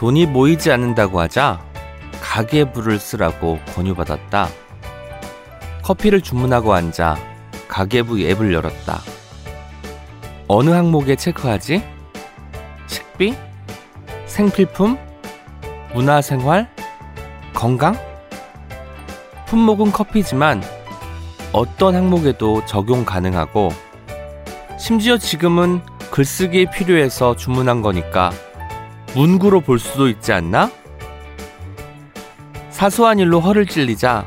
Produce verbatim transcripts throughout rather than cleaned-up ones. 돈이 모이지 않는다고 하자 가계부를 쓰라고 권유받았다. 커피를 주문하고 앉아 가계부 앱을 열었다. 어느 항목에 체크하지? 식비? 생필품? 문화생활? 건강? 품목은 커피지만 어떤 항목에도 적용 가능하고 심지어 지금은 글쓰기에 필요해서 주문한 거니까 문구로 볼 수도 있지 않나? 사소한 일로 허를 찔리자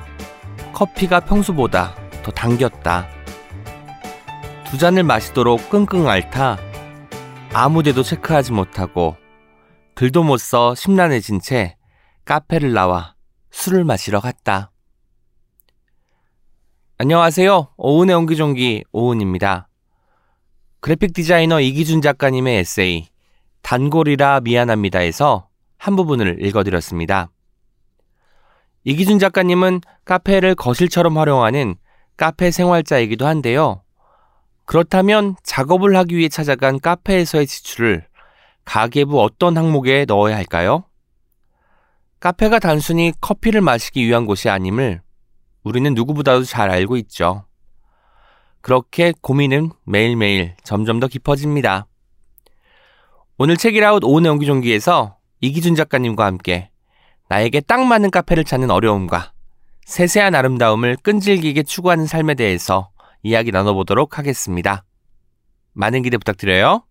커피가 평소보다 더 당겼다. 두 잔을 마시도록 끙끙 앓다 아무데도 체크하지 못하고 글도 못 써 심란해진 채 카페를 나와 술을 마시러 갔다. 안녕하세요. 오은의 옹기종기 오은입니다. 그래픽 디자이너 이기준 작가님의 에세이 단골이라 미안합니다에서 한 부분을 읽어드렸습니다. 이기준 작가님은 카페를 거실처럼 활용하는 카페 생활자이기도 한데요. 그렇다면 작업을 하기 위해 찾아간 카페에서의 지출을 가계부 어떤 항목에 넣어야 할까요? 카페가 단순히 커피를 마시기 위한 곳이 아님을 우리는 누구보다도 잘 알고 있죠. 그렇게 고민은 매일매일 점점 더 깊어집니다. 오늘 책일아웃 오은의 옹기종기에서 이기준 작가님과 함께 나에게 딱 맞는 카페를 찾는 어려움과 세세한 아름다움을 끈질기게 추구하는 삶에 대해서 이야기 나눠보도록 하겠습니다. 많은 기대 부탁드려요.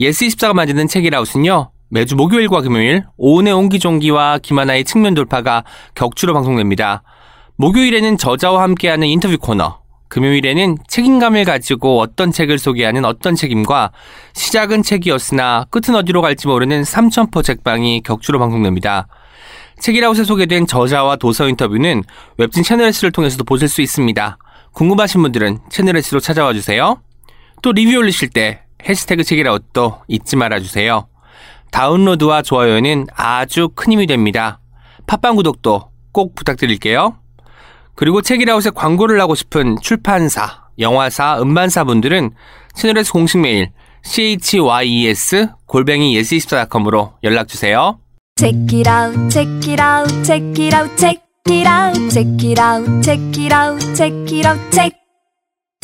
예스 이십사가 만드는 책일아웃은요. 매주 목요일과 금요일 오은의 옹기종기와 김하나의 측면 돌파가 격주로 방송됩니다. 목요일에는 저자와 함께하는 인터뷰 코너, 금요일에는 책임감을 가지고 어떤 책을 소개하는 어떤 책임과 시작은 책이었으나 끝은 어디로 갈지 모르는 삼천포 책방이 격주로 방송됩니다. 책일아웃에 소개된 저자와 도서 인터뷰는 웹진 채널S를 통해서도 보실 수 있습니다. 궁금하신 분들은 채널S로 찾아와 주세요. 또 리뷰 올리실 때 해시태그 책일아웃도 잊지 말아주세요. 다운로드와 좋아요는 아주 큰 힘이 됩니다. 팟빵 구독도 꼭 부탁드릴게요. 그리고 책일아웃에 광고를 하고 싶은 출판사, 영화사, 음반사 분들은 채널에서 공식 메일 씨에이치와이이에스 골뱅이 예스 이십사 닷컴으로 연락주세요. Check it out, check it out, check it out, check it out, check it out, check it out, check it out, check.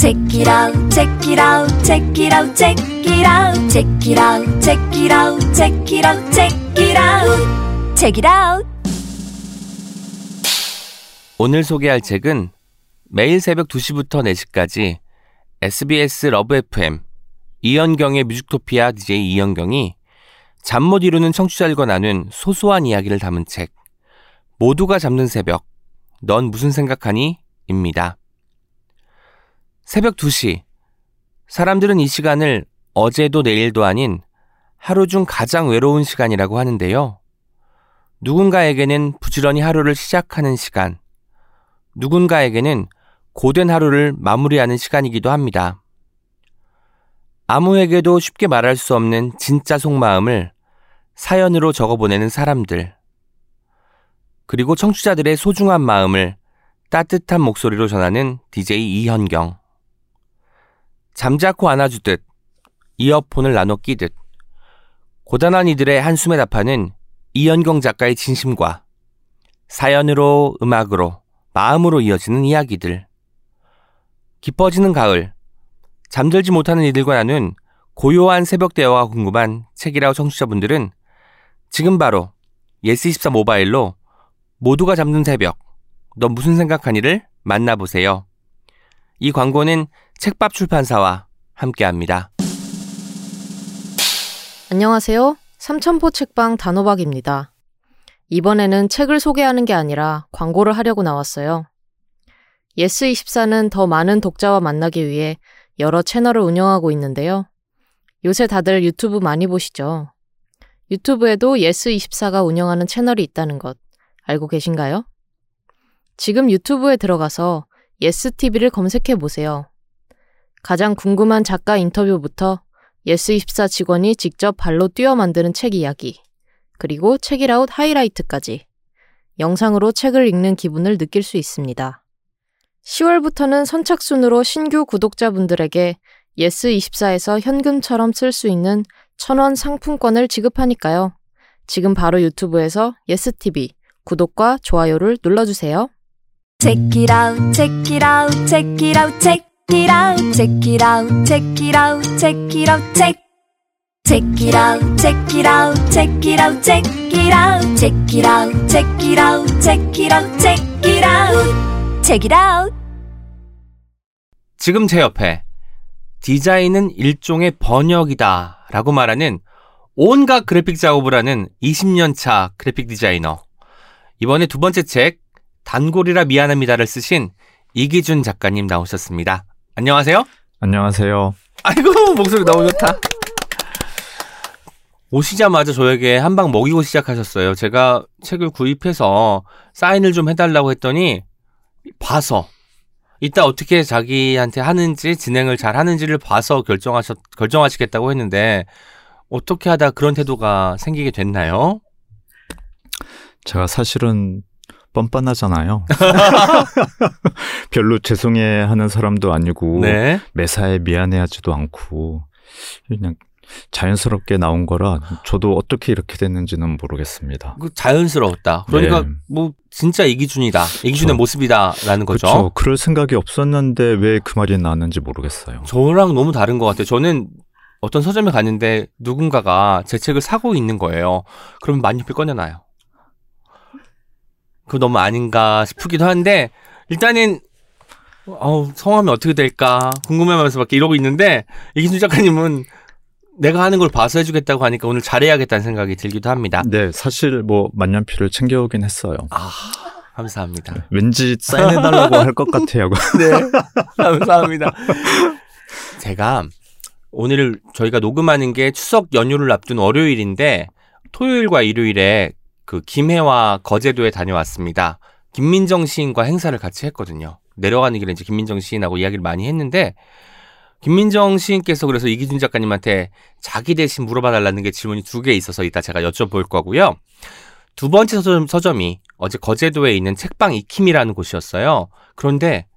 Check it out, check it out, check it out, check it out, check it out, check it out, check it out, check it out, check it out. 오늘 소개할 책은 매일 새벽 두 시부터 네 시까지 에스비에스 러브 에프엠 이현경의 뮤직토피아 디제이 이현경이 잠 못 이루는 청취자들과 나눈 소소한 이야기를 담은 책 모두가 잠든 새벽 넌 무슨 생각하니? 입니다. 새벽 두 시 사람들은 이 시간을 어제도 내일도 아닌 하루 중 가장 외로운 시간이라고 하는데요. 누군가에게는 부지런히 하루를 시작하는 시간 누군가에게는 고된 하루를 마무리하는 시간이기도 합니다. 아무에게도 쉽게 말할 수 없는 진짜 속마음을 사연으로 적어보내는 사람들. 그리고 청취자들의 소중한 마음을 따뜻한 목소리로 전하는 디제이 이현경. 잠자코 안아주듯, 이어폰을 나눠 끼듯, 고단한 이들의 한숨에 답하는 이현경 작가의 진심과 사연으로, 음악으로, 마음으로 이어지는 이야기들. 깊어지는 가을, 잠들지 못하는 이들과 나눈 고요한 새벽 대화가 궁금한 책이라우 청취자분들은 지금 바로 예스 이십사 모바일로 모두가 잠든 새벽, 넌 무슨 생각하니를 만나보세요. 이 광고는 책밥 출판사와 함께합니다. 안녕하세요. 삼천포 책방 단호박입니다. 이번에는 책을 소개하는 게 아니라 광고를 하려고 나왔어요. 예스 이십사는 더 많은 독자와 만나기 위해 여러 채널을 운영하고 있는데요. 요새 다들 유튜브 많이 보시죠? 유튜브에도 예스 이십사가 운영하는 채널이 있다는 것 알고 계신가요? 지금 유튜브에 들어가서 예스티비를 검색해보세요. 가장 궁금한 작가 인터뷰부터 예스 이십사 직원이 직접 발로 뛰어 만드는 책 이야기, 그리고 책일아웃 하이라이트까지 영상으로 책을 읽는 기분을 느낄 수 있습니다. 시월부터는 선착순으로 신규 구독자분들에게 예스 이십사에서 현금처럼 쓸 수 있는 천 원 상품권을 지급하니까요. 지금 바로 유튜브에서 예스티비 구독과 좋아요를 눌러주세요. Check it out, check it out, check it out, check it out, check it out, check it out, check it out, check. Check it out, check it out, check it out, check it out, check it out, check it out, check it out, check it out, check it out. 지금 제 옆에 디자인은 일종의 번역이다 라고 말하는 온갖 그래픽 작업을 하는 이십 년 차 그래픽 디자이너. 이번에 두 번째 책 단골이라 미안합니다를 쓰신 이기준 작가님 나오셨습니다. 안녕하세요. 안녕하세요. 아이고, 목소리 너무 좋다. 오시자마자 저에게 한 방 먹이고 시작하셨어요. 제가 책을 구입해서 사인을 좀 해달라고 했더니 봐서, 이따 어떻게 자기한테 하는지, 진행을 잘 하는지를 봐서 결정하셨, 결정하시겠다고 했는데 어떻게 하다 그런 태도가 생기게 됐나요? 제가 사실은 뻔뻔하잖아요. 별로 죄송해하는 사람도 아니고, 네, 매사에 미안해하지도 않고 그냥 자연스럽게 나온 거라 저도 어떻게 이렇게 됐는지는 모르겠습니다. 자연스러웠다. 그러니까 네. 뭐 진짜 이기준이다. 이기준의 저, 모습이다라는 거죠. 그렇죠. 그럴 생각이 없었는데 왜 그 말이 나왔는지 모르겠어요. 저랑 너무 다른 것 같아요. 저는 어떤 서점에 갔는데 누군가가 제 책을 사고 있는 거예요. 그러면 만년필 꺼내놔요. 그거 너무 아닌가 싶기도 한데 일단은 어우, 성함이 어떻게 될까 궁금해하면서 막 이러고 있는데 이기준 작가님은 내가 하는 걸 봐서 해주겠다고 하니까 오늘 잘해야겠다는 생각이 들기도 합니다. 네, 사실 뭐 만년필을 챙겨오긴 했어요. 아, 감사합니다. 네, 왠지 사인해달라고 할 것 같아요. 네, 감사합니다. 제가 오늘 저희가 녹음하는 게 추석 연휴를 앞둔 월요일인데 토요일과 일요일에 그 김해와 거제도에 다녀왔습니다. 김민정 시인과 행사를 같이 했거든요. 내려가는 길에 이제 김민정 시인하고 이야기를 많이 했는데 김민정 시인께서 그래서 이기준 작가님한테 자기 대신 물어봐달라는 게 질문이 두 개 있어서 이따 제가 여쭤볼 거고요. 두 번째 서점, 서점이 어제 거제도에 있는 책방 익힘이라는 곳이었어요. 그런데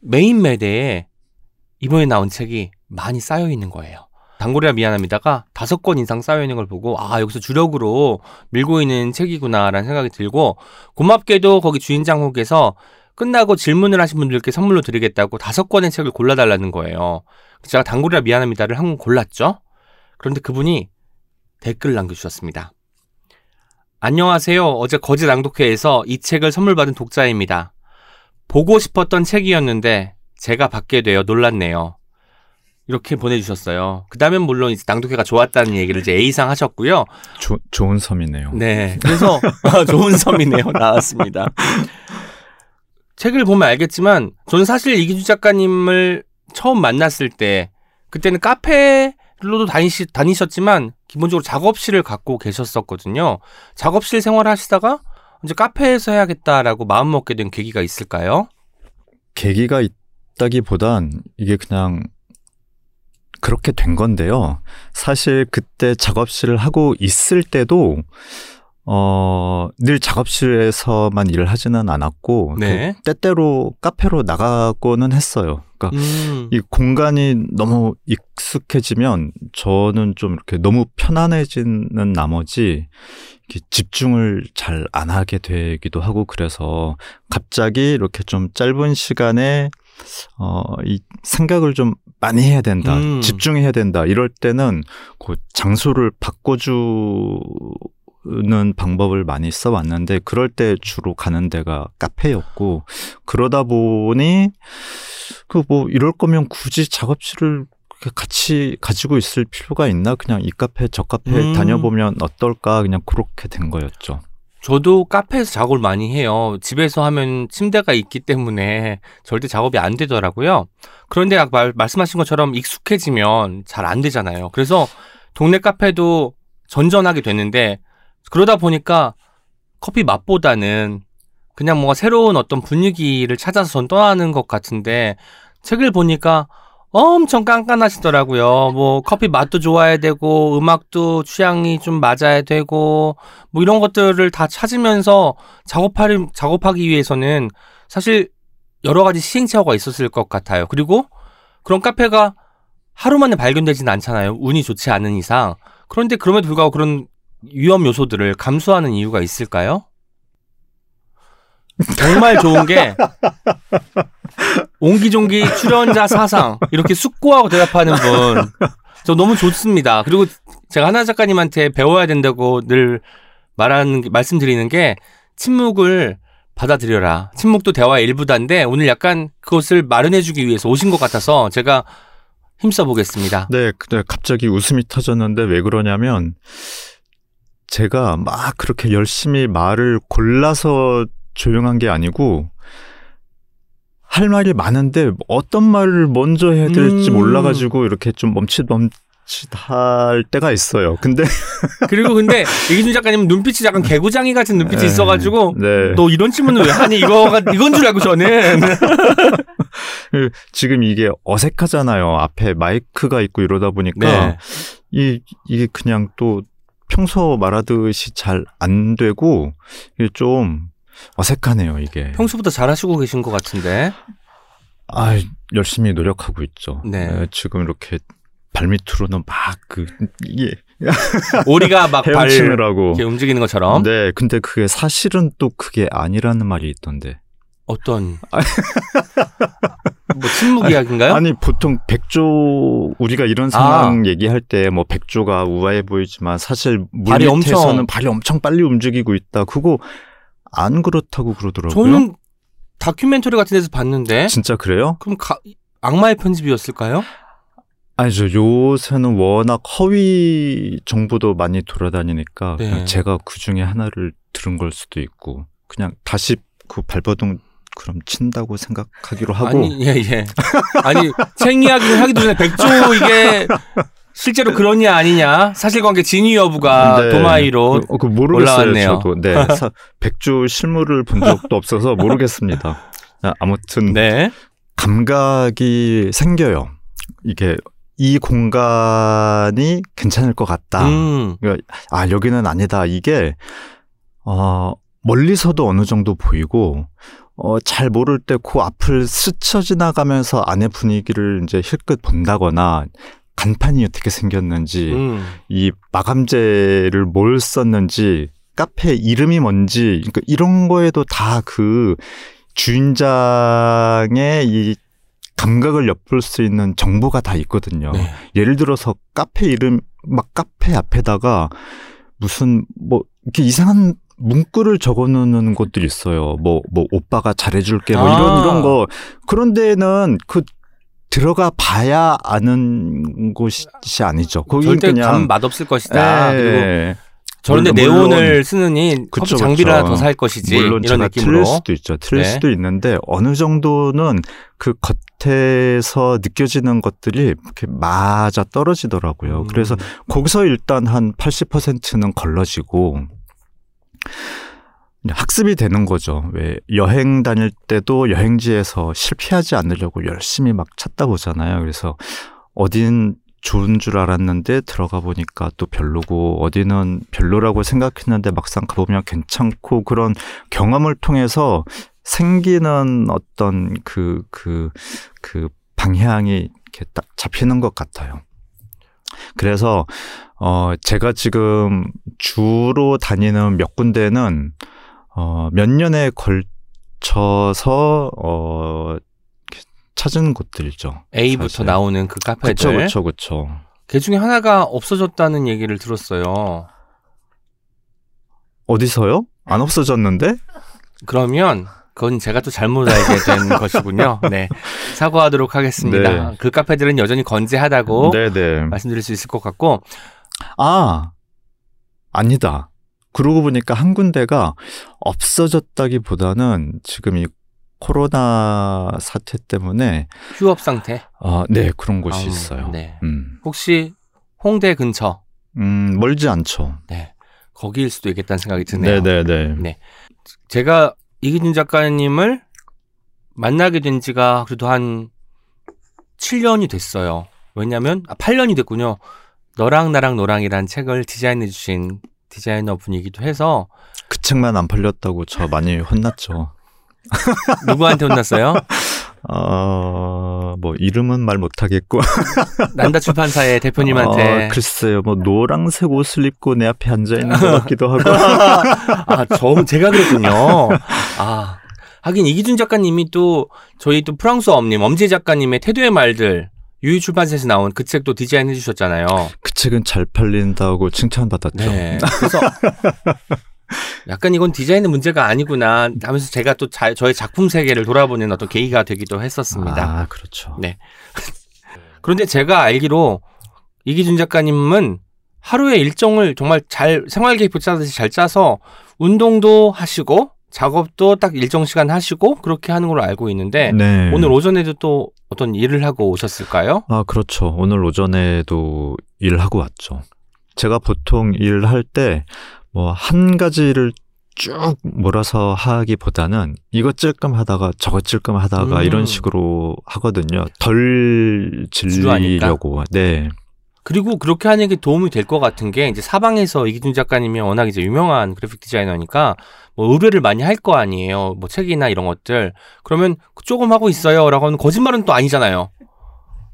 메인 매대에 이번에 나온 책이 많이 쌓여있는 거예요. 단골이라 미안합니다가 다섯 권 이상 쌓여있는 걸 보고 아, 여기서 주력으로 밀고 있는 책이구나라는 생각이 들고, 고맙게도 거기 주인장국에서 끝나고 질문을 하신 분들께 선물로 드리겠다고 다섯 권의 책을 골라달라는 거예요. 제가 단골이라 미안합니다를 한 권 골랐죠. 그런데 그분이 댓글을 남겨주셨습니다. 안녕하세요. 어제 거제 낭독회에서 이 책을 선물 받은 독자입니다. 보고 싶었던 책이었는데 제가 받게 되어 놀랐네요. 이렇게 보내주셨어요. 그 다음엔 물론 이제 낭독회가 좋았다는 얘기를 이제 A상 하셨고요. 조, 좋은 섬이네요. 네. 그래서 좋은 섬이네요. 나왔습니다. 책을 보면 알겠지만 저는 사실 이기준 작가님을 처음 만났을 때, 그때는 카페로도 다니시, 다니셨지만 기본적으로 작업실을 갖고 계셨었거든요. 작업실 생활을 하시다가 이제 카페에서 해야겠다라고 마음먹게 된 계기가 있을까요? 계기가 있다기보단 이게 그냥 그렇게 된 건데요. 사실 그때 작업실을 하고 있을 때도 어, 늘 작업실에서만 일을 하지는 않았고, 네, 그 때때로 카페로 나가고는 했어요. 그러니까 음. 이 공간이 너무 익숙해지면 저는 좀 이렇게 너무 편안해지는 나머지 집중을 잘 안 하게 되기도 하고, 그래서 갑자기 이렇게 좀 짧은 시간에 어, 이 생각을 좀 많이 해야 된다, 음. 집중해야 된다, 이럴 때는 그 장소를 바꿔주 는 방법을 많이 써왔는데 그럴 때 주로 가는 데가 카페였고, 그러다 보니 그 뭐 이럴 거면 굳이 작업실을 같이 가지고 있을 필요가 있나, 그냥 이 카페 저 카페 음. 다녀보면 어떨까, 그냥 그렇게 된 거였죠. 저도 카페에서 작업을 많이 해요. 집에서 하면 침대가 있기 때문에 절대 작업이 안 되더라고요. 그런데 아까 말, 말씀하신 것처럼 익숙해지면 잘 안 되잖아요. 그래서 동네 카페도 전전하게 됐는데, 그러다 보니까 커피 맛보다는 그냥 뭔가 새로운 어떤 분위기를 찾아서 전 떠나는 것 같은데, 책을 보니까 엄청 깐깐하시더라고요. 뭐 커피 맛도 좋아야 되고 음악도 취향이 좀 맞아야 되고 뭐 이런 것들을 다 찾으면서 작업하기, 작업하기 위해서는 사실 여러 가지 시행착오가 있었을 것 같아요. 그리고 그런 카페가 하루 만에 발견되지는 않잖아요. 운이 좋지 않은 이상. 그런데 그럼에도 불구하고 그런 위험 요소들을 감수하는 이유가 있을까요? 정말 좋은 게 옹기종기 출연자 사상 이렇게 숙고하고 대답하는 분 저 너무 좋습니다. 그리고 제가 하나 작가님한테 배워야 된다고 늘 말하는 말씀드리는 게 침묵을 받아들여라. 침묵도 대화의 일부단데 오늘 약간 그것을 마련해주기 위해서 오신 것 같아서 제가 힘써보겠습니다. 네, 근데 갑자기 웃음이 터졌는데 왜 그러냐면 제가 막 그렇게 열심히 말을 골라서 조용한 게 아니고 할 말이 많은데 어떤 말을 먼저 해야 될지 음... 몰라가지고 이렇게 좀 멈칫멈칫할 때가 있어요. 근데 그리고 근데 이기준 작가님은 눈빛이 약간 개구장이 같은 눈빛이 에이, 있어가지고 네. 너 이런 질문을 왜 하니? 이거가 이건 줄 알고 저는 지금 이게 어색하잖아요. 앞에 마이크가 있고 이러다 보니까 네. 이 이게 그냥 또 평소 말하듯이 잘 안 되고 이게 좀 어색하네요, 이게. 평소보다 잘하시고 계신 것 같은데. 아, 열심히 노력하고 있죠. 네. 네 지금 이렇게 발밑으로는 막 그 예. 오리가 막 발 이렇게 움직이는 것처럼. 네, 근데 그게 사실은 또 그게 아니라는 말이 있던데. 어떤 뭐 침묵 이야기인가요? 아니, 아니 보통 백조 우리가 이런 상황 아. 얘기할 때 뭐 백조가 우아해 보이지만 사실 물 밑에서는 발이 엄청, 발이 엄청 빨리 움직이고 있다. 그거 안 그렇다고 그러더라고요. 저는 다큐멘터리 같은 데서 봤는데. 진짜 그래요? 그럼 가, 악마의 편집이었을까요? 아니죠. 요새는 워낙 허위 정보도 많이 돌아다니니까 네. 제가 그중에 하나를 들은 걸 수도 있고 그냥 다시 그 발버둥 그럼 친다고 생각하기로 하고. 아니, 예, 예. 아니 책 이야기를 하기도 전에 백조 이게 실제로 그러냐 아니냐 사실관계 진위 여부가 네. 도마위로 그, 그 올라왔네요. 저도. 네, 백조 실물을 본 적도 없어서 모르겠습니다. 아무튼 네. 감각이 생겨요. 이게 이 공간이 괜찮을 것 같다. 음. 그러니까, 아 여기는 아니다. 이게 어, 멀리서도 어느 정도 보이고 어, 잘 모를 때 그 앞을 스쳐 지나가면서 안의 분위기를 이제 힐끗 본다거나. 간판이 어떻게 생겼는지, 음. 이 마감재를 뭘 썼는지, 카페 이름이 뭔지, 그러니까 이런 거에도 다 그 주인장의 이 감각을 엿볼 수 있는 정보가 다 있거든요. 네. 예를 들어서 카페 이름, 막 카페 앞에다가 무슨 뭐 이렇게 이상한 문구를 적어놓는 것들이 있어요. 뭐, 뭐 오빠가 잘해줄게, 뭐 이런 아. 이런 거. 그런 데에는 그 들어가 봐야 아는 곳이 아니죠. 거기 절대 그냥 가면 맛없을 것이다. 에이, 그리고 저런데 네온을 쓰느니 그쵸, 장비를 그쵸. 하나 더 살 것이지. 물론 이런 제가 느낌으로. 틀릴 수도 있죠. 틀릴 네. 수도 있는데 어느 정도는 그 겉에서 느껴지는 것들이 이렇게 맞아 떨어지더라고요. 음. 그래서 거기서 일단 한 팔십 퍼센트는 걸러지고 학습이 되는 거죠. 왜 여행 다닐 때도 여행지에서 실패하지 않으려고 열심히 막 찾다 보잖아요. 그래서 어딘 좋은 줄 알았는데 들어가 보니까 또 별로고 어디는 별로라고 생각했는데 막상 가보면 괜찮고 그런 경험을 통해서 생기는 어떤 그, 그, 그 방향이 이렇게 딱 잡히는 것 같아요. 그래서 어, 제가 지금 주로 다니는 몇 군데는 어, 몇 년에 걸쳐서, 어, 찾은 곳들이죠. A부터 사실. 나오는 그 카페들. 그쵸, 그쵸, 그쵸. 그 중에 하나가 없어졌다는 얘기를 들었어요. 어디서요? 안 없어졌는데? 그러면, 그건 제가 또 잘못 알게 된 것이군요. 네. 사과하도록 하겠습니다. 네. 그 카페들은 여전히 건재하다고 네, 네. 말씀드릴 수 있을 것 같고. 아, 아니다. 그러고 보니까 한 군데가 없어졌다기보다는 지금 이 코로나 사태 때문에 휴업 상태? 아, 네, 그런 곳이 아우, 있어요. 네. 음. 혹시 홍대 근처? 음, 멀지 않죠. 네, 거기일 수도 있겠다는 생각이 드네요. 네네네. 네. 제가 이기준 작가님을 만나게 된 지가 그래도 한 칠 년이 됐어요. 왜냐면 아, 팔 년이 됐군요. 너랑 나랑 너랑이란 책을 디자인해 주신 디자이너 분이기도 해서 그 책만 안 팔렸다고 저 많이 혼났죠. 누구한테 혼났어요? 어, 뭐 이름은 말 못하겠고 난다 출판사의 대표님한테 어, 글쎄요, 뭐 노란색 옷을 입고 내 앞에 앉아 있는 것 같기도 하고 아, 저 제가 그랬군요. 아, 하긴 이기준 작가님이 또 저희 또 프랑스 엄님 엄지 작가님의 태도의 말들 유유 출판사에서 나온 그 책도 디자인해 주셨잖아요. 그 책은 잘 팔린다고 칭찬받았죠. 네, 그래서 약간 이건 디자인의 문제가 아니구나 하면서 제가 또 자, 저의 작품 세계를 돌아보는 어떤 계기가 되기도 했었습니다. 아, 그렇죠. 네. 그런데 제가 알기로 이기준 작가님은 하루의 일정을 정말 잘 생활계획표 짜듯이 잘 짜서 운동도 하시고 작업도 딱 일정 시간 하시고 그렇게 하는 걸로 알고 있는데 네. 오늘 오전에도 또 어떤 일을 하고 오셨을까요? 아, 그렇죠. 오늘 오전에도 일하고 왔죠. 제가 보통 일할 때 뭐 한 가지를 쭉 몰아서 하기보다는 이것 찔끔 하다가 저것 찔끔 하다가 음. 이런 식으로 하거든요. 덜 질리려고. 네. 그리고 그렇게 하는 게 도움이 될 것 같은 게 이제 사방에서 이기준 작가님이 워낙 이제 유명한 그래픽 디자이너니까 뭐 의뢰를 많이 할 거 아니에요. 뭐 책이나 이런 것들. 그러면 조금 하고 있어요라고 하면 거짓말은 또 아니잖아요.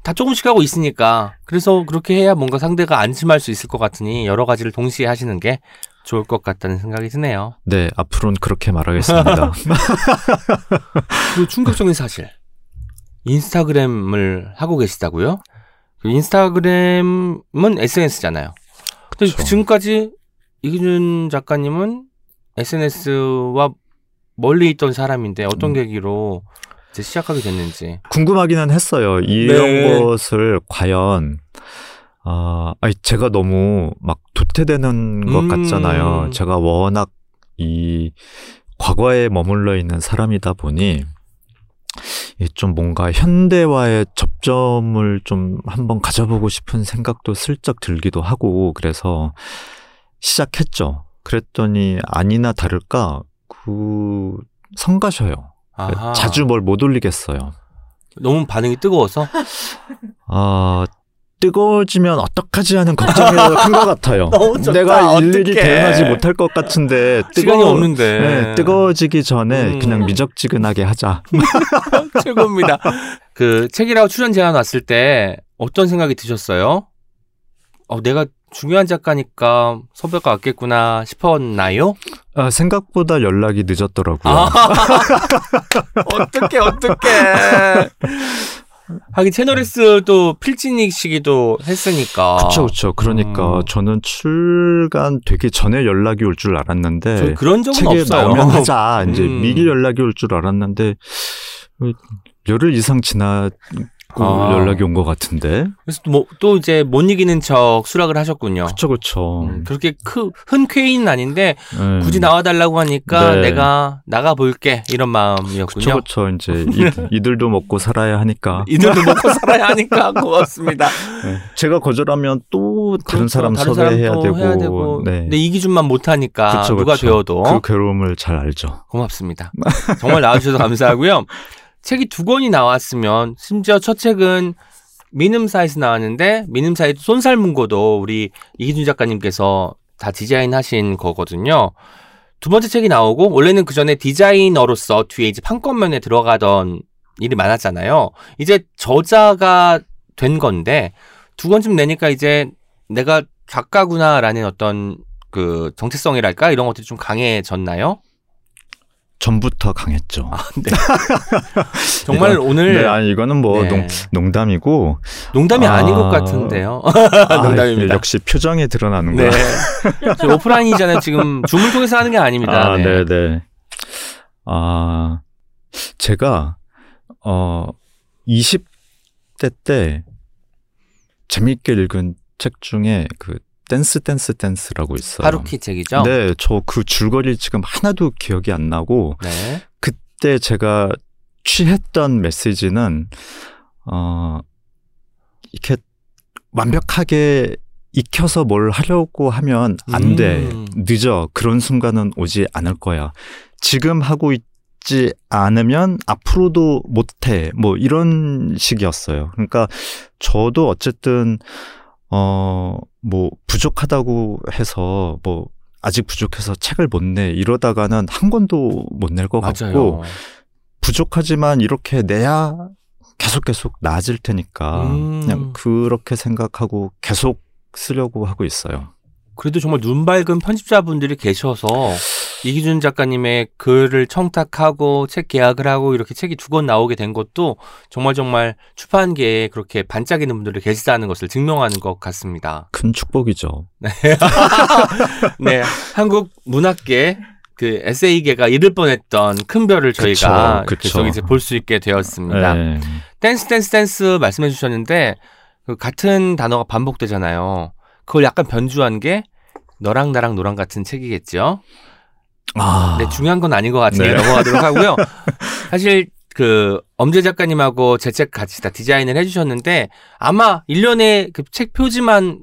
다 조금씩 하고 있으니까. 그래서 그렇게 해야 뭔가 상대가 안심할 수 있을 것 같으니 여러 가지를 동시에 하시는 게 좋을 것 같다는 생각이 드네요. 네, 앞으로는 그렇게 말하겠습니다. 그리고 충격적인 사실. 인스타그램을 하고 계시다고요? 인스타그램은 에스엔에스잖아요. 근데 그렇죠. 지금까지 이기준 작가님은 에스엔에스와 멀리 있던 사람인데 어떤 음. 계기로 이제 시작하게 됐는지. 궁금하기는 했어요. 이런 네. 것을 과연... 아, 아니, 제가 너무 막 도태되는 것 음. 같잖아요. 제가 워낙 이 과거에 머물러 있는 사람이다 보니 좀 뭔가 현대와의 접점을 좀 한번 가져보고 싶은 생각도 슬쩍 들기도 하고 그래서 시작했죠. 그랬더니 아니나 다를까 그 성가셔요. 아하. 자주 뭘 못 올리겠어요. 너무 반응이 뜨거워서? 아... 뜨거워지면 어떡하지 하는 걱정이 큰 것 같아요. 내가 일일이 어떡해. 대응하지 못할 것 같은데 뜨거워, 시간이 없는데 네, 뜨거워지기 전에 음. 그냥 미적지근하게 하자. 최고입니다. 그 책이라고 출연 제안 왔을 때 어떤 생각이 드셨어요? 어, 내가 중요한 작가니까 섭외가 왔겠구나 싶었나요? 아, 생각보다 연락이 늦었더라고요. 아, 어떡해 어떡해. 하긴 채널S 또 필진이시기도 했으니까. 그렇죠, 그렇죠. 그러니까 음. 저는 출간 되기 전에 연락이 올 줄 알았는데. 저 그런 적은 책에 없어요. 나오면 하자. 이제 음. 미리 연락이 올 줄 알았는데 열흘 이상 지나고 아. 연락이 온 것 같은데. 그래서 또, 뭐, 또 이제 못 이기는 척 수락을 하셨군요. 그렇죠, 그렇죠. 음, 그렇게 크, 흔쾌히는 아닌데 음. 굳이 나와달라고 하니까 네. 내가 나가 볼게 이런 마음이었군요. 그렇죠, 그렇죠. 이제 이, 이들도 먹고 살아야 하니까. 이들도 먹고 살아야 하니까 고맙습니다. 네. 제가 거절하면 또 다른 그렇죠, 사람 다른 섭외해야 되고. 해야 되고. 네. 근데 이 기준만 못 하니까 그렇죠, 누가 그렇죠. 되어도 그 괴로움을 잘 알죠. 고맙습니다. 정말 나와주셔서 감사하고요. 책이 두 권이 나왔으면 심지어 첫 책은 민음사에서 나왔는데 민음사의 손살 문고도 우리 이기준 작가님께서 다 디자인하신 거거든요. 두 번째 책이 나오고 원래는 그 전에 디자이너로서 뒤에 이제 판권면에 들어가던 일이 많았잖아요. 이제 저자가 된 건데 두 권쯤 내니까 이제 내가 작가구나라는 어떤 그 정체성이랄까 이런 것들이 좀 강해졌나요? 전부터 강했죠. 아, 네. 정말 이건, 오늘 네, 아니 이거는 뭐 네. 농, 농담이고 농담이 아... 아닌 것 같은데요. 아, 농담입니다. 역시 표정에 드러나는 거예요. 네. 오프라인이잖아요. 지금 줌을 통해서 하는 게 아닙니다. 아, 네, 네. 아, 제가 어 이십 대 때 재밌게 읽은 책 중에 그 댄스 댄스 댄스라고 있어요. 하루키 책이죠? 네. 저 그 줄거리 지금 하나도 기억이 안 나고 네. 그때 제가 취했던 메시지는 어, 이렇게 완벽하게 익혀서 뭘 하려고 하면 안 돼. 음. 늦어. 그런 순간은 오지 않을 거야. 지금 하고 있지 않으면 앞으로도 못해. 뭐 이런 식이었어요. 그러니까 저도 어쨌든 어, 뭐, 부족하다고 해서, 뭐, 아직 부족해서 책을 못 내, 이러다가는 한 권도 못 낼 것 같고, 부족하지만 이렇게 내야 계속 계속 나아질 테니까 음. 그냥 그렇게 생각하고 계속 쓰려고 하고 있어요. 그래도 정말 눈밝은 편집자분들이 계셔서 이기준 작가님의 글을 청탁하고 책 계약을 하고 이렇게 책이 두 권 나오게 된 것도 정말 정말 출판계에 그렇게 반짝이는 분들이 계시다는 것을 증명하는 것 같습니다. 큰 축복이죠. 네, 한국 문학계 그 에세이계가 잃을 뻔했던 큰 별을 저희가 계속 이제 볼 수 있게 되었습니다. 네. 댄스 댄스 댄스 말씀해 주셨는데 그 같은 단어가 반복되잖아요. 그걸 약간 변주한 게 너랑 나랑 노랑 같은 책이겠죠. 아, 네, 중요한 건 아닌 것 같은데 네. 넘어가도록 하고요. 사실 그 엄지 작가님하고 제 책 같이 다 디자인을 해주셨는데 아마 일 년에 그 책 표지만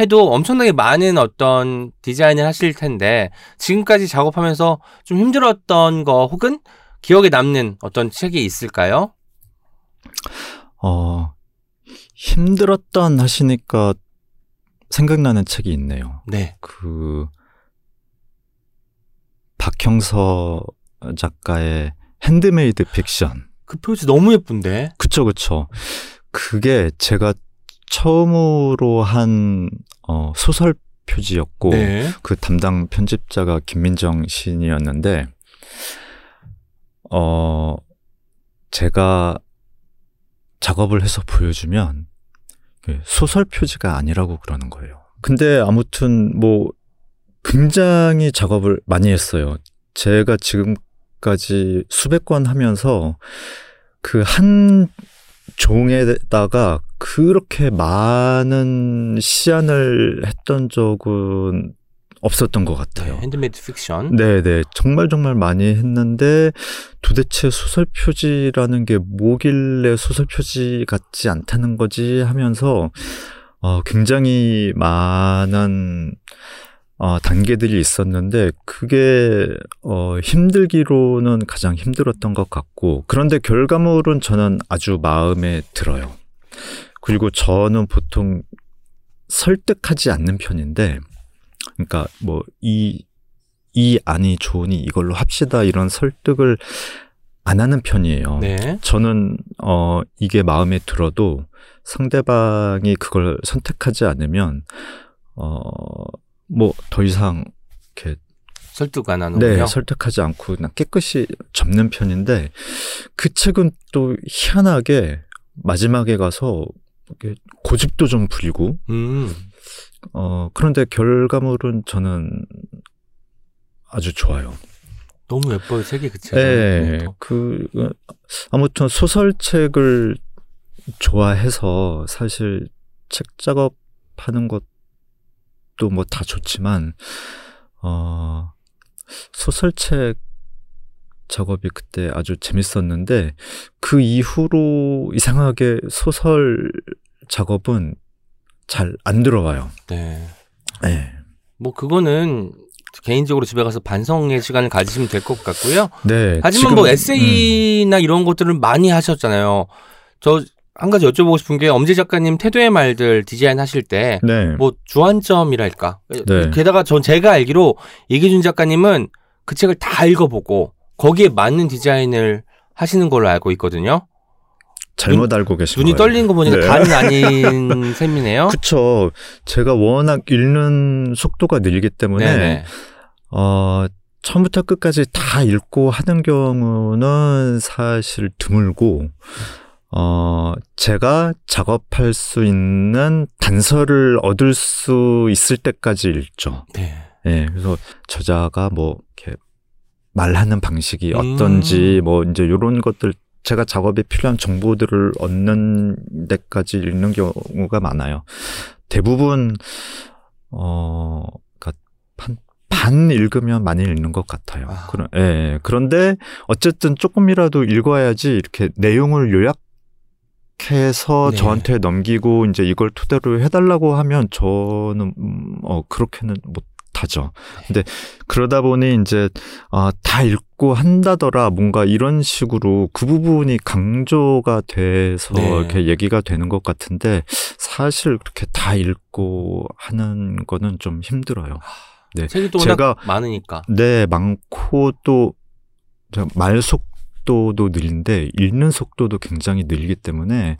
해도 엄청나게 많은 어떤 디자인을 하실 텐데 지금까지 작업하면서 좀 힘들었던 거 혹은 기억에 남는 어떤 책이 있을까요? 어, 힘들었던 하시니까 생각나는 책이 있네요. 네. 그 박형서 작가의 핸드메이드 픽션. 그 표지 너무 예쁜데. 그쵸, 그쵸. 그게 제가 처음으로 한 어, 소설 표지였고 네. 그 담당 편집자가 김민정 시인이었는데 어, 제가 작업을 해서 보여주면 소설 표지가 아니라고 그러는 거예요. 근데 아무튼 뭐 굉장히 작업을 많이 했어요. 제가 지금까지 수백 권 하면서 그 한 종에다가 그렇게 많은 시안을 했던 적은 없었던 것 같아요. 네, 핸드메이드 픽션. 네네. 정말 정말 많이 했는데 도대체 소설 표지라는 게 뭐길래 소설 표지 같지 않다는 거지 하면서 어, 굉장히 많은 어, 단계들이 있었는데 그게 어, 힘들기로는 가장 힘들었던 것 같고 그런데 결과물은 저는 아주 마음에 들어요. 그리고 저는 보통 설득하지 않는 편인데 그러니까 뭐 이 이 안이 좋으니 이걸로 합시다 이런 설득을 안 하는 편이에요. 네. 저는 어, 이게 마음에 들어도 상대방이 그걸 선택하지 않으면 어, 뭐 더 이상 이렇게 설득 안 하는군요. 네, 설득하지 않고 그냥 깨끗이 접는 편인데 그 책은 또 희한하게 마지막에 가서 고집도 좀 부리고 음. 어, 그런데 결과물은 저는 아주 좋아요. 너무 예뻐요, 책이 그 책이. 네, 그, 아무튼 소설책을 좋아해서 사실 책 작업하는 것도 뭐 다 좋지만, 어, 소설책 작업이 그때 아주 재밌었는데, 그 이후로 이상하게 소설 작업은 잘 안 들어와요. 네. 네. 뭐 그거는 개인적으로 집에 가서 반성의 시간을 가지시면 될 것 같고요. 네. 하지만 지금, 뭐 에세이나 음. 이런 것들을 많이 하셨잖아요. 저 한 가지 여쭤보고 싶은 게 엄지 작가님 태도의 말들 디자인 하실 때 뭐 네. 주안점이랄까. 네. 게다가 전 제가 알기로 이기준 작가님은 그 책을 다 읽어보고 거기에 맞는 디자인을 하시는 걸로 알고 있거든요. 잘못 눈, 알고 계신 눈이 거예요. 눈이 떨리는 거 보니까 네. 다는 아닌 셈이네요. 그렇죠. 제가 워낙 읽는 속도가 느리기 때문에 어, 처음부터 끝까지 다 읽고 하는 경우는 사실 드물고 어, 제가 작업할 수 있는 단서를 얻을 수 있을 때까지 읽죠. 네. 네, 그래서 저자가 뭐 이렇게 말하는 방식이 어떤지 음. 뭐 이제 이런 것들 제가 작업에 필요한 정보들을 얻는 데까지 읽는 경우가 많아요. 대부분 어, 그러니까 반, 반 읽으면 많이 읽는 것 같아요. 아. 그런, 예, 그런데 어쨌든 조금이라도 읽어야지 이렇게 내용을 요약해서 네. 저한테 넘기고 이제 이걸 토대로 해달라고 하면 저는 어, 그렇게는 못. 하죠. 근데 그러다 보니 이제 어, 다 읽고 한다더라 뭔가 이런 식으로 그 부분이 강조가 돼서 네. 이렇게 얘기가 되는 것 같은데 사실 그렇게 다 읽고 하는 거는 좀 힘들어요. 네, 책이 또 워낙 제가 많으니까. 네, 많고 또 말 속 속도도 느린데 읽는 속도도 굉장히 느리기 때문에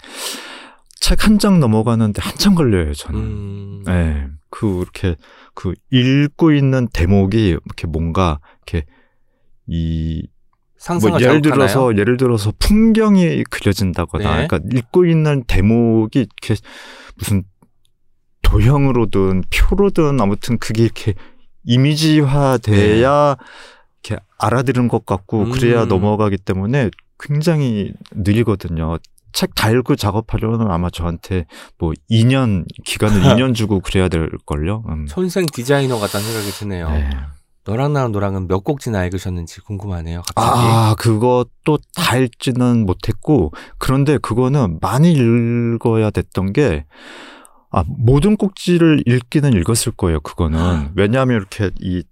책 한 장 넘어가는데 한참 걸려요, 저는. 음. 네, 그 이렇게 그 읽고 있는 대목이 이렇게 뭔가 이렇게 이 뭐 예를 들어서 하나요? 예를 들어서 풍경이 그려진다거나, 네. 그러니까 읽고 있는 대목이 이렇게 무슨 도형으로든 표로든 아무튼 그게 이렇게 이미지화돼야, 네. 이렇게 알아들은 것 같고, 음. 그래야 넘어가기 때문에 굉장히 느리거든요. 책 다 읽고 작업하려면 아마 저한테 뭐 이 년 기간을 이 년 주고 그래야 될 걸요. 음. 천생 디자이너 같다는 생각이 드네요. 네. 너랑 나랑 너랑은 몇 곡지나 읽으셨는지 궁금하네요, 갑자기. 아, 그것도 다 읽지는 못했고, 그런데 그거는 많이 읽어야 됐던 게, 아, 모든 꼭지를 읽기는 읽었을 거예요, 그거는. 왜냐하면 이렇게 이,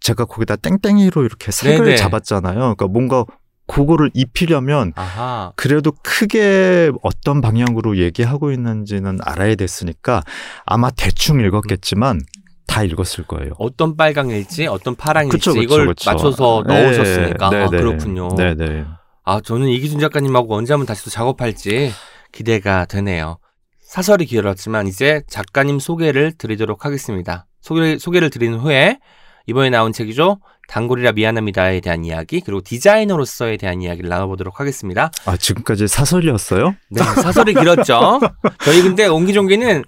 제가 거기다 땡땡이로 이렇게 색을, 네네. 잡았잖아요. 그러니까 뭔가 그거를 입히려면, 아하. 그래도 크게 어떤 방향으로 얘기하고 있는지는 알아야 됐으니까 아마 대충 읽었겠지만, 음. 다 읽었을 거예요. 어떤 빨강일지, 어떤 파랑일지, 그쵸, 그쵸, 이걸 그쵸. 맞춰서, 네, 넣으셨으니까. 네, 아, 네, 그렇군요. 네, 네. 아, 저는 이기준 작가님하고 언제 한번 다시 또 작업할지 기대가 되네요. 사설이 길었지만 이제 작가님 소개를 드리도록 하겠습니다. 소개, 소개를 드린 후에 이번에 나온 책이죠. 단골이라 미안합니다에 대한 이야기, 그리고 디자이너로서에 대한 이야기를 나눠보도록 하겠습니다. 아, 지금까지 사설이었어요? 네, 사설이 길었죠. 저희 근데 옹기종기는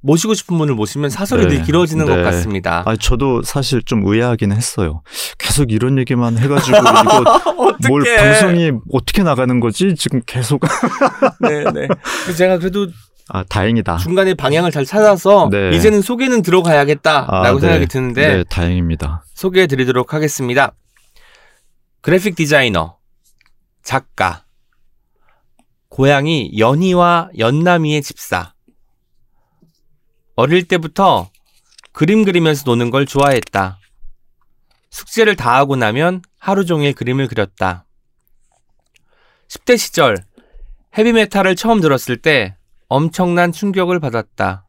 모시고 싶은 분을 모시면 사설이, 네, 늘 길어지는, 네. 것 같습니다. 아, 저도 사실 좀 의아하긴 했어요. 계속 이런 얘기만 해가지고 이거 뭘 방송이 어떻게 나가는 거지? 지금 계속. 네네. 제가 그래도, 아, 다행이다. 중간에 방향을 잘 찾아서, 네. 이제는 소개는 들어가야겠다라고, 아, 생각이, 네. 드는데, 네, 다행입니다. 소개해드리도록 하겠습니다. 그래픽 디자이너, 작가, 고향이 연희와 연남이의 집사. 어릴 때부터 그림 그리면서 노는 걸 좋아했다. 숙제를 다 하고 나면 하루 종일 그림을 그렸다. 십 대 시절 헤비메탈을 처음 들었을 때 엄청난 충격을 받았다.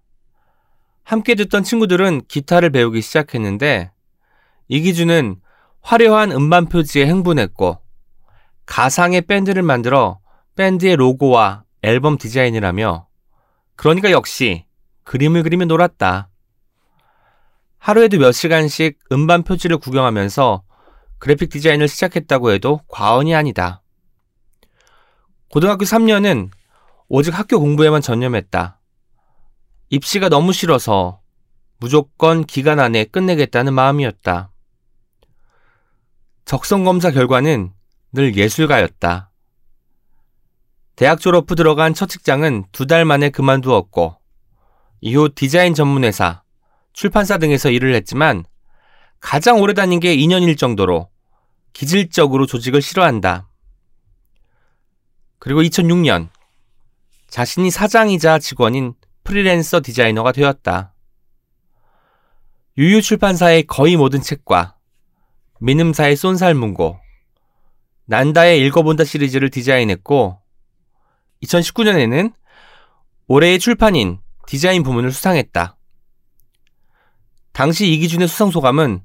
함께 듣던 친구들은 기타를 배우기 시작했는데 이기준은 화려한 음반 표지에 흥분했고 가상의 밴드를 만들어 밴드의 로고와 앨범 디자인을 하며, 그러니까 역시 그림을 그리며 놀았다. 하루에도 몇 시간씩 음반 표지를 구경하면서 그래픽 디자인을 시작했다고 해도 과언이 아니다. 고등학교 삼 년은 오직 학교 공부에만 전념했다. 입시가 너무 싫어서 무조건 기간 안에 끝내겠다는 마음이었다. 적성검사 결과는 늘 예술가였다. 대학 졸업 후 들어간 첫 직장은 두 달 만에 그만두었고, 이후 디자인 전문회사, 출판사 등에서 일을 했지만 가장 오래 다닌 게 이 년일 정도로 기질적으로 조직을 싫어한다. 그리고 이천육 년, 자신이 사장이자 직원인 프리랜서 디자이너가 되었다. 유유출판사의 거의 모든 책과 민음사의 쏜살 문고, 난다의 읽어본다 시리즈를 디자인했고, 이천십구 년에는 올해의 출판인 디자인 부문을 수상했다. 당시 이기준의 수상 소감은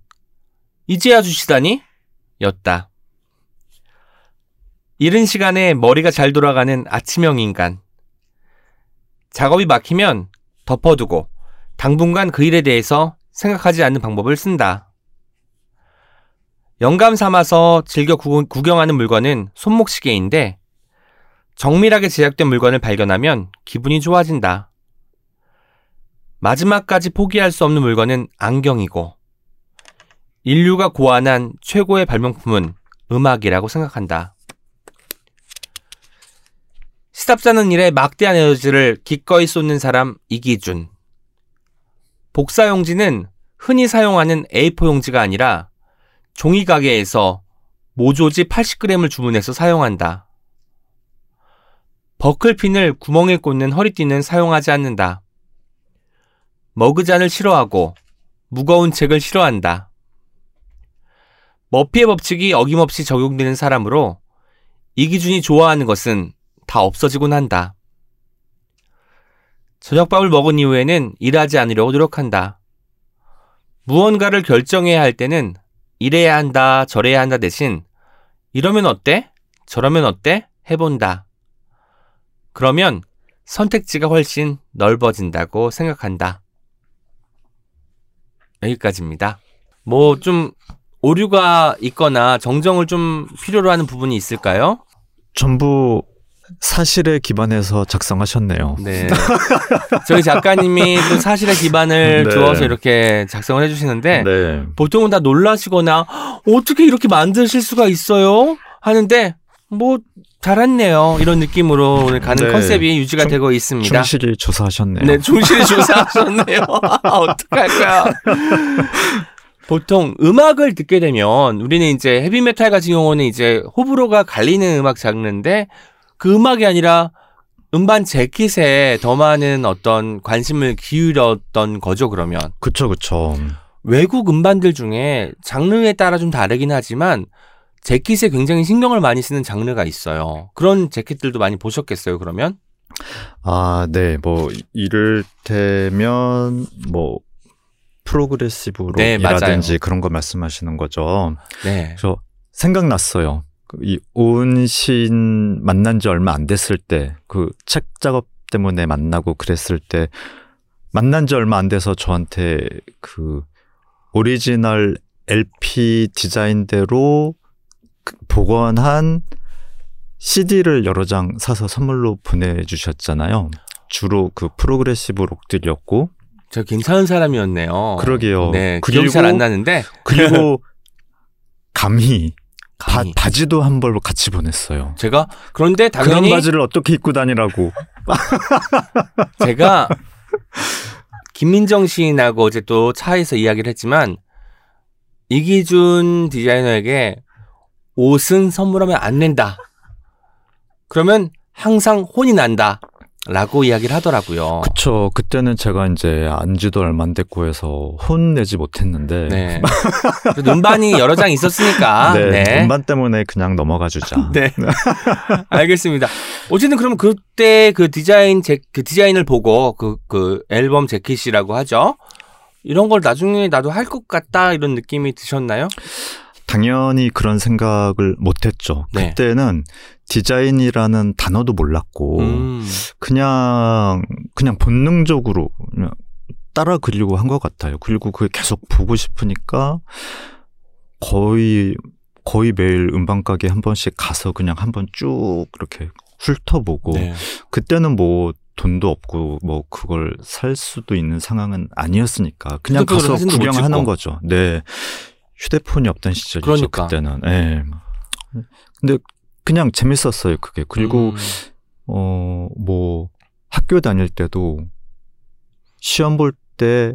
"이제야 주시다니? 였다. 이른 시간에 머리가 잘 돌아가는 아침형 인간. 작업이 막히면 덮어두고 당분간 그 일에 대해서 생각하지 않는 방법을 쓴다. 영감 삼아서 즐겨 구경하는 물건은 손목시계인데 정밀하게 제작된 물건을 발견하면 기분이 좋아진다. 마지막까지 포기할 수 없는 물건은 안경이고 인류가 고안한 최고의 발명품은 음악이라고 생각한다. 시답잖은 일에 막대한 에너지를 기꺼이 쏟는 사람 이기준. 복사용지는 흔히 사용하는 에이포 용지가 아니라 종이 가게에서 모조지 팔십 그램을 주문해서 사용한다. 버클핀을 구멍에 꽂는 허리띠는 사용하지 않는다. 머그잔을 싫어하고 무거운 책을 싫어한다. 머피의 법칙이 어김없이 적용되는 사람으로 이기준이 좋아하는 것은 다 없어지곤 한다. 저녁밥을 먹은 이후에는 일하지 않으려고 노력한다. 무언가를 결정해야 할 때는 이래야 한다, 저래야 한다 대신 이러면 어때? 저러면 어때? 해본다. 그러면 선택지가 훨씬 넓어진다고 생각한다. 여기까지입니다. 뭐 좀 오류가 있거나 정정을 좀 필요로 하는 부분이 있을까요? 전부 사실에 기반해서 작성하셨네요. 네. 저희 작가님이 또 사실에 기반을 네. 두어서 이렇게 작성을 해주시는데 네. 보통은 다 놀라시거나 어떻게 이렇게 만드실 수가 있어요? 하는데 뭐 잘했네요. 이런 느낌으로 오늘 가는 네. 컨셉이 유지가 중, 되고 있습니다. 충실히 조사하셨네요. 네, 충실히 조사하셨네요. 어떡할까요? 보통 음악을 듣게 되면 우리는 이제 헤비메탈 같은 경우는 이제 호불호가 갈리는 음악 장르인데 그 음악이 아니라 음반 재킷에 더 많은 어떤 관심을 기울였던 거죠, 그러면. 그쵸, 그쵸. 외국 음반들 중에 장르에 따라 좀 다르긴 하지만 재킷에 굉장히 신경을 많이 쓰는 장르가 있어요. 그런 재킷들도 많이 보셨겠어요, 그러면? 아, 네. 뭐, 이를테면, 뭐, 프로그레시브록이라든지 네, 그런 거 말씀하시는 거죠. 네. 저 생각났어요. 이 오은 시인 만난 지 얼마 안 됐을 때, 그 책 작업 때문에 만나고 그랬을 때, 만난 지 얼마 안 돼서 저한테 그 오리지널 엘피 디자인대로 복원한 씨디를 여러 장 사서 선물로 보내주셨잖아요. 주로 그 프로그레시브 록들이었고. 저 괜찮은 사람이었네요. 그러게요. 네, 기억이 잘 안 나는데. 그리고 감히, 감히. 바, 바지도 한 벌 같이 보냈어요. 제가 그런데 당연히 그런 바지를 어떻게 입고 다니라고. 제가 김민정 시인하고 어제 또 차에서 이야기를 했지만 이기준 디자이너에게 옷은 선물하면 안 된다. 그러면 항상 혼이 난다. 라고 이야기를 하더라고요. 그쵸. 그때는 제가 이제 안지도 얼마 안 됐고 해서 혼내지 못했는데. 네. 음반이 여러 장 있었으니까. 네. 네. 음반 때문에 그냥 넘어가 주자. 네. 알겠습니다. 어쨌든 그러면 그때 그 디자인, 제, 그 디자인을 보고 그, 그 앨범 재킷이라고 하죠. 이런 걸 나중에 나도 할 것 같다. 이런 느낌이 드셨나요? 당연히 그런 생각을 못했죠. 네. 그때는 디자인이라는 단어도 몰랐고 음. 그냥 그냥 본능적으로 그냥 따라 그리고 한 것 같아요. 그리고 그게 계속 보고 싶으니까 거의 거의 매일 음반 가게 한 번씩 가서 그냥 한번 쭉 이렇게 훑어보고 네. 그때는 뭐 돈도 없고 뭐 그걸 살 수도 있는 상황은 아니었으니까 그냥 가서 구경하는 거죠. 네. 휴대폰이 없던 시절이죠. 그러니까. 그때는. 예. 근데 그냥 재밌었어요, 그게. 그리고 음. 어, 뭐 학교 다닐 때도 시험 볼 때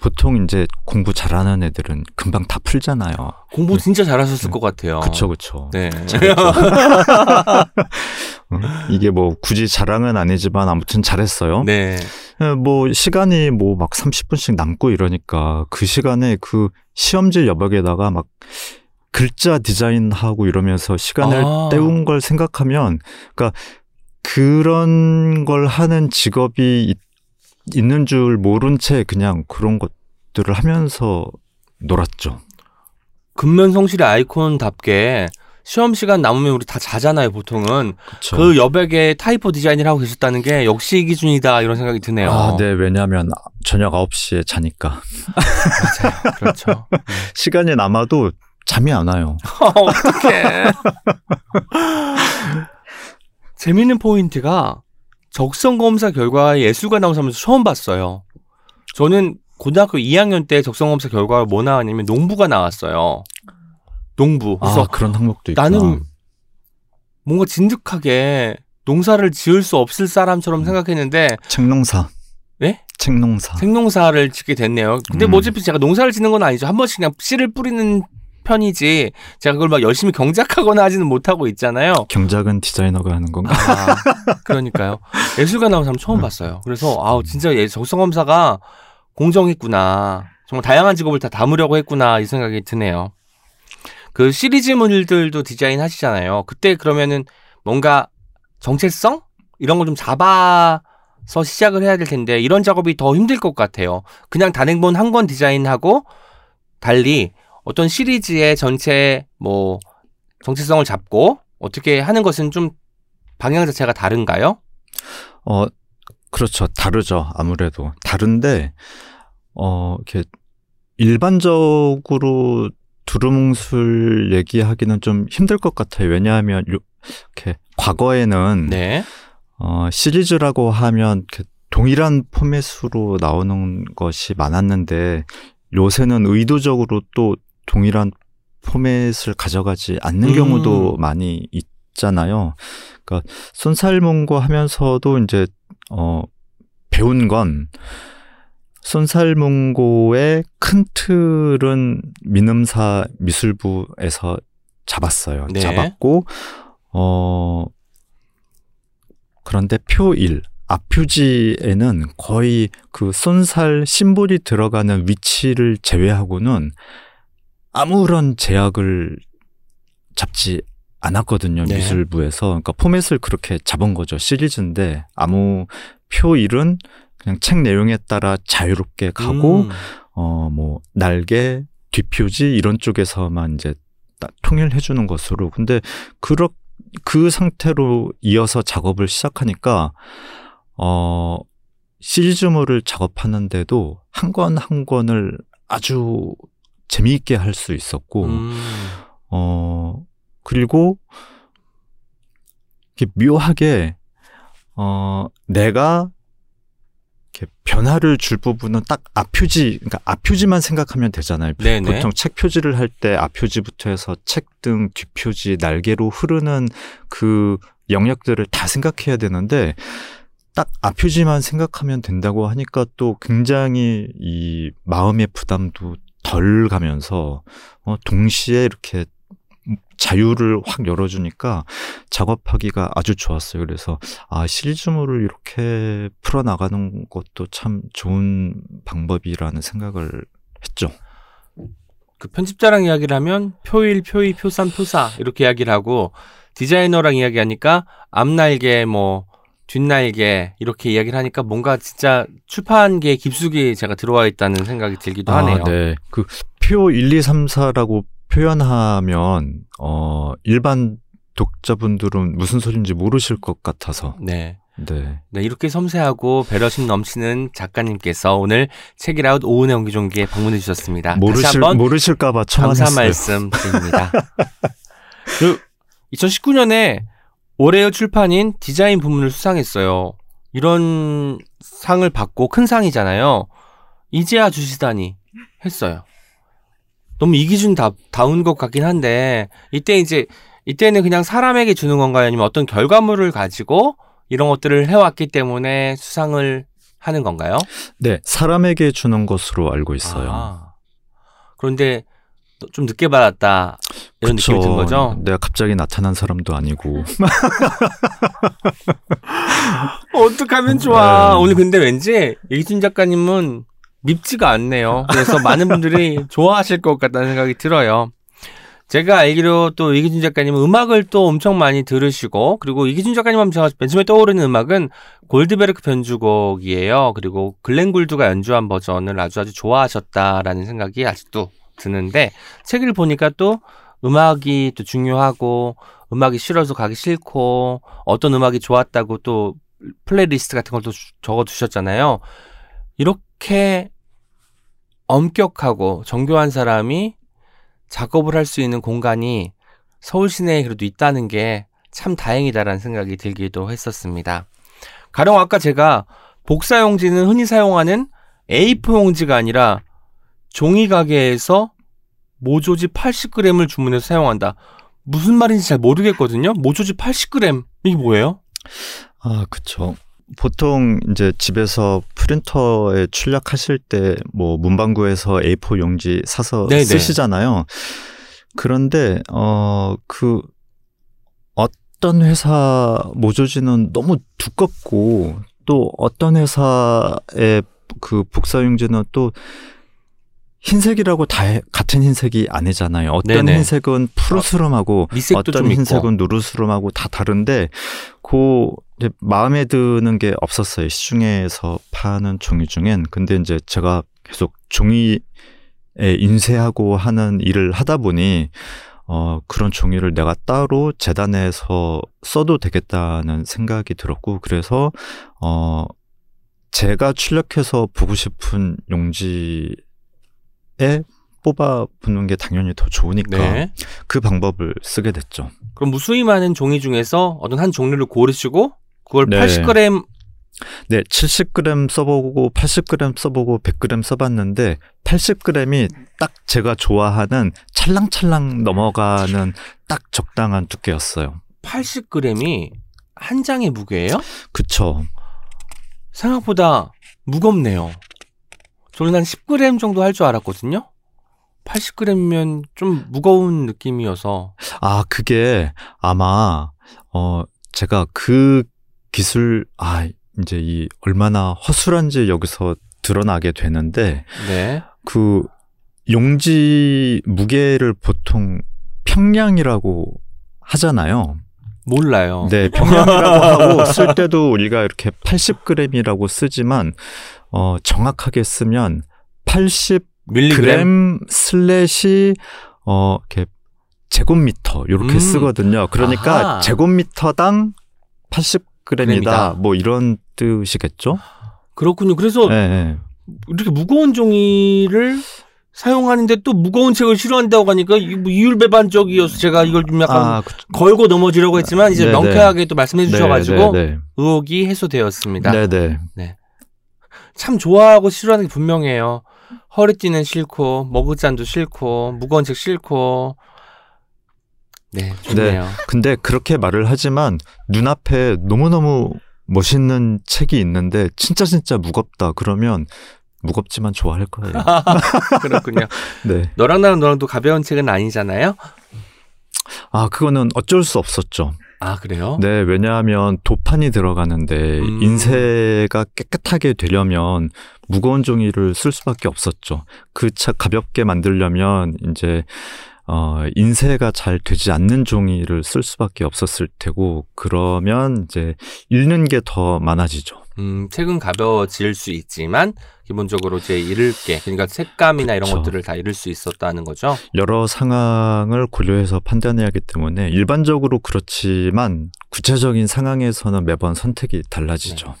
보통 이제 공부 잘하는 애들은 금방 다 풀잖아요. 공부 진짜 잘하셨을 네. 것 같아요. 그쵸, 그쵸. 네. 이게 뭐 굳이 자랑은 아니지만 아무튼 잘했어요. 네. 뭐 시간이 뭐 막 삼십 분씩 남고 이러니까 그 시간에 그 시험지 여백에다가 막 글자 디자인하고 이러면서 시간을 아. 때운 걸 생각하면 그러니까 그런 걸 하는 직업이 있 있는 줄 모른 채 그냥 그런 것들을 하면서 놀았죠. 근면성실의 아이콘답게 시험 시간 남으면 우리 다 자잖아요, 보통은. 그쵸. 그 여백에 타이포 디자인을 하고 계셨다는 게 역시 이 기준이다 이런 생각이 드네요. 아, 네, 왜냐하면 저녁 아홉 시에 자니까. 맞아요, 그렇죠. 시간이 남아도 잠이 안 와요. 어떡해. 재밌는 포인트가 적성검사 결과에 예술가 나온 사람을 처음 봤어요. 저는 고등학교 이 학년 때 적성검사 결과가 뭐 나왔냐면 농부가 나왔어요. 농부. 그래서 아, 그런 항목도 있구나. 나는 뭔가 진득하게 농사를 지을 수 없을 사람처럼 생각했는데. 책농사. 네? 책농사. 책농사를 짓게 됐네요. 근데 음. 뭐 어차피 제가 농사를 짓는 건 아니죠. 한 번씩 그냥 씨를 뿌리는 편이지 제가 그걸 막 열심히 경작하거나 하지는 못하고 있잖아요. 경작은 디자이너가 하는 건가? 아, 그러니까요. 예술가 나온 사람 처음 봤어요. 그래서 아우 진짜 적성검사가 공정했구나. 정말 다양한 직업을 다 담으려고 했구나 이 생각이 드네요. 그 시리즈물들도 디자인 하시잖아요. 그때 그러면은 뭔가 정체성? 이런 걸 좀 잡아서 시작을 해야 될 텐데 이런 작업이 더 힘들 것 같아요. 그냥 단행본 한 권 디자인하고 달리 어떤 시리즈의 전체 뭐 정체성을 잡고 어떻게 하는 것은 좀 방향 자체가 다른가요? 어, 그렇죠. 다르죠. 아무래도. 다른데, 어, 이렇게 일반적으로 두루뭉술 얘기하기는 좀 힘들 것 같아요. 왜냐하면, 이렇게 과거에는 네. 어, 시리즈라고 하면 이렇게 동일한 포맷으로 나오는 것이 많았는데, 요새는 의도적으로 또 동일한 포맷을 가져가지 않는 음. 경우도 많이 있잖아요. 그러니까 손살문고 하면서도 이제 어, 배운 건 손살문고의 큰 틀은 민음사 미술부에서 잡았어요. 네. 잡았고 어, 그런데 표일 앞표지에는 거의 그 손살 심볼이 들어가는 위치를 제외하고는 아무런 제약을 잡지 않았거든요. 네. 미술부에서. 그러니까 포맷을 그렇게 잡은 거죠. 시리즈인데 아무 표일은 그냥 책 내용에 따라 자유롭게 가고 음. 어, 뭐 날개, 뒷표지 이런 쪽에서만 이제 통일해 주는 것으로. 근데 그러, 그 상태로 이어서 작업을 시작하니까 어, 시리즈물을 작업하는데도 한 권 한 권을 아주 재미있게 할 수 있었고, 음. 어, 그리고 이렇게 묘하게 어, 내가 이렇게 변화를 줄 부분은 딱 앞표지, 그러니까 앞표지만 생각하면 되잖아요. 네네. 보통 책 표지를 할 때 앞표지부터 해서 책등, 뒷표지, 날개로 흐르는 그 영역들을 다 생각해야 되는데 딱 앞표지만 생각하면 된다고 하니까 또 굉장히 이 마음의 부담도 덜 가면서 어, 동시에 이렇게 자유를 확 열어주니까 작업하기가 아주 좋았어요. 그래서 아, 시리즈물을 이렇게 풀어나가는 것도 참 좋은 방법이라는 생각을 했죠. 그 편집자랑 이야기를 하면 표일, 표이, 표산, 표사 이렇게 이야기를 하고 디자이너랑 이야기하니까 앞날개 뭐 뒷날개 이렇게 이야기를 하니까 뭔가 진짜 출판계의 깊숙이 제가 들어와 있다는 생각이 들기도 아, 하네요. 네. 그 표 일, 이, 삼, 사라고 표현하면 어, 일반 독자분들은 무슨 소리인지 모르실 것 같아서. 네. 네. 네, 이렇게 섬세하고 배려심 넘치는 작가님께서 오늘 책일아웃 오은의 옹기종기에 방문해 주셨습니다. 모르실, 다시 한번 모르실까 봐 감사 말씀 드립니다. 그 이천십구 년에 올해의 출판인 디자인 부문을 수상했어요. 이런 상을 받고 큰 상이잖아요. 이제야 주시다니 했어요. 너무 이기준 다, 다운 것 같긴 한데 이때 이제 이때는 그냥 사람에게 주는 건가요? 아니면 어떤 결과물을 가지고 이런 것들을 해왔기 때문에 수상을 하는 건가요? 네, 사람에게 주는 것으로 알고 있어요. 아, 그런데 좀 늦게 받았다 이런 그쵸. 느낌이 든 거죠? 내가 갑자기 나타난 사람도 아니고 어떡하면 좋아. 에이. 오늘 근데 왠지 이기준 작가님은 밉지가 않네요. 그래서 많은 분들이 좋아하실 것 같다는 생각이 들어요. 제가 알기로 또 이기준 작가님은 음악을 또 엄청 많이 들으시고 그리고 이기준 작가님 하면 제가 맨 처음에 떠오르는 음악은 골드베르크 변주곡이에요. 그리고 글렌 굴드가 연주한 버전을 아주 아주 좋아하셨다라는 생각이 아직도 드는데 책을 보니까 또 음악이 또 중요하고 음악이 싫어서 가기 싫고 어떤 음악이 좋았다고 또 플레이리스트 같은 걸 또 적어두셨잖아요. 이렇게 엄격하고 정교한 사람이 작업을 할 수 있는 공간이 서울 시내에 그래도 있다는 게 참 다행이다라는 생각이 들기도 했었습니다. 가령 아까 제가 복사용지는 흔히 사용하는 에이포 용지가 아니라 종이 가게에서 모조지 팔십 그램을 주문해서 사용한다. 무슨 말인지 잘 모르겠거든요. 모조지 팔십 그램 이게 뭐예요? 아, 그쵸. 보통 이제 집에서 프린터에 출력하실 때 뭐 문방구에서 에이포 용지 사서 네네. 쓰시잖아요. 그런데 어, 그 어떤 회사 모조지는 너무 두껍고 또 어떤 회사의 그 복사 용지는 또 흰색이라고 다 같은 흰색이 아니잖아요. 어떤 네네. 흰색은 푸르스름하고 어, 어떤 흰색은 누르스름하고 다 다른데 그 마음에 드는 게 없었어요. 시중에서 파는 종이 중엔. 근데 이제 제가 계속 종이에 인쇄하고 하는 일을 하다 보니 어, 그런 종이를 내가 따로 재단해서 써도 되겠다는 생각이 들었고, 그래서 어, 제가 출력해서 보고 싶은 용지에 뽑아 붙는 게 당연히 더 좋으니까 네. 그 방법을 쓰게 됐죠. 그럼 무수히 많은 종이 중에서 어떤 한 종류를 고르시고 그걸 네. 팔십 그램 네, 칠십 그램 써보고 팔십 그램 써보고 백 그램 써봤는데 팔십 그램이 딱 제가 좋아하는 찰랑찰랑 넘어가는 딱 적당한 두께였어요. 팔십 그램이 한 장의 무게예요? 그쵸. 생각보다 무겁네요. 저는 한 십 그램 정도 할 줄 알았거든요. 팔십 그램이면 좀 무거운 느낌이어서. 아, 그게 아마 어 제가 그 기술 아 이제 이 얼마나 허술한지 여기서 드러나게 되는데 네. 그 용지 무게를 보통 평량이라고 하잖아요. 몰라요. 네, 평량이라고 하고 쓸 때도 우리가 이렇게 팔십 그램이라고 쓰지만 어 정확하게 쓰면 팔십 밀리그램 슬래시 어 이렇게 제곱미터 이렇게 음. 쓰거든요. 그러니까 아하. 제곱미터당 팔십 그램이다. 뭐 이런 뜻이겠죠. 그렇군요. 그래서 네. 이렇게 무거운 종이를 사용하는데 또 무거운 책을 싫어한다고 하니까 이율배반적이어서 제가 이걸 좀 약간 아, 걸고 넘어지려고 했지만 이제 네네. 명쾌하게 또 말씀해 주셔가지고 네네. 의혹이 해소되었습니다. 네네. 네. 참 좋아하고 싫어하는 게 분명해요. 허리띠는 싫고 머그잔도 싫고 무거운 책 싫고. 네, 좋네요. 네, 근데 그렇게 말을 하지만 눈앞에 너무너무 멋있는 책이 있는데 진짜 진짜 무겁다 그러면 무겁지만 좋아할 거예요. 그렇군요. 네. 너랑 나랑 너랑도 가벼운 책은 아니잖아요? 아, 그거는 어쩔 수 없었죠. 아, 그래요? 네, 왜냐하면 도판이 들어가는데 음. 인쇄가 깨끗하게 되려면 무거운 종이를 쓸 수밖에 없었죠. 그 책 가볍게 만들려면 이제 어, 인쇄가 잘 되지 않는 종이를 쓸 수밖에 없었을 테고, 그러면 이제 읽는 게 더 많아지죠. 음, 책은 가벼워질 수 있지만, 기본적으로 이제 읽을 게, 그러니까 색감이나 그쵸. 이런 것들을 다 읽을 수 있었다는 거죠? 여러 상황을 고려해서 판단해야 하기 때문에, 일반적으로 그렇지만, 구체적인 상황에서는 매번 선택이 달라지죠. 네.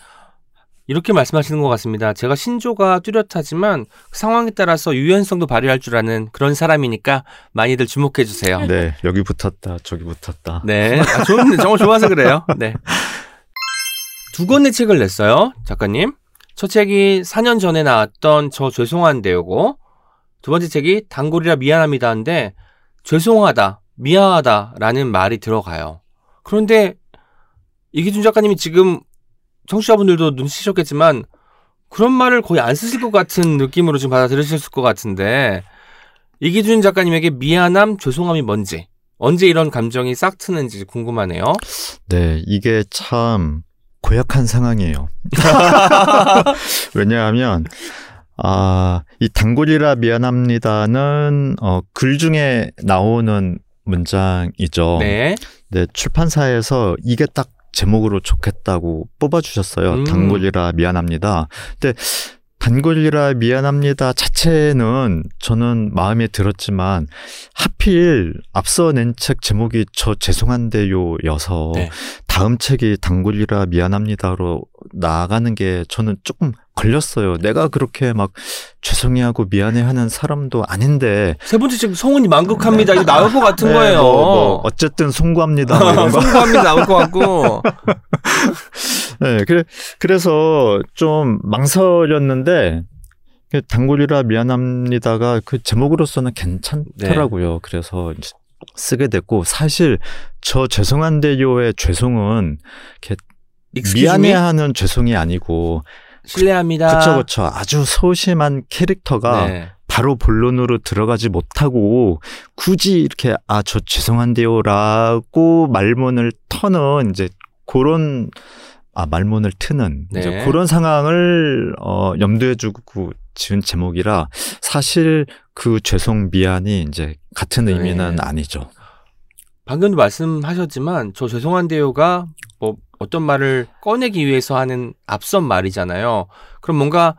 이렇게 말씀하시는 것 같습니다. 제가 신조가 뚜렷하지만 상황에 따라서 유연성도 발휘할 줄 아는 그런 사람이니까 많이들 주목해 주세요. 네, 여기 붙었다, 저기 붙었다. 네, 아, 좋은데 정말 좋아서 그래요. 네, 두 권의 책을 냈어요, 작가님. 첫 책이 사 년 전에 나왔던 저 죄송한데요고, 두 번째 책이 단골이라 미안합니다인데 죄송하다, 미안하다라는 말이 들어가요. 그런데 이기준 작가님이 지금 청취자분들도 눈치셨겠지만 그런 말을 거의 안 쓰실 것 같은 느낌으로 지금 받아들이셨을 것 같은데, 이기준 작가님에게 미안함, 죄송함이 뭔지, 언제 이런 감정이 싹 트는지 궁금하네요. 네, 이게 참 고약한 상황이에요. 왜냐하면 아, 이 단골이라 미안합니다는 어, 글 중에 나오는 문장이죠. 네. 네, 출판사에서 이게 딱 제목으로 좋겠다고 뽑아주셨어요. 음. 단골이라 미안합니다. 근데 단골이라 미안합니다 자체는 저는 마음에 들었지만 하필 앞서 낸 책 제목이 저 죄송한데요여서 네. 다음 책이 단골이라 미안합니다로 나아가는 게 저는 조금 걸렸어요. 내가 그렇게 막 죄송해하고 미안해하는 사람도 아닌데. 세 번째 지금 성운이 만극합니다. 네. 이거 나올 것 같은 네, 거예요. 뭐, 뭐 어쨌든 송구합니다. 뭐 이런 거. 송구합니다. 나올 것 같고. 네, 그래, 그래서 좀 망설였는데 단골이라 미안합니다가 그 제목으로서는 괜찮더라고요. 네. 그래서 쓰게 됐고, 사실 저 죄송한데요의 죄송은 이렇게 미안해하는 죄송이 아니고 실례합니다. 그쵸, 그쵸. 아주 소심한 캐릭터가 네. 바로 본론으로 들어가지 못하고 굳이 이렇게 아, 저 죄송한데요라고 말문을 터는 이제 그런 아, 말문을 트는 네. 이제 그런 상황을 어, 염두에 두고 지은 제목이라 사실 그 죄송 미안이 이제 같은 의미는 네. 아니죠. 방금도 말씀하셨지만 저 죄송한데요가 뭐 어떤 말을 꺼내기 위해서 하는 앞선 말이잖아요. 그럼 뭔가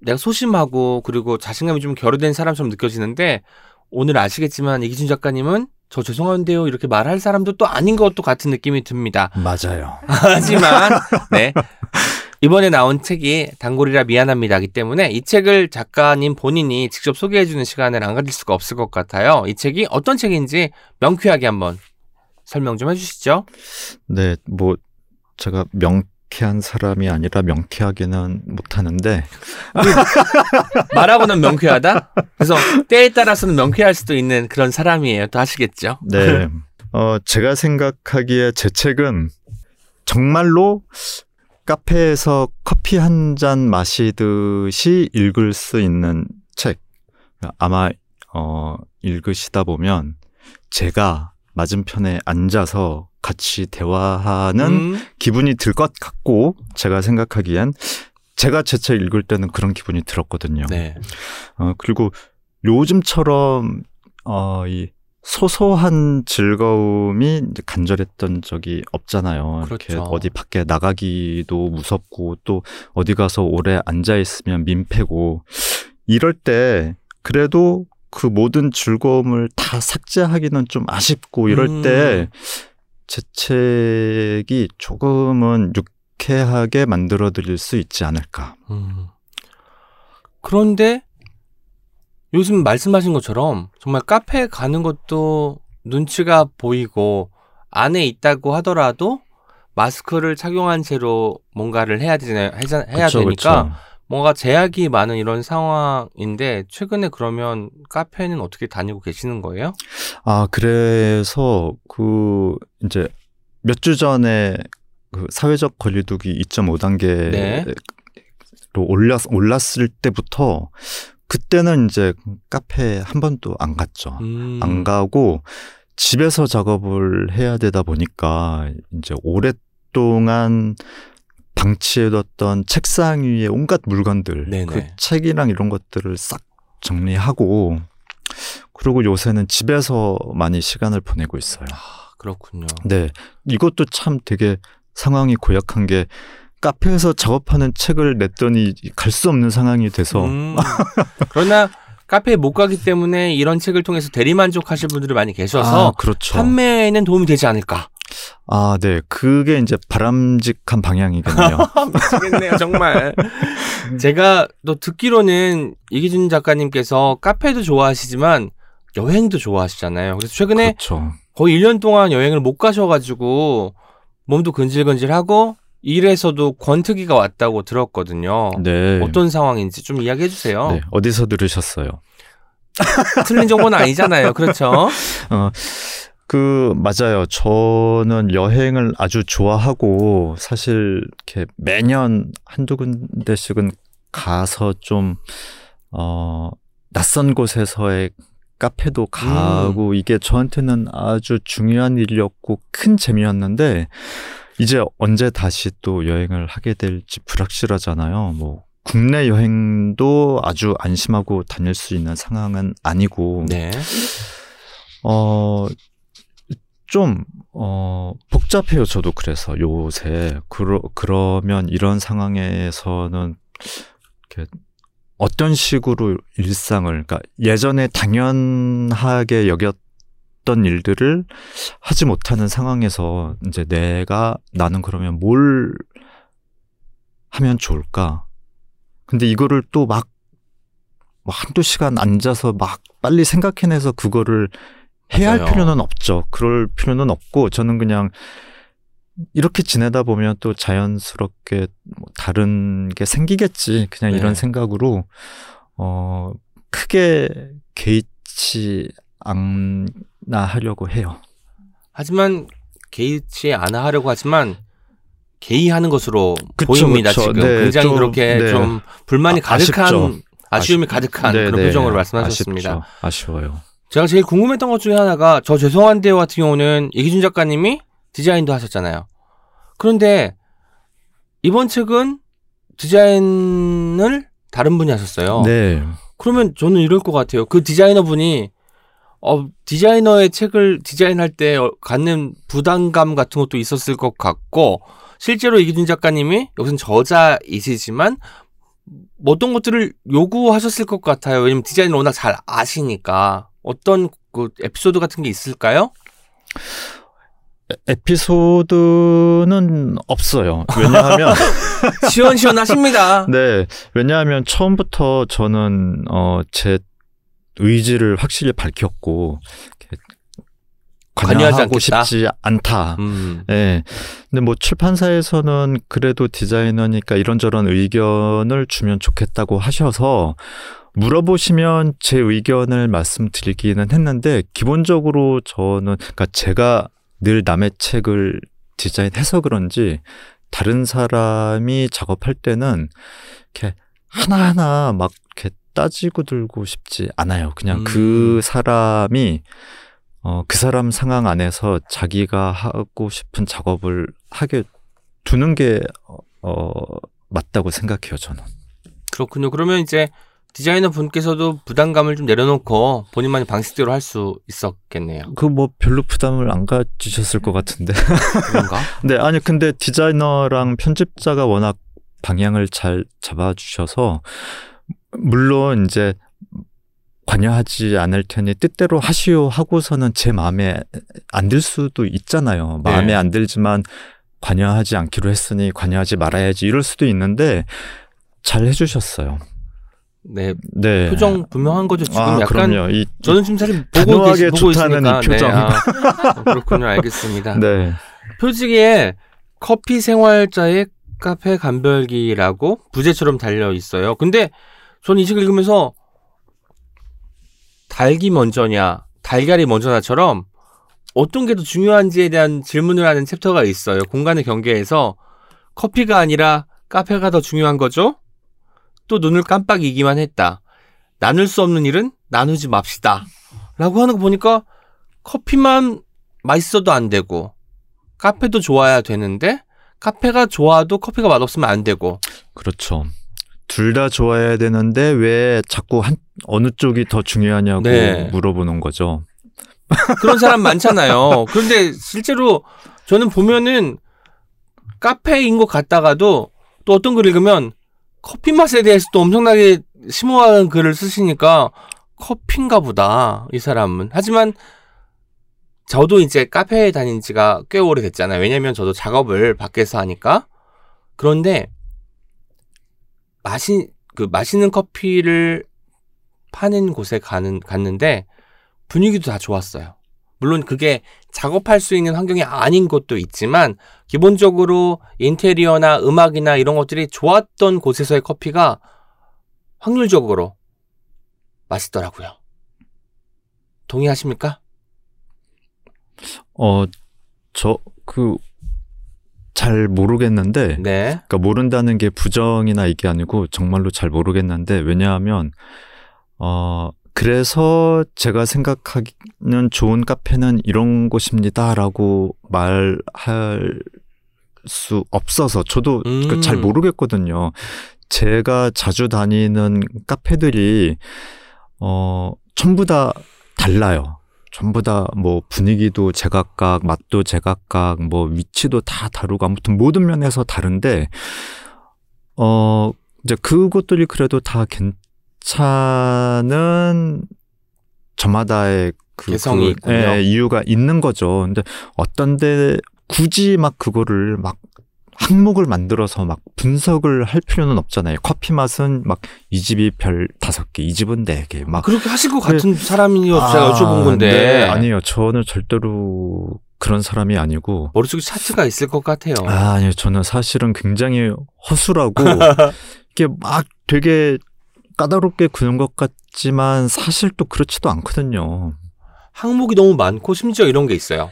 내가 소심하고 그리고 자신감이 좀 결여된 사람처럼 느껴지는데, 오늘 아시겠지만 이기준 작가님은 저 죄송한데요 이렇게 말할 사람도 또 아닌 것도 같은 느낌이 듭니다. 맞아요. 하지만 네 이번에 나온 책이 단골이라 미안합니다이기 때문에 이 책을 작가님 본인이 직접 소개해주는 시간을 안 가질 수가 없을 것 같아요. 이 책이 어떤 책인지 명쾌하게 한번 설명 좀 해주시죠. 네, 뭐 제가 명 명쾌한 사람이 아니라 명쾌하게는 못하는데 말하고는 명쾌하다? 그래서 때에 따라서는 명쾌할 수도 있는 그런 사람이에요. 또 하시겠죠? 네. 어, 제가 생각하기에 제 책은 정말로 카페에서 커피 한 잔 마시듯이 읽을 수 있는 책. 아마 어, 읽으시다 보면 제가 맞은편에 앉아서 같이 대화하는 음. 기분이 들 것 같고, 제가 생각하기엔 제가 제 책 읽을 때는 그런 기분이 들었거든요. 네. 어, 그리고 요즘처럼 어, 이 소소한 즐거움이 이제 간절했던 적이 없잖아요. 그렇죠. 이렇게 어디 밖에 나가기도 무섭고 또 어디 가서 오래 앉아 있으면 민폐고, 이럴 때 그래도 그 모든 즐거움을 다 삭제하기는 좀 아쉽고 이럴 음. 때 제 책이 조금은 유쾌하게 만들어드릴 수 있지 않을까. 음. 그런데 요즘 말씀하신 것처럼 정말 카페에 가는 것도 눈치가 보이고 안에 있다고 하더라도 마스크를 착용한 채로 뭔가를 해야, 되나, 해야, 해야 그쵸, 되니까 그쵸. 뭔가 제약이 많은 이런 상황인데 최근에 그러면 카페는 어떻게 다니고 계시는 거예요? 아, 그래서 그 이제 몇 주 전에 그 사회적 거리두기 이점오 단계로 네. 올랐, 올랐을 때부터 그때는 이제 카페에 한 번도 안 갔죠. 음. 안 가고 집에서 작업을 해야 되다 보니까 이제 오랫동안 방치해뒀던 책상 위에 온갖 물건들, 네네. 그 책이랑 이런 것들을 싹 정리하고, 그리고 요새는 집에서 많이 시간을 보내고 있어요. 아, 그렇군요. 네, 이것도 참 되게 상황이 고약한 게 카페에서 작업하는 책을 냈더니 갈 수 없는 상황이 돼서 음, 그러나 카페에 못 가기 때문에 이런 책을 통해서 대리만족하실 분들이 많이 계셔서 아, 그렇죠. 판매에는 도움이 되지 않을까. 아, 네. 그게 이제 바람직한 방향이겠네요. 미치겠네요, 정말. 제가 또 듣기로는 이기준 작가님께서 카페도 좋아하시지만 여행도 좋아하시잖아요. 그래서 최근에 그렇죠. 거의 일 년 동안 여행을 못 가셔가지고 몸도 근질근질하고 일에서도 권투기가 왔다고 들었거든요. 네. 어떤 상황인지 좀 이야기해 주세요. 네. 어디서 들으셨어요? 틀린 정보는 아니잖아요. 그렇죠. 어. 그 맞아요. 저는 여행을 아주 좋아하고 사실 이렇게 매년 한두 군데씩은 가서 좀 어, 낯선 곳에서의 카페도 가고 음. 이게 저한테는 아주 중요한 일이었고 큰 재미였는데 이제 언제 다시 또 여행을 하게 될지 불확실하잖아요. 뭐 국내 여행도 아주 안심하고 다닐 수 있는 상황은 아니고 네. 어. 좀 어, 복잡해요. 저도 그래서 요새 그러, 그러면 이런 상황에서는 이렇게 어떤 식으로 일상을 그러니까 예전에 당연하게 여겼던 일들을 하지 못하는 상황에서 이제 내가 나는 그러면 뭘 하면 좋을까? 근데 이거를 또 막 한두 시간 앉아서 막 빨리 생각해내서 그거를 해야 맞아요. 할 필요는 없죠. 그럴 필요는 없고 저는 그냥 이렇게 지내다 보면 또 자연스럽게 다른 게 생기겠지. 그냥 네. 이런 생각으로 어, 크게 개의치 않아 하려고 해요. 하지만 개의치 않아 하려고 하지만 개의하는 것으로 그쵸, 보입니다. 그쵸. 지금 네, 굉장히 좀, 그렇게 네. 좀 불만이 아, 가득한 아쉽죠. 아쉬움이 아쉽... 가득한 네, 그런 네. 표정으로 말씀하셨습니다. 아쉽죠. 아쉬워요. 제가 제일 궁금했던 것 중에 하나가 저 죄송한데요 같은 경우는 이기준 작가님이 디자인도 하셨잖아요. 그런데 이번 책은 디자인을 다른 분이 하셨어요. 네. 그러면 저는 이럴 것 같아요. 그 디자이너분이 어, 디자이너의 책을 디자인할 때 갖는 부담감 같은 것도 있었을 것 같고 실제로 이기준 작가님이 여기서는 저자이시지만 어떤 것들을 요구하셨을 것 같아요. 왜냐면 디자인을 워낙 잘 아시니까. 어떤 그 에피소드 같은 게 있을까요? 에피소드는 없어요. 왜냐하면 시원시원하십니다. 네, 왜냐하면 처음부터 저는 어, 제 의지를 확실히 밝혔고 관여하고 싶지 않다. 음. 네. 근데 뭐 출판사에서는 그래도 디자이너니까 이런저런 의견을 주면 좋겠다고 하셔서 물어보시면 제 의견을 말씀드리기는 했는데, 기본적으로 저는, 그러니까 제가 늘 남의 책을 디자인해서 그런지 다른 사람이 작업할 때는 이렇게 하나하나 막 이렇게 따지고 들고 싶지 않아요. 그냥 음. 그 사람이 어, 그 사람 상황 안에서 자기가 하고 싶은 작업을 하게 두는 게 어, 맞다고 생각해요, 저는. 그렇군요. 그러면 이제 디자이너 분께서도 부담감을 좀 내려놓고 본인만의 방식대로 할 수 있었겠네요. 그 뭐 별로 부담을 안 가지셨을 것 같은데. 그런가? 네, 아니 근데 디자이너랑 편집자가 워낙 방향을 잘 잡아주셔서, 물론 이제 관여하지 않을 테니 뜻대로 하시오 하고서는 제 마음에 안 들 수도 있잖아요. 마음에 네. 안 들지만 관여하지 않기로 했으니 관여하지 말아야지 이럴 수도 있는데 잘 해주셨어요. 네, 네. 표정 분명한 거죠 지금. 아, 약간 그럼요. 이, 저는 지금 사실 보고 계시, 보고 있으니까. 표정. 네, 아, 그렇군요. 알겠습니다. 네. 표지에 커피 생활자의 카페 간별기라고 부제처럼 달려 있어요. 근데 저는 이 책을 읽으면서 달기 먼저냐, 달걀이 먼저냐처럼 어떤 게 더 중요한지에 대한 질문을 하는 챕터가 있어요. 공간의 경계에서 커피가 아니라 카페가 더 중요한 거죠? 또 눈을 깜빡이기만 했다. 나눌 수 없는 일은 나누지 맙시다. 라고 하는 거 보니까 커피만 맛있어도 안 되고 카페도 좋아야 되는데 카페가 좋아도 커피가 맛없으면 안 되고. 그렇죠. 둘 다 좋아야 되는데 왜 자꾸 한, 어느 쪽이 더 중요하냐고 네. 물어보는 거죠. 그런 사람 많잖아요. 그런데 실제로 저는 보면은 카페인 것 같다가도 또 어떤 글 읽으면 커피 맛에 대해서도 엄청나게 심오한 글을 쓰시니까 커피인가 보다, 이 사람은. 하지만 저도 이제 카페에 다닌 지가 꽤 오래됐잖아요. 왜냐면 저도 작업을 밖에서 하니까. 그런데 마시, 그 맛있는 커피를 파는 곳에 가는, 갔는데 분위기도 다 좋았어요. 물론 그게 작업할 수 있는 환경이 아닌 것도 있지만 기본적으로 인테리어나 음악이나 이런 것들이 좋았던 곳에서의 커피가 확률적으로 맛있더라고요. 동의하십니까? 어, 저, 그, 잘 모르겠는데, 네. 그러니까 모른다는 게 부정이나 이게 아니고 정말로 잘 모르겠는데, 왜냐하면 어. 그래서 제가 생각하기는 좋은 카페는 이런 곳입니다라고 말할 수 없어서 저도 음. 잘 모르겠거든요. 제가 자주 다니는 카페들이 어, 전부 다 달라요. 전부 다 뭐 분위기도 제각각, 맛도 제각각, 뭐 위치도 다 다르고 아무튼 모든 면에서 다른데 어, 이제 그것들이 그래도 다 괜찮아요. 차는 저마다의 그, 개성이 그 예, 이유가 있는 거죠. 근데 어떤 데 굳이 막 그거를 막 항목을 만들어서 막 분석을 할 필요는 없잖아요. 커피 맛은 막 이 집이 별 다섯 개, 이 집은 네 개. 막 그렇게 하실 것 같은 사람이어서 아, 제가 여쭤본 건데. 네, 아니요, 저는 절대로 그런 사람이 아니고 머릿속에 차트가 있을 것 같아요. 아, 아니요, 저는 사실은 굉장히 허술하고 이게 막 되게 까다롭게 구는 것 같지만 사실 또 그렇지도 않거든요. 항목이 너무 많고 심지어 이런 게 있어요.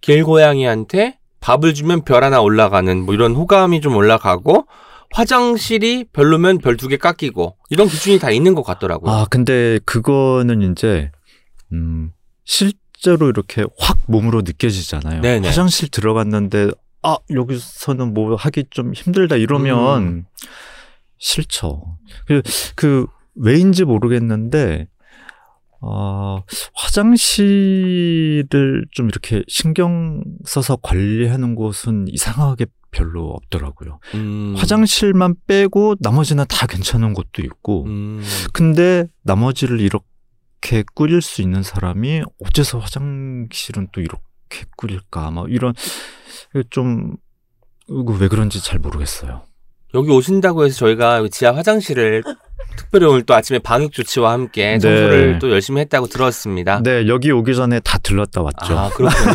길고양이한테 밥을 주면 별 하나 올라가는 뭐 이런 호감이 좀 올라가고 화장실이 별로면 별 두 개 깎이고 이런 기준이 다 있는 것 같더라고요. 아 근데 그거는 이제 음, 실제로 이렇게 확 몸으로 느껴지잖아요. 네네. 화장실 들어갔는데 아 여기서는 뭐 하기 좀 힘들다 이러면 음. 싫죠. 그, 그, 왜인지 모르겠는데, 어, 화장실을 좀 이렇게 신경 써서 관리하는 곳은 이상하게 별로 없더라고요. 음. 화장실만 빼고 나머지는 다 괜찮은 곳도 있고, 음. 근데 나머지를 이렇게 이렇게 꾸릴 수 있는 사람이 어째서 화장실은 또 이렇게 꾸릴까 막 이런 좀 왜 그런지 잘 모르겠어요. 여기 오신다고 해서 저희가 지하 화장실을 특별히 오늘 또 아침에 방역 조치와 함께 청소를 네. 또 열심히 했다고 들었습니다. 네, 여기 오기 전에 다 들렀다 왔죠. 아, 그렇군요.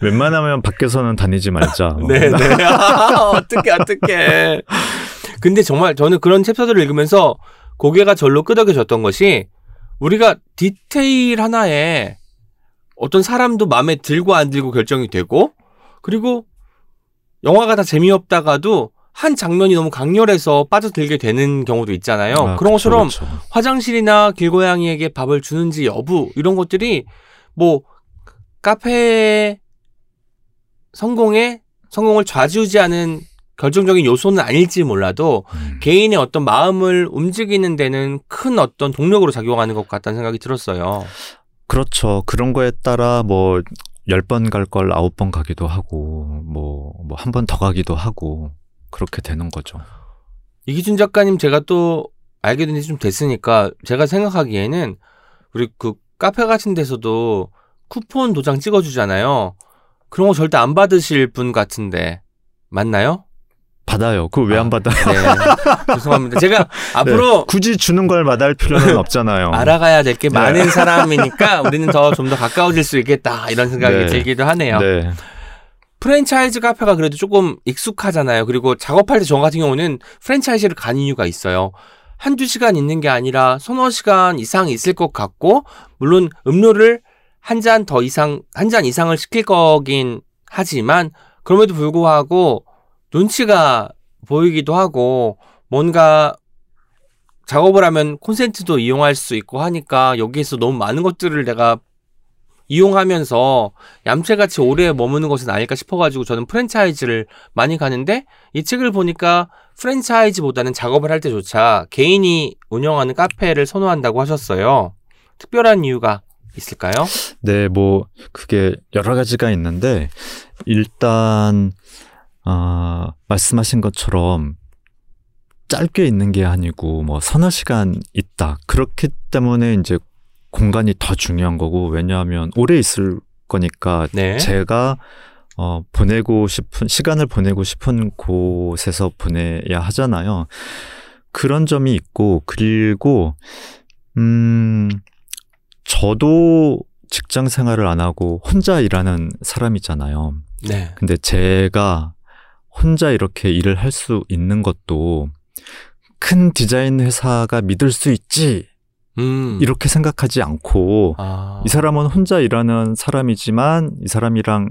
웬만하면 밖에서는 다니지 말자. 네, 네. 아, 어떡해, 어떡해. 근데 정말 저는 그런 챕터들을 읽으면서 고개가 절로 끄덕여졌던 것이 우리가 디테일 하나에 어떤 사람도 마음에 들고 안 들고 결정이 되고 그리고 영화가 다 재미없다가도 한 장면이 너무 강렬해서 빠져들게 되는 경우도 있잖아요. 아, 그런 그쵸, 것처럼 그쵸. 화장실이나 길고양이에게 밥을 주는지 여부 이런 것들이 뭐 카페의 성공에 성공을 좌지우지하는 결정적인 요소는 아닐지 몰라도 음. 개인의 어떤 마음을 움직이는 데는 큰 어떤 동력으로 작용하는 것 같다는 생각이 들었어요. 그렇죠. 그런 거에 따라 뭐 열 번 갈 걸 아홉 번 가기도 하고 뭐 뭐 한 번 더 가기도 하고 그렇게 되는 거죠. 이기준 작가님 제가 또 알게 된 지 좀 됐으니까 제가 생각하기에는 우리 그 카페 같은 데서도 쿠폰 도장 찍어주잖아요. 그런 거 절대 안 받으실 분 같은데 맞나요? 받아요. 그거 왜 안 아, 받아요? 네. 죄송합니다. 제가 앞으로 네. 굳이 주는 걸 마다할 필요는 없잖아요. 알아가야 될 게 네. 많은 사람이니까 우리는 더 좀 더 가까워질 수 있겠다 이런 생각이 네. 들기도 하네요. 네. 프랜차이즈 카페가 그래도 조금 익숙하잖아요. 그리고 작업할 때 저 같은 경우는 프랜차이즈를 간 이유가 있어요. 한두 시간 있는 게 아니라 서너 시간 이상 있을 것 같고 물론 음료를 한 잔 더 이상 한 잔 이상을 시킬 거긴 하지만 그럼에도 불구하고 눈치가 보이기도 하고 뭔가 작업을 하면 콘센트도 이용할 수 있고 하니까 여기에서 너무 많은 것들을 내가 이용하면서 얌체같이 오래 머무는 것은 아닐까 싶어가지고 저는 프랜차이즈를 많이 가는데 이 책을 보니까 프랜차이즈보다는 작업을 할 때조차 개인이 운영하는 카페를 선호한다고 하셨어요. 특별한 이유가 있을까요? 네, 뭐 그게 여러 가지가 있는데 일단 아, 어, 말씀하신 것처럼 짧게 있는 게 아니고 뭐 서너 시간 있다. 그렇기 때문에 이제 공간이 더 중요한 거고 왜냐하면 오래 있을 거니까 네. 제가 어, 보내고 싶은 시간을 보내고 싶은 곳에서 보내야 하잖아요. 그런 점이 있고 그리고 음, 저도 직장 생활을 안 하고 혼자 일하는 사람이잖아요. 네. 근데 제가 혼자 이렇게 일을 할 수 있는 것도 큰 디자인 회사가 믿을 수 있지 음. 이렇게 생각하지 않고 아. 이 사람은 혼자 일하는 사람이지만 이 사람이랑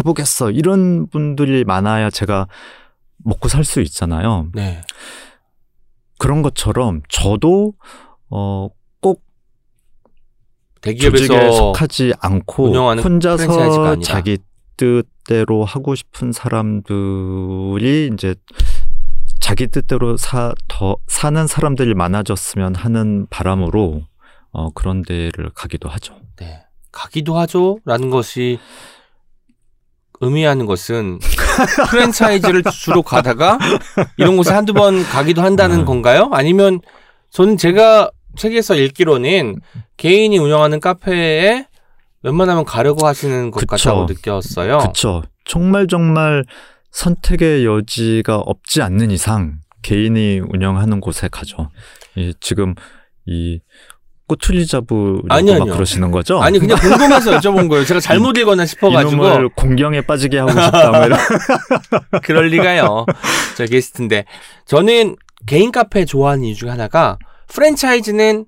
해보겠어 이런 분들이 많아야 제가 먹고 살 수 있잖아요. 네. 그런 것처럼 저도 어, 꼭 대기업에서 조직에 속하지 않고 혼자서 자기 뜻 대로 하고 싶은 사람들이 이제 자기 뜻대로 사, 더 사는 사람들이 많아졌으면 하는 바람으로 어, 그런 데를 가기도 하죠. 네, 가기도 하죠라는 것이 의미하는 것은 프랜차이즈를 주로 가다가 이런 곳에 한두 번 가기도 한다는 음. 건가요? 아니면 저는 제가 책에서 읽기로는 개인이 운영하는 카페에 웬만하면 가려고 하시는 것 그쵸. 같다고 느꼈어요. 그렇죠. 정말 정말 선택의 여지가 없지 않는 이상 개인이 운영하는 곳에 가죠. 이, 지금 이 꼬투리 잡으려고 아니, 막 그러시는 거죠? 아니 그냥 궁금해서 여쭤본 거예요. 제가 잘못 이, 읽거나 싶어가지고. 이놈을 공경에 빠지게 하고 싶다. 그럴 리가요. 저 게스트인데. 저는 개인 카페 좋아하는 이유 중 하나가 프랜차이즈는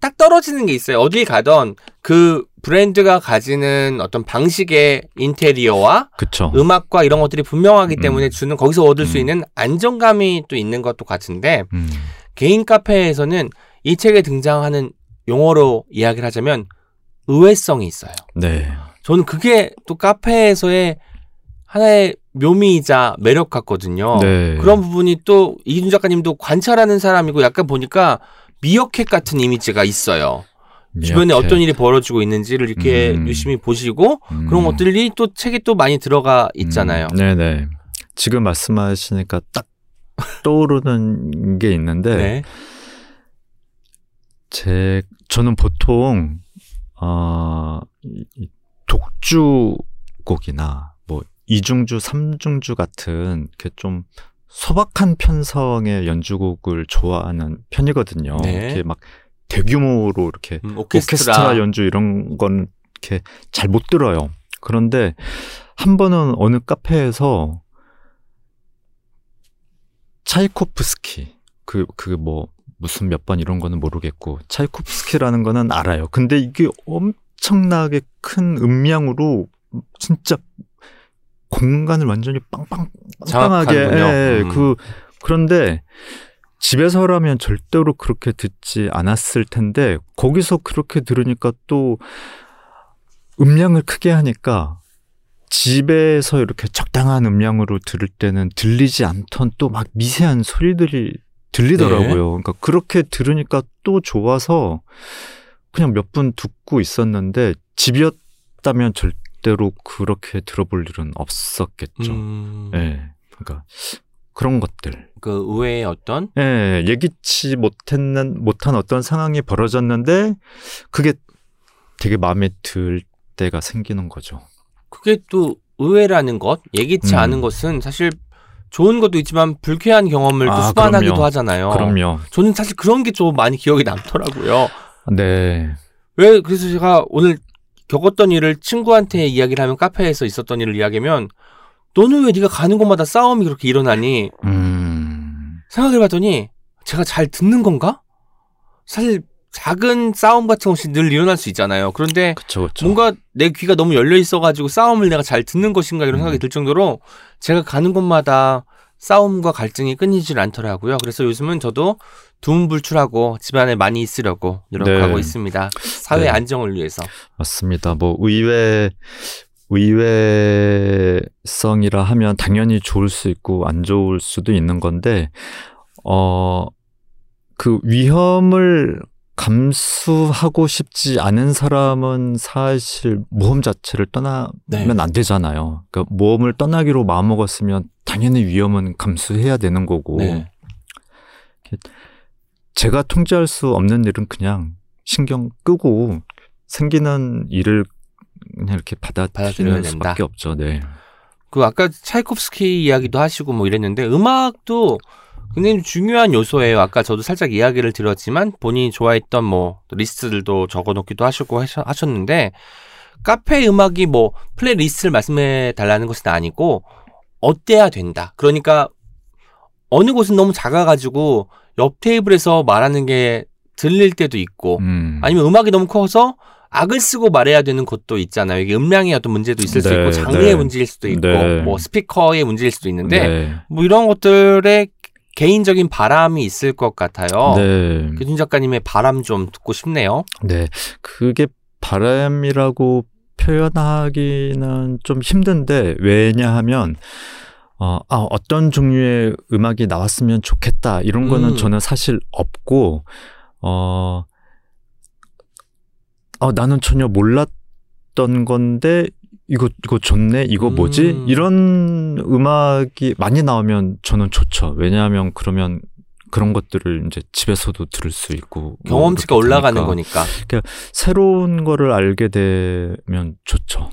딱 떨어지는 게 있어요. 어딜 가던 그 브랜드가 가지는 어떤 방식의 인테리어와 그쵸. 음악과 이런 것들이 분명하기 음. 때문에 주는 거기서 얻을 음. 수 있는 안정감이 또 있는 것도 같은데 음. 개인 카페에서는 이 책에 등장하는 용어로 이야기를 하자면 의외성이 있어요. 네. 저는 그게 또 카페에서의 하나의 묘미이자 매력 같거든요. 네. 그런 부분이 또 이기준 작가님도 관찰하는 사람이고 약간 보니까 미어캣 같은 이미지가 있어요. 미어캣. 주변에 어떤 일이 벌어지고 있는지를 이렇게 음. 유심히 보시고 음. 그런 것들이 또 책에 또 많이 들어가 있잖아요. 음. 네네. 지금 말씀하시니까 딱 떠오르는 게 있는데 네. 제 저는 보통 어, 독주곡이나 뭐 이중주, 삼중주 같은 이렇게 좀 소박한 편성의 연주곡을 좋아하는 편이거든요. 네. 이렇게 막 대규모로 이렇게 음, 오케스트라. 오케스트라 연주 이런 건 이렇게 잘 못 들어요. 그런데 한 번은 어느 카페에서 차이콥스키 그 그 뭐 무슨 몇 번 이런 거는 모르겠고 차이콥스키라는 거는 알아요. 근데 이게 엄청나게 큰 음량으로 진짜 공간을 완전히 빵빵 빵빵하게 예, 음. 그 그런데 집에서라면 절대로 그렇게 듣지 않았을 텐데 거기서 그렇게 들으니까 또 음량을 크게 하니까 집에서 이렇게 적당한 음량으로 들을 때는 들리지 않던 또 막 미세한 소리들이 들리더라고요. 네. 그러니까 그렇게 들으니까 또 좋아서 그냥 몇 분 듣고 있었는데 집이었다면 절대로 그렇게 들어볼 일은 없었겠죠. 음... 네. 그러니까 그런 것들. 그 의외의 어떤? 예, 예기치 못했는, 못한 어떤 상황이 벌어졌는데 그게 되게 마음에 들 때가 생기는 거죠. 그게 또 의외라는 것, 예기치 음. 않은 것은 사실 좋은 것도 있지만 불쾌한 경험을 아, 또 수반하기도 그럼요. 하잖아요. 그럼요. 저는 사실 그런 게 좀 많이 기억이 남더라고요. 네. 왜 그래서 제가 오늘 겪었던 일을 친구한테 이야기를 하면 카페에서 있었던 일을 이야기하면 너는 왜 네가 가는 곳마다 싸움이 그렇게 일어나니? 음... 생각해봤더니 제가 잘 듣는 건가? 사실 작은 싸움 같은 것이 늘 일어날 수 있잖아요. 그런데 그쵸, 그쵸. 뭔가 내 귀가 너무 열려 있어가지고 싸움을 내가 잘 듣는 것인가 이런 생각이 음. 들 정도로 제가 가는 곳마다 싸움과 갈등이 끊이질 않더라고요. 그래서 요즘은 저도 두문불출하고 집안에 많이 있으려고 노력하고 네. 있습니다. 사회 네. 안정을 위해서. 맞습니다. 뭐 의외... 의외성이라 하면 당연히 좋을 수 있고 안 좋을 수도 있는 건데 어, 그 위험을 감수하고 싶지 않은 사람은 사실 모험 자체를 떠나면 네. 안 되잖아요. 그러니까 모험을 떠나기로 마음먹었으면 당연히 위험은 감수해야 되는 거고 네. 제가 통제할 수 없는 일은 그냥 신경 끄고 생기는 일을 그냥 이렇게 받아들이는 수밖에 없죠. 네. 그 아까 차이콥스키 이야기도 하시고 뭐 이랬는데 음악도 굉장히 중요한 요소예요. 아까 저도 살짝 이야기를 드렸지만 본인이 좋아했던 뭐 리스트들도 적어놓기도 하시고 하셨는데 카페 음악이 뭐 플레이리스트를 말씀해 달라는 것은 아니고 어때야 된다. 그러니까 어느 곳은 너무 작아가지고 옆 테이블에서 말하는 게 들릴 때도 있고 음. 아니면 음악이 너무 커서 악을 쓰고 말해야 되는 것도 있잖아요. 이게 음량의 어떤 문제도 있을 네, 수 있고 장르의 네. 문제일 수도 있고 네. 뭐 스피커의 문제일 수도 있는데 네. 뭐 이런 것들의 개인적인 바람이 있을 것 같아요. 네. 기준 작가님의 바람 좀 듣고 싶네요. 네, 그게 바람이라고 표현하기는 좀 힘든데 왜냐하면 어, 아, 어떤 종류의 음악이 나왔으면 좋겠다 이런 거는 음. 저는 사실 없고 어. 아, 나는 전혀 몰랐던 건데 이거 이거 좋네 이거 뭐지 음. 이런 음악이 많이 나오면 저는 좋죠. 왜냐하면 그러면 그런 것들을 이제 집에서도 들을 수 있고 경험치가 뭐 올라가는 거니까 그러니까 새로운 거를 알게 되면 좋죠.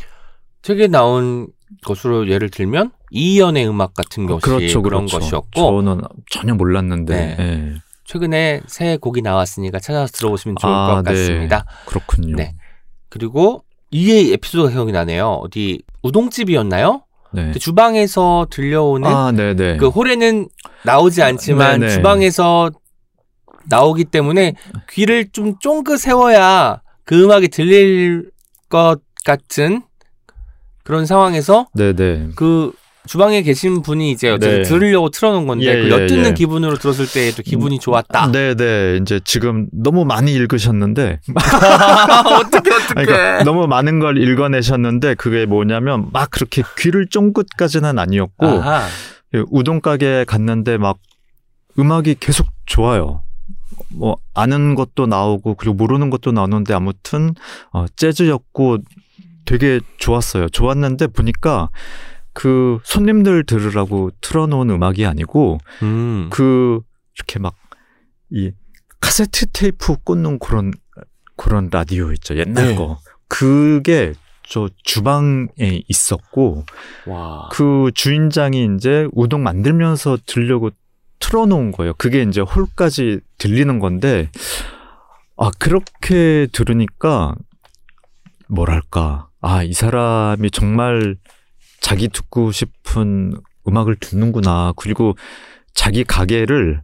책에 나온 것으로 예를 들면 이연의 음악 같은 것이 그렇죠, 그런 그렇죠. 것이었고 저는 전혀 몰랐는데. 네. 네. 최근에 새 곡이 나왔으니까 찾아서 들어보시면 좋을 아, 것 같습니다. 네. 그렇군요. 네. 그리고 이의 에피소드가 생각이 나네요. 어디 우동집이었나요? 네. 그 주방에서 들려오는 아, 네네. 그 홀에는 나오지 않지만 네네. 주방에서 나오기 때문에 귀를 좀 쫑긋 세워야 그 음악이 들릴 것 같은 그런 상황에서 네네. 그 주방에 계신 분이 이제 어쨌든 네. 들으려고 틀어놓은 건데 예, 그 엿듣는 예, 예. 기분으로 들었을 때 또 기분이 좋았다. 네네. 네. 이제 지금 너무 많이 읽으셨는데 어떻게 어떻게 그러니까 너무 많은 걸 읽어내셨는데 그게 뭐냐면 막 그렇게 귀를 쫑긋까지는 아니었고 아하. 우동 가게에 갔는데 막 음악이 계속 좋아요. 뭐 아는 것도 나오고 그리고 모르는 것도 나오는데 아무튼 어, 재즈였고 되게 좋았어요. 좋았는데 보니까. 그 손님들 들으라고 틀어놓은 음악이 아니고 음. 그 이렇게 막 이 카세트 테이프 꽂는 그런 그런 라디오 있죠. 옛날 네. 거. 그게 저 주방에 있었고 와. 그 주인장이 이제 우동 만들면서 들려고 틀어놓은 거예요. 그게 이제 홀까지 들리는 건데 아 그렇게 들으니까 뭐랄까 아 이 사람이 정말 자기 듣고 싶은 음악을 듣는구나. 그리고 자기 가게를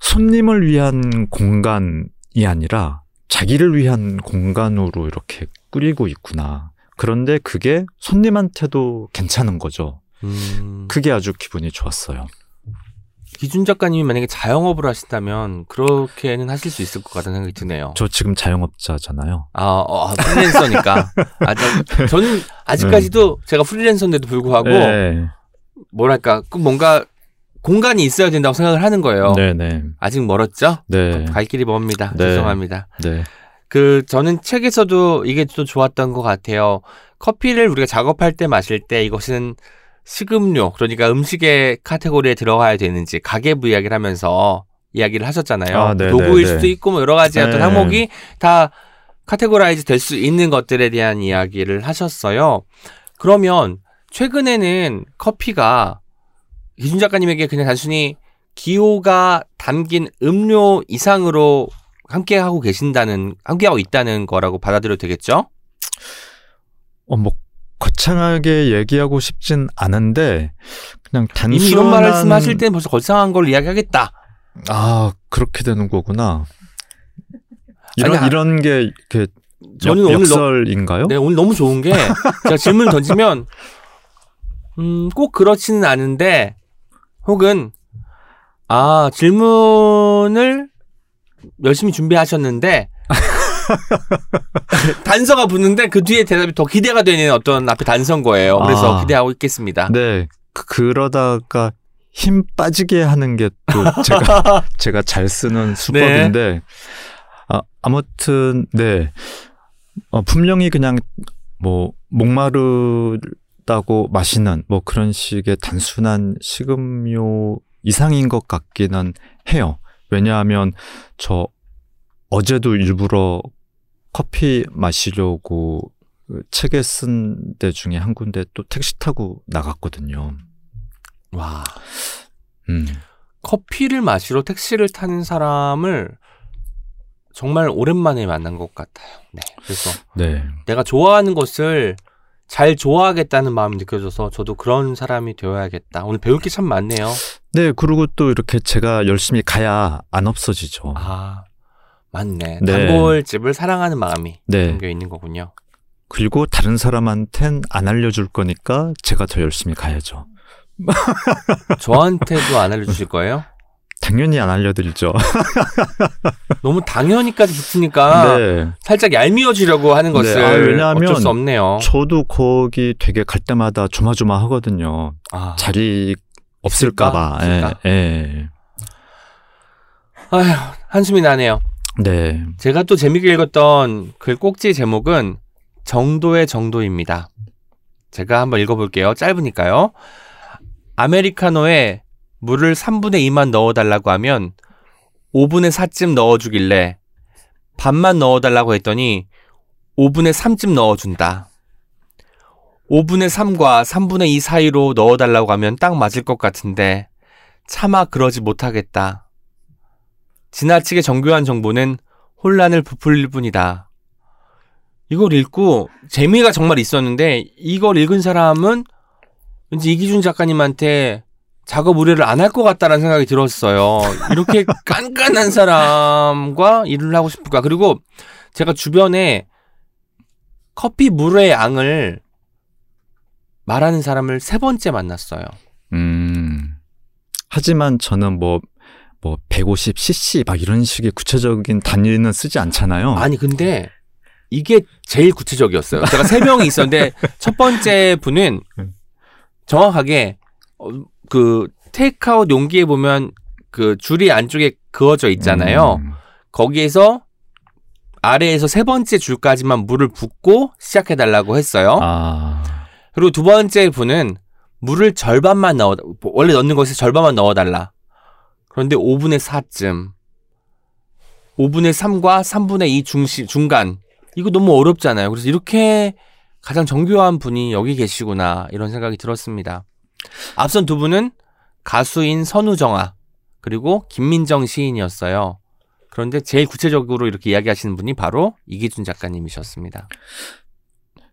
손님을 위한 공간이 아니라 자기를 위한 공간으로 이렇게 꾸리고 있구나. 그런데 그게 손님한테도 괜찮은 거죠. 음... 그게 아주 기분이 좋았어요. 이기준 작가님이 만약에 자영업을 하신다면 그렇게는 하실 수 있을 것 같다는 생각이 드네요. 저 지금 자영업자잖아요. 아, 어, 프리랜서니까. 아, 저, 저는 아직까지도 네. 제가 프리랜서인데도 불구하고 네. 뭐랄까 뭔가 공간이 있어야 된다고 생각을 하는 거예요. 네네. 아직 멀었죠? 네. 갈 길이 멉니다. 네. 죄송합니다. 네. 그 저는 책에서도 이게 또 좋았던 것 같아요. 커피를 우리가 작업할 때 마실 때 이것은 식음료 그러니까 음식의 카테고리에 들어가야 되는지 가계부 이야기를 하면서 이야기를 하셨잖아요. 아, 도구일 수도 있고 뭐 여러 가지 어떤 항목이 다 카테고라이즈 될 수 있는 것들에 대한 이야기를 하셨어요. 그러면 최근에는 커피가 이기준 작가님에게 그냥 단순히 기호가 담긴 음료 이상으로 함께하고 계신다는 함께하고 있다는 거라고 받아들여도 되겠죠? 어, 뭐 거창하게 얘기하고 싶진 않은데 그냥 단순한 이미 이런 말씀하실 때는 벌써 거창한 걸 이야기하겠다. 아 그렇게 되는 거구나. 이런 아니, 이런 게 이렇게 저는 역설인가요? 오늘 너, 네 오늘 너무 좋은 게 제가 질문을 던지면 음, 꼭 그렇지는 않은데 혹은 아 질문을 열심히 준비하셨는데 단서가 붙는데 그 뒤에 대답이 더 기대가 되는 어떤 앞에 단서인 거예요. 그래서 아, 기대하고 있겠습니다. 네, 그, 그러다가 힘 빠지게 하는 게 또 제가 제가 잘 쓰는 수법인데 네. 아, 아무튼 네 어, 분명히 그냥 뭐 목마르다고 마시는 뭐 그런 식의 단순한 식음료 이상인 것 같기는 해요. 왜냐하면 저 어제도 일부러 커피 마시려고 책에 쓴 데 중에 한 군데 또 택시 타고 나갔거든요. 와, 음. 커피를 마시러 택시를 타는 사람을 정말 오랜만에 만난 것 같아요. 네, 그래서 네. 내가 좋아하는 것을 잘 좋아하겠다는 마음이 느껴져서 저도 그런 사람이 되어야겠다. 오늘 배울 게 참 많네요. 네, 그리고 또 이렇게 제가 열심히 가야 안 없어지죠. 아, 맞네. 네. 단골집을 사랑하는 마음이 네. 담겨 있는 거군요. 그리고 다른 사람한텐 안 알려줄 거니까 제가 더 열심히 가야죠. 저한테도 안 알려주실 거예요? 당연히 안 알려드리죠. 너무 당연히까지 붙으니까 네. 살짝 얄미워지려고 하는 것을 네. 아, 왜냐하면 어쩔 수 없네요. 저도 거기 되게 갈 때마다 조마조마하거든요. 아, 자리 없을까 봐. 예, 예. 아휴 한숨이 나네요. 네. 제가 또 재미있게 읽었던 글 꼭지 제목은 정도의 정도입니다. 제가 한번 읽어볼게요. 짧으니까요. 아메리카노에 물을 삼분의 이만 넣어달라고 하면 오분의 사쯤 넣어주길래 반만 넣어달라고 했더니 오분의 삼쯤 넣어준다. 오분의 삼과 삼분의 이 사이로 넣어달라고 하면 딱 맞을 것 같은데 차마 그러지 못하겠다. 지나치게 정교한 정보는 혼란을 부풀릴 뿐이다. 이걸 읽고 재미가 정말 있었는데 이걸 읽은 사람은 왠지 이기준 작가님한테 작업 의뢰를 안 할 것 같다라는 생각이 들었어요. 이렇게 깐깐한 사람과 일을 하고 싶을까. 그리고 제가 주변에 커피 물의 양을 말하는 사람을 세 번째 만났어요. 음. 하지만 저는 뭐 뭐 백오십 씨씨 막 이런 식의 구체적인 단위는 쓰지 않잖아요. 아니 근데 이게 제일 구체적이었어요. 제가 세 명이 있었는데 첫 번째 분은 정확하게 그 테이크아웃 용기에 보면 그 줄이 안쪽에 그어져 있잖아요. 음. 거기에서 아래에서 세 번째 줄까지만 물을 붓고 시작해달라고 했어요. 아. 그리고 두 번째 분은 물을 절반만 넣어 원래 넣는 것에 절반만 넣어달라. 그런데 오분의 사쯤 오분의 삼과 삼분의 이 중시, 중간. 이거 너무 어렵잖아요. 그래서 이렇게 가장 정교한 분이 여기 계시구나 이런 생각이 들었습니다. 앞선 두 분은 가수인 선우정아 그리고 김민정 시인이었어요. 그런데 제일 구체적으로 이렇게 이야기하시는 분이 바로 이기준 작가님이셨습니다.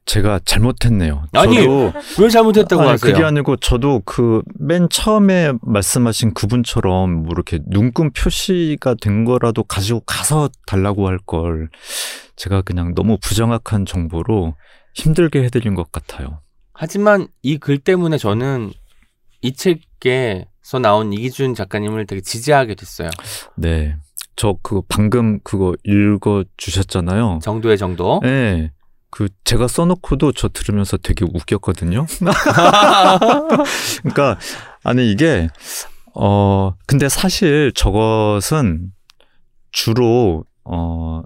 제가 잘못했네요. 아니, 저도 왜 잘못했다고 아니, 하세요? 그게 아니고 저도 그 맨 처음에 말씀하신 그분처럼 뭐 이렇게 눈금 표시가 된 거라도 가지고 가서 달라고 할 걸 제가 그냥 너무 부정확한 정보로 힘들게 해드린 것 같아요. 하지만 이 글 때문에 저는 이 책에서 나온 이기준 작가님을 되게 지지하게 됐어요. 네. 저 그 방금 그거 읽어주셨잖아요. 정도의 정도. 네. 그 제가 써놓고도 저 들으면서 되게 웃겼거든요. 그러니까 아니 이게 어 근데 사실 저것은 주로 어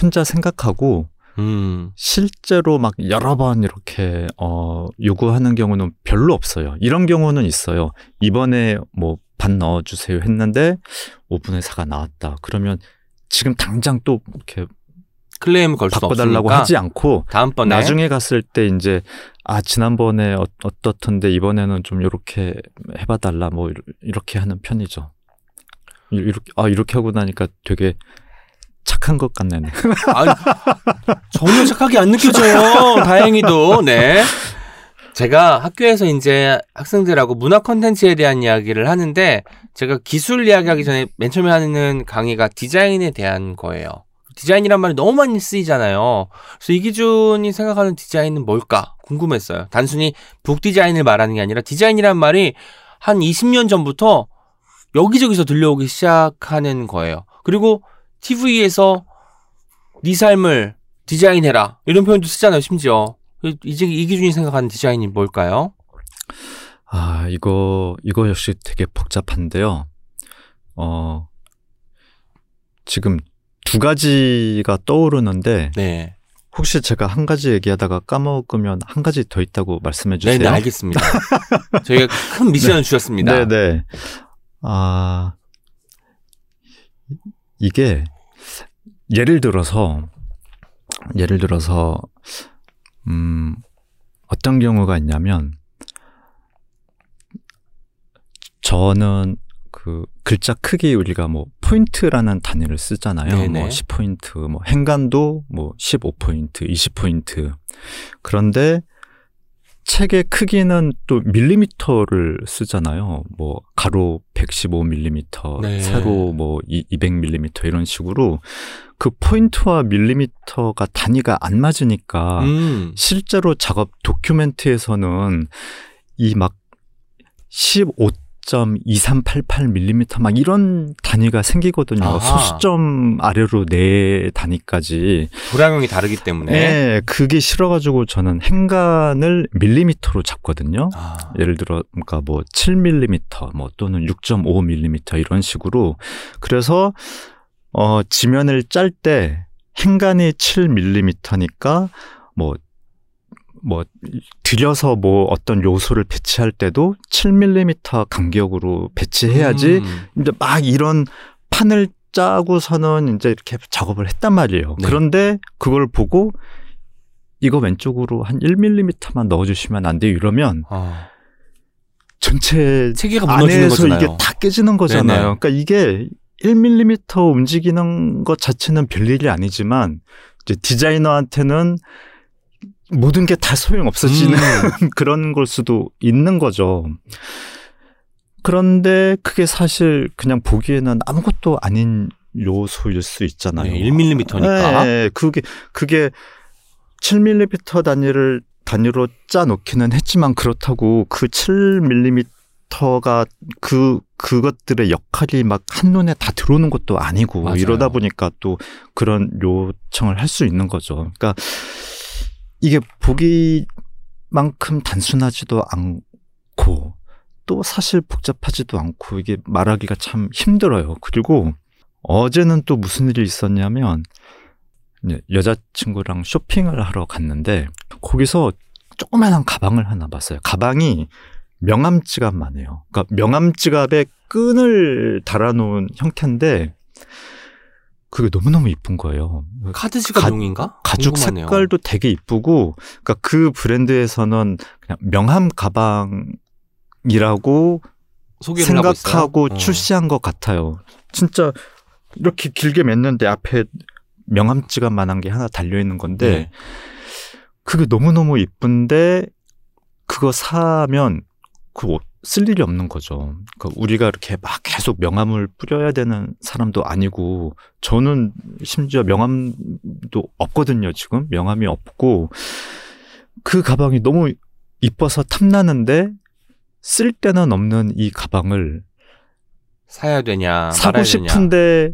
혼자 생각하고 음. 실제로 막 여러 번 이렇게 어 요구하는 경우는 별로 없어요. 이런 경우는 있어요. 이번에 뭐 반 넣어주세요 했는데 오분의 사가 나왔다. 그러면 지금 당장 또 이렇게 클레임 걸 수 없으니까 바꿔달라고 하지 않고 다음번에 나중에 갔을 때 이제 아 지난번에 어, 어떻던데 이번에는 좀 이렇게 해봐달라 뭐 이렇게 하는 편이죠. 이렇게 아 이렇게 하고 나니까 되게 착한 것 같네. 아니, 전혀 착하게 안 느껴져요. 다행히도 네. 제가 학교에서 이제 학생들하고 문화 콘텐츠에 대한 이야기를 하는데 제가 기술 이야기하기 전에 맨 처음에 하는 강의가 디자인에 대한 거예요. 디자인이란 말이 너무 많이 쓰이잖아요. 그래서 이기준이 생각하는 디자인은 뭘까 궁금했어요. 단순히 북 디자인을 말하는 게 아니라 디자인이란 말이 한 이십 년 전부터 여기저기서 들려오기 시작하는 거예요. 그리고 티비에서 네 삶을 디자인해라 이런 표현도 쓰잖아요. 심지어 이제 이기준이 생각하는 디자인이 뭘까요? 아 이거 이거 역시 되게 복잡한데요. 어 지금 두 가지가 떠오르는데 네. 혹시 제가 한 가지 얘기하다가 까먹으면 한 가지 더 있다고 말씀해 주세요. 네, 알겠습니다. 저희가 큰 미션을 네. 주셨습니다. 네, 네. 아 이게 예를 들어서 예를 들어서 음, 어떤 경우가 있냐면 저는 그 글자 크기 우리가 뭐 포인트라는 단위를 쓰잖아요. 네네. 뭐 십 포인트, 뭐 행간도 뭐 십오 포인트, 이십 포인트. 그런데 책의 크기는 또 밀리미터를 쓰잖아요. 뭐 가로 백십오 밀리미터, 네. 세로 뭐 이백 밀리미터 이런 식으로 그 포인트와 밀리미터가 단위가 안 맞으니까 음. 실제로 작업 도큐멘트에서는 이 막 십오 이삼팔팔 밀리미터 막 이런 단위가 생기거든요. 아하. 소수점 아래로 네 단위까지. 불황형이 다르기 때문에. 네. 그게 싫어가지고 저는 행간을 밀리미터로 잡거든요. 아. 예를 들어, 그러니까 뭐 칠 밀리미터 뭐 또는 육 점 오 밀리미터 이런 식으로. 그래서, 어, 지면을 짤 때 행간이 칠 밀리미터니까 뭐 뭐 들여서 뭐 어떤 요소를 배치할 때도 칠 밀리미터 간격으로 배치해야지 음. 이제 막 이런 판을 짜고서는 이제 이렇게 작업을 했단 말이에요. 네. 그런데 그걸 보고 이거 왼쪽으로 한 일 밀리미터만 넣어주시면 안 돼요. 이러면 아. 전체 체계가 무너지는 안에서 거잖아요. 이게 다 깨지는 거잖아요. 네네. 그러니까 이게 일 밀리미터 움직이는 것 자체는 별일이 아니지만 이제 디자이너한테는 모든 게 다 소용없어지는 음. 그런 걸 수도 있는 거죠. 그런데 그게 사실 그냥 보기에는 아무것도 아닌 요소일 수 있잖아요. 네, 일 밀리미터니까. 네, 그게, 그게 칠 밀리미터 단위를 단위로 짜놓기는 했지만 그렇다고 그 칠 밀리미터가 그, 그것들의 역할이 막 한눈에 다 들어오는 것도 아니고 맞아요. 이러다 보니까 또 그런 요청을 할 수 있는 거죠. 그러니까 이게 보기만큼 단순하지도 않고 또 사실 복잡하지도 않고 이게 말하기가 참 힘들어요. 그리고 어제는 또 무슨 일이 있었냐면 여자친구랑 쇼핑을 하러 갔는데 거기서 조그만한 가방을 하나 봤어요. 가방이 명함 지갑만 해요. 그러니까 명함 지갑에 끈을 달아놓은 형태인데 그게 너무너무 이쁜 거예요. 카드 지갑용인가? 가죽 궁금하네요. 색깔도 되게 이쁘고, 그러니까 그 브랜드에서는 그냥 명함 가방이라고 생각하고 출시한 어. 것 같아요. 진짜 이렇게 길게 맸는데 앞에 명함지갑만한 게 하나 달려있는 건데 네. 그게 너무너무 이쁜데 그거 사면 그거 쓸 일이 없는 거죠. 그러니까 우리가 이렇게 막 계속 명함을 뿌려야 되는 사람도 아니고, 저는 심지어 명함도 없거든요. 지금 명함이 없고 그 가방이 너무 이뻐서 탐나는데 쓸 데는 없는 이 가방을 사야 되냐, 사고 싶은데 되냐.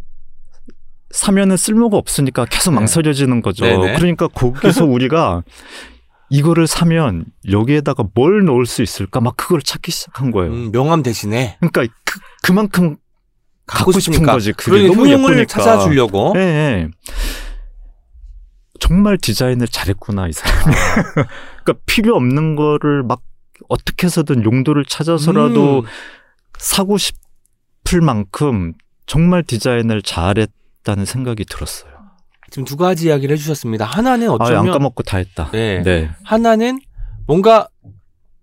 사면은 쓸모가 없으니까 계속 네. 망설여지는 거죠. 네네. 그러니까 거기서 우리가 이거를 사면 여기에다가 뭘 넣을 수 있을까? 막 그걸 찾기 시작한 거예요. 음, 명함 대신에. 그러니까 그, 그만큼 갖고, 갖고 싶은 거지. 그게 너무 예쁘니까. 찾아주려고. 예, 예. 정말 디자인을 잘했구나, 이 사람이. 아. 그러니까 필요 없는 거를 막 어떻게 해서든 용도를 찾아서라도 음. 사고 싶을 만큼 정말 디자인을 잘했다는 생각이 들었어요. 지금 두 가지 이야기를 해주셨습니다. 하나는 어쩌면 아, 안 까먹고 다 했다. 네. 네. 하나는 뭔가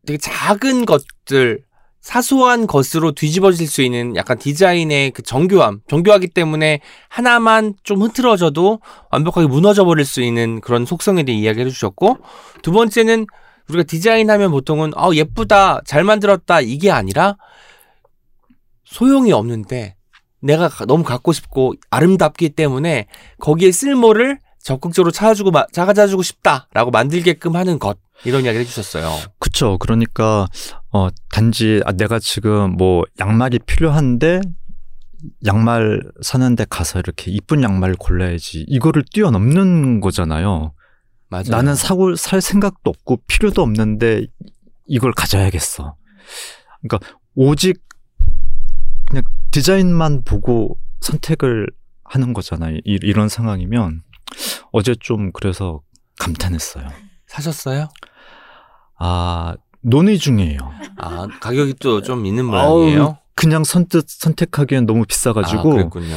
되게 작은 것들, 사소한 것으로 뒤집어질 수 있는 약간 디자인의 그 정교함, 정교하기 때문에 하나만 좀 흐트러져도 완벽하게 무너져버릴 수 있는 그런 속성에 대해 이야기를 해주셨고, 두 번째는 우리가 디자인하면 보통은 아, 예쁘다, 잘 만들었다 이게 아니라 소용이 없는데 내가 너무 갖고 싶고 아름답기 때문에 거기에 쓸모를 적극적으로 찾아주고 찾아주고 싶다라고 만들게끔 하는 것, 이런 이야기를 해주셨어요. 그렇죠. 그러니까 어, 단지 아, 내가 지금 뭐 양말이 필요한데 양말 사는데 가서 이렇게 이쁜 양말을 골라야지, 이거를 뛰어넘는 거잖아요. 맞아요. 나는 사고 살 생각도 없고 필요도 없는데 이걸 가져야겠어. 그러니까 오직 그냥 디자인만 보고 선택을 하는 거잖아요. 이, 이런 상황이면 어제 좀 그래서 감탄했어요. 사셨어요? 아, 논의 중이에요. 아, 가격이 또 좀 있는 모양이에요? 아우, 그냥 선뜻 선택하기엔 너무 비싸가지고. 아, 그랬군요.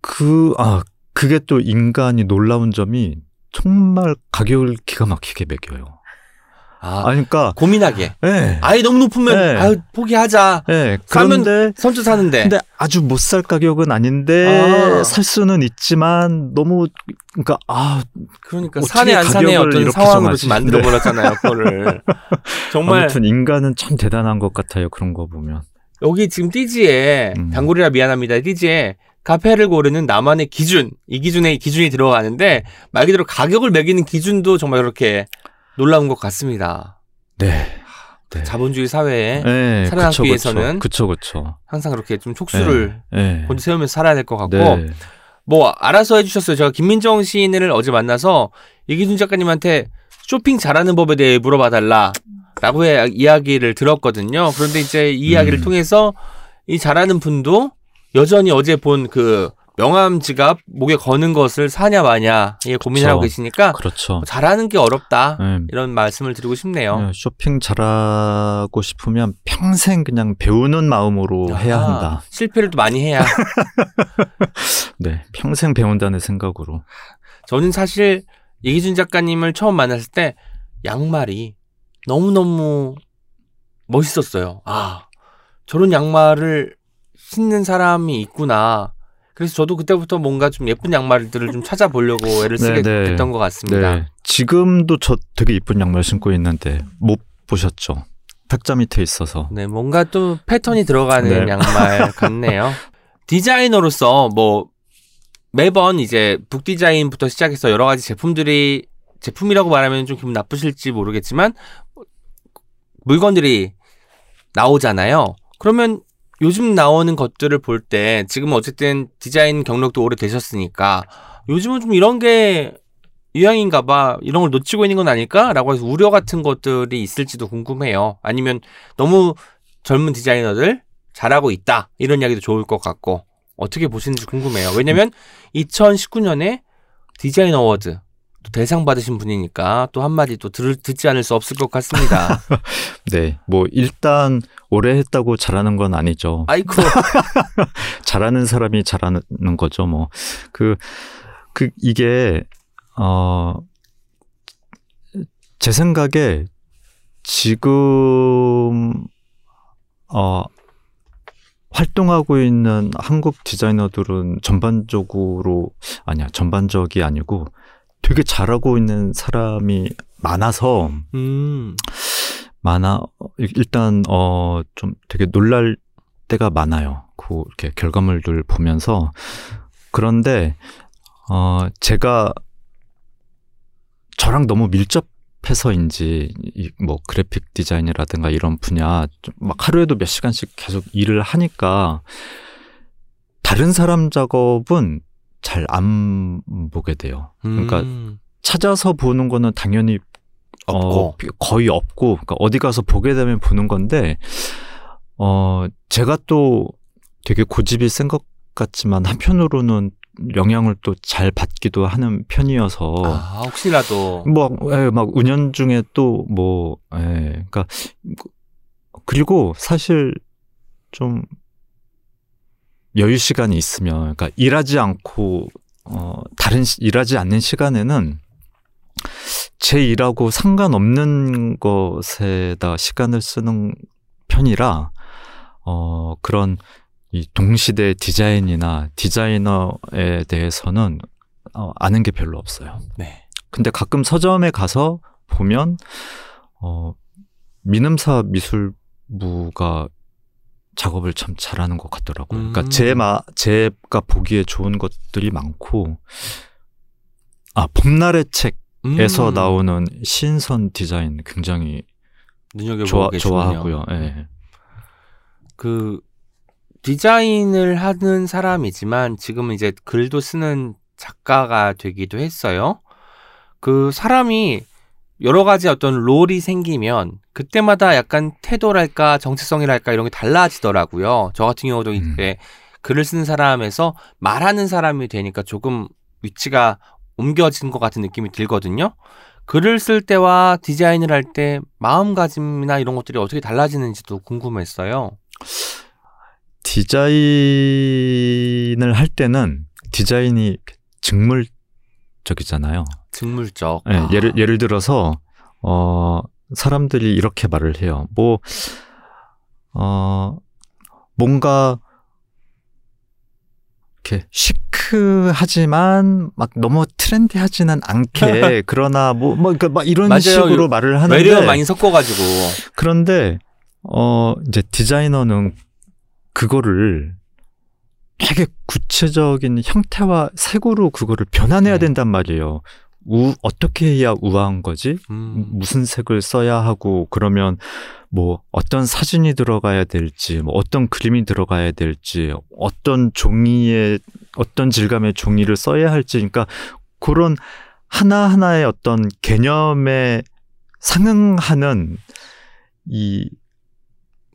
그, 아, 그게 또 인간이 놀라운 점이 정말 가격을 기가 막히게 매겨요. 아, 그러니까 고민하게. 네. 아예 너무 높으면 네. 아유, 포기하자. 네. 그런데 선뜻 사는데. 근데 아주 못 살 가격은 아닌데 아. 살 수는 있지만 너무 그러니까 아 그러니까 사내 안 사내 어떤 상황으로 만들어 버렸잖아요. 그거를 정말. 아무튼 인간은 참 대단한 것 같아요. 그런 거 보면. 여기 지금 띠지에 음. 단골이라 미안합니다. 띠지에 카페를 고르는 나만의 기준, 이 기준에 기준이 들어가는데 말 그대로 가격을 매기는 기준도 정말 그렇게. 놀라운 것 같습니다. 네. 네. 자본주의 사회에 네, 살아남기 그쵸, 위해서는 그쵸, 그쵸. 항상 그렇게 좀 촉수를 네, 네. 세우면서 살아야 될 것 같고 네. 뭐 알아서 해주셨어요. 제가 김민정 시인을 어제 만나서 이기준 작가님한테 쇼핑 잘하는 법에 대해 물어봐달라라고 해 이야기를 들었거든요. 그런데 이제 이 이야기를 음. 통해서 이 잘하는 분도 여전히 어제 본 그 명함 지갑 목에 거는 것을 사냐 마냐 이게 고민을 하고 계시니까 그렇죠. 잘하는 게 어렵다 네. 이런 말씀을 드리고 싶네요. 네, 쇼핑 잘하고 싶으면 평생 그냥 배우는 마음으로 아, 해야 한다. 실패를 또 많이 해야. 네, 평생 배운다는 생각으로. 저는 사실 이기준 작가님을 처음 만났을 때 양말이 너무너무 멋있었어요. 아, 저런 양말을 신는 사람이 있구나. 그래서 저도 그때부터 뭔가 좀 예쁜 양말들을 좀 찾아보려고 애를 쓰게 네네. 됐던 것 같습니다. 네. 지금도 저 되게 예쁜 양말 신고 있는데 못 보셨죠? 탁자 밑에 있어서. 네, 뭔가 또 패턴이 들어가는 네. 양말 같네요. 디자이너로서 뭐 매번 이제 북디자인부터 시작해서 여러 가지 제품들이 제품이라고 말하면 좀 기분 나쁘실지 모르겠지만 물건들이 나오잖아요. 그러면 요즘 나오는 것들을 볼 때 지금 어쨌든 디자인 경력도 오래 되셨으니까 요즘은 좀 이런 게 유행인가 봐, 이런 걸 놓치고 있는 건 아닐까라고 해서 우려 같은 것들이 있을지도 궁금해요. 아니면 너무 젊은 디자이너들 잘하고 있다 이런 이야기도 좋을 것 같고 어떻게 보시는지 궁금해요. 왜냐면 이천십구 년에 디자인 어워드 또 대상 받으신 분이니까 또 한마디 또 들, 듣지 않을 수 없을 것 같습니다. 네, 뭐 일단 오래 했다고 잘하는 건 아니죠. 아이고. 잘하는 사람이 잘하는 거죠, 뭐. 그, 그 이게 어, 제 생각에 지금 어, 활동하고 있는 한국 디자이너들은 전반적으로 아니야 전반적이 아니고 되게 잘하고 있는 사람이 많아서 음. 많아 일단 어, 좀 되게 놀랄 때가 많아요. 그 이렇게 결과물들 보면서. 그런데 어, 제가 저랑 너무 밀접해서인지 이, 뭐 그래픽 디자인이라든가 이런 분야 좀 막 하루에도 몇 시간씩 계속 일을 하니까 다른 사람 작업은 잘 안 보게 돼요. 그러니까 음. 찾아서 보는 거는 당연히 없고. 어, 거의 없고 그러니까 어디 가서 보게 되면 보는 건데 어, 제가 또 되게 고집이 센 것 같지만 한편으로는 영향을 또 잘 받기도 하는 편이어서 아, 혹시라도 뭐 막 은연 중에 또 뭐 예, 그러니까 그리고 사실 좀 여유 시간이 있으면 그러니까 일하지 않고 어, 다른 일하지 않는 시간에는 제 일하고 상관없는 것에다 시간을 쓰는 편이라 어, 그런 이 동시대 디자인이나 디자이너에 대해서는 어, 아는 게 별로 없어요. 네. 근데 가끔 서점에 가서 보면 어, 민음사 미술부가 작업을 참 잘하는 것 같더라고요. 음. 그러니까 제 마, 제가 보기에 좋은 것들이 많고 아 봄날의 책에서 음. 나오는 신선 디자인 굉장히 좋아, 좋아하고요. 네. 그 디자인을 하는 사람이지만 지금 이제 글도 쓰는 작가가 되기도 했어요. 그 사람이 여러 가지 어떤 롤이 생기면 그때마다 약간 태도랄까 정체성이랄까 이런 게 달라지더라고요. 저 같은 경우도 이제 음. 글을 쓰는 사람에서 말하는 사람이 되니까 조금 위치가 옮겨진 것 같은 느낌이 들거든요. 글을 쓸 때와 디자인을 할 때 마음가짐이나 이런 것들이 어떻게 달라지는지도 궁금했어요. 디자인을 할 때는 디자인이 직물적이잖아요. 직물적. 네, 아. 예를, 예를 들어서 어, 사람들이 이렇게 말을 해요. 뭐 어, 뭔가 이렇게 시크하지만 막 너무 트렌디하지는 않게 그러나 뭐 막 그러니까 이런 맞아요. 식으로 말을 하는데 매력 많이 섞어가지고 그런데 어, 이제 디자이너는 그거를 되게 구체적인 형태와 색으로 그거를 변환해야 된단 말이에요. 우, 어떻게 해야 우아한 거지? 음. 무슨 색을 써야 하고 그러면 뭐 어떤 사진이 들어가야 될지, 뭐 어떤 그림이 들어가야 될지, 어떤 종이에 어떤 질감의 종이를 써야 할지, 그러니까 그런 하나 하나의 어떤 개념에 상응하는 이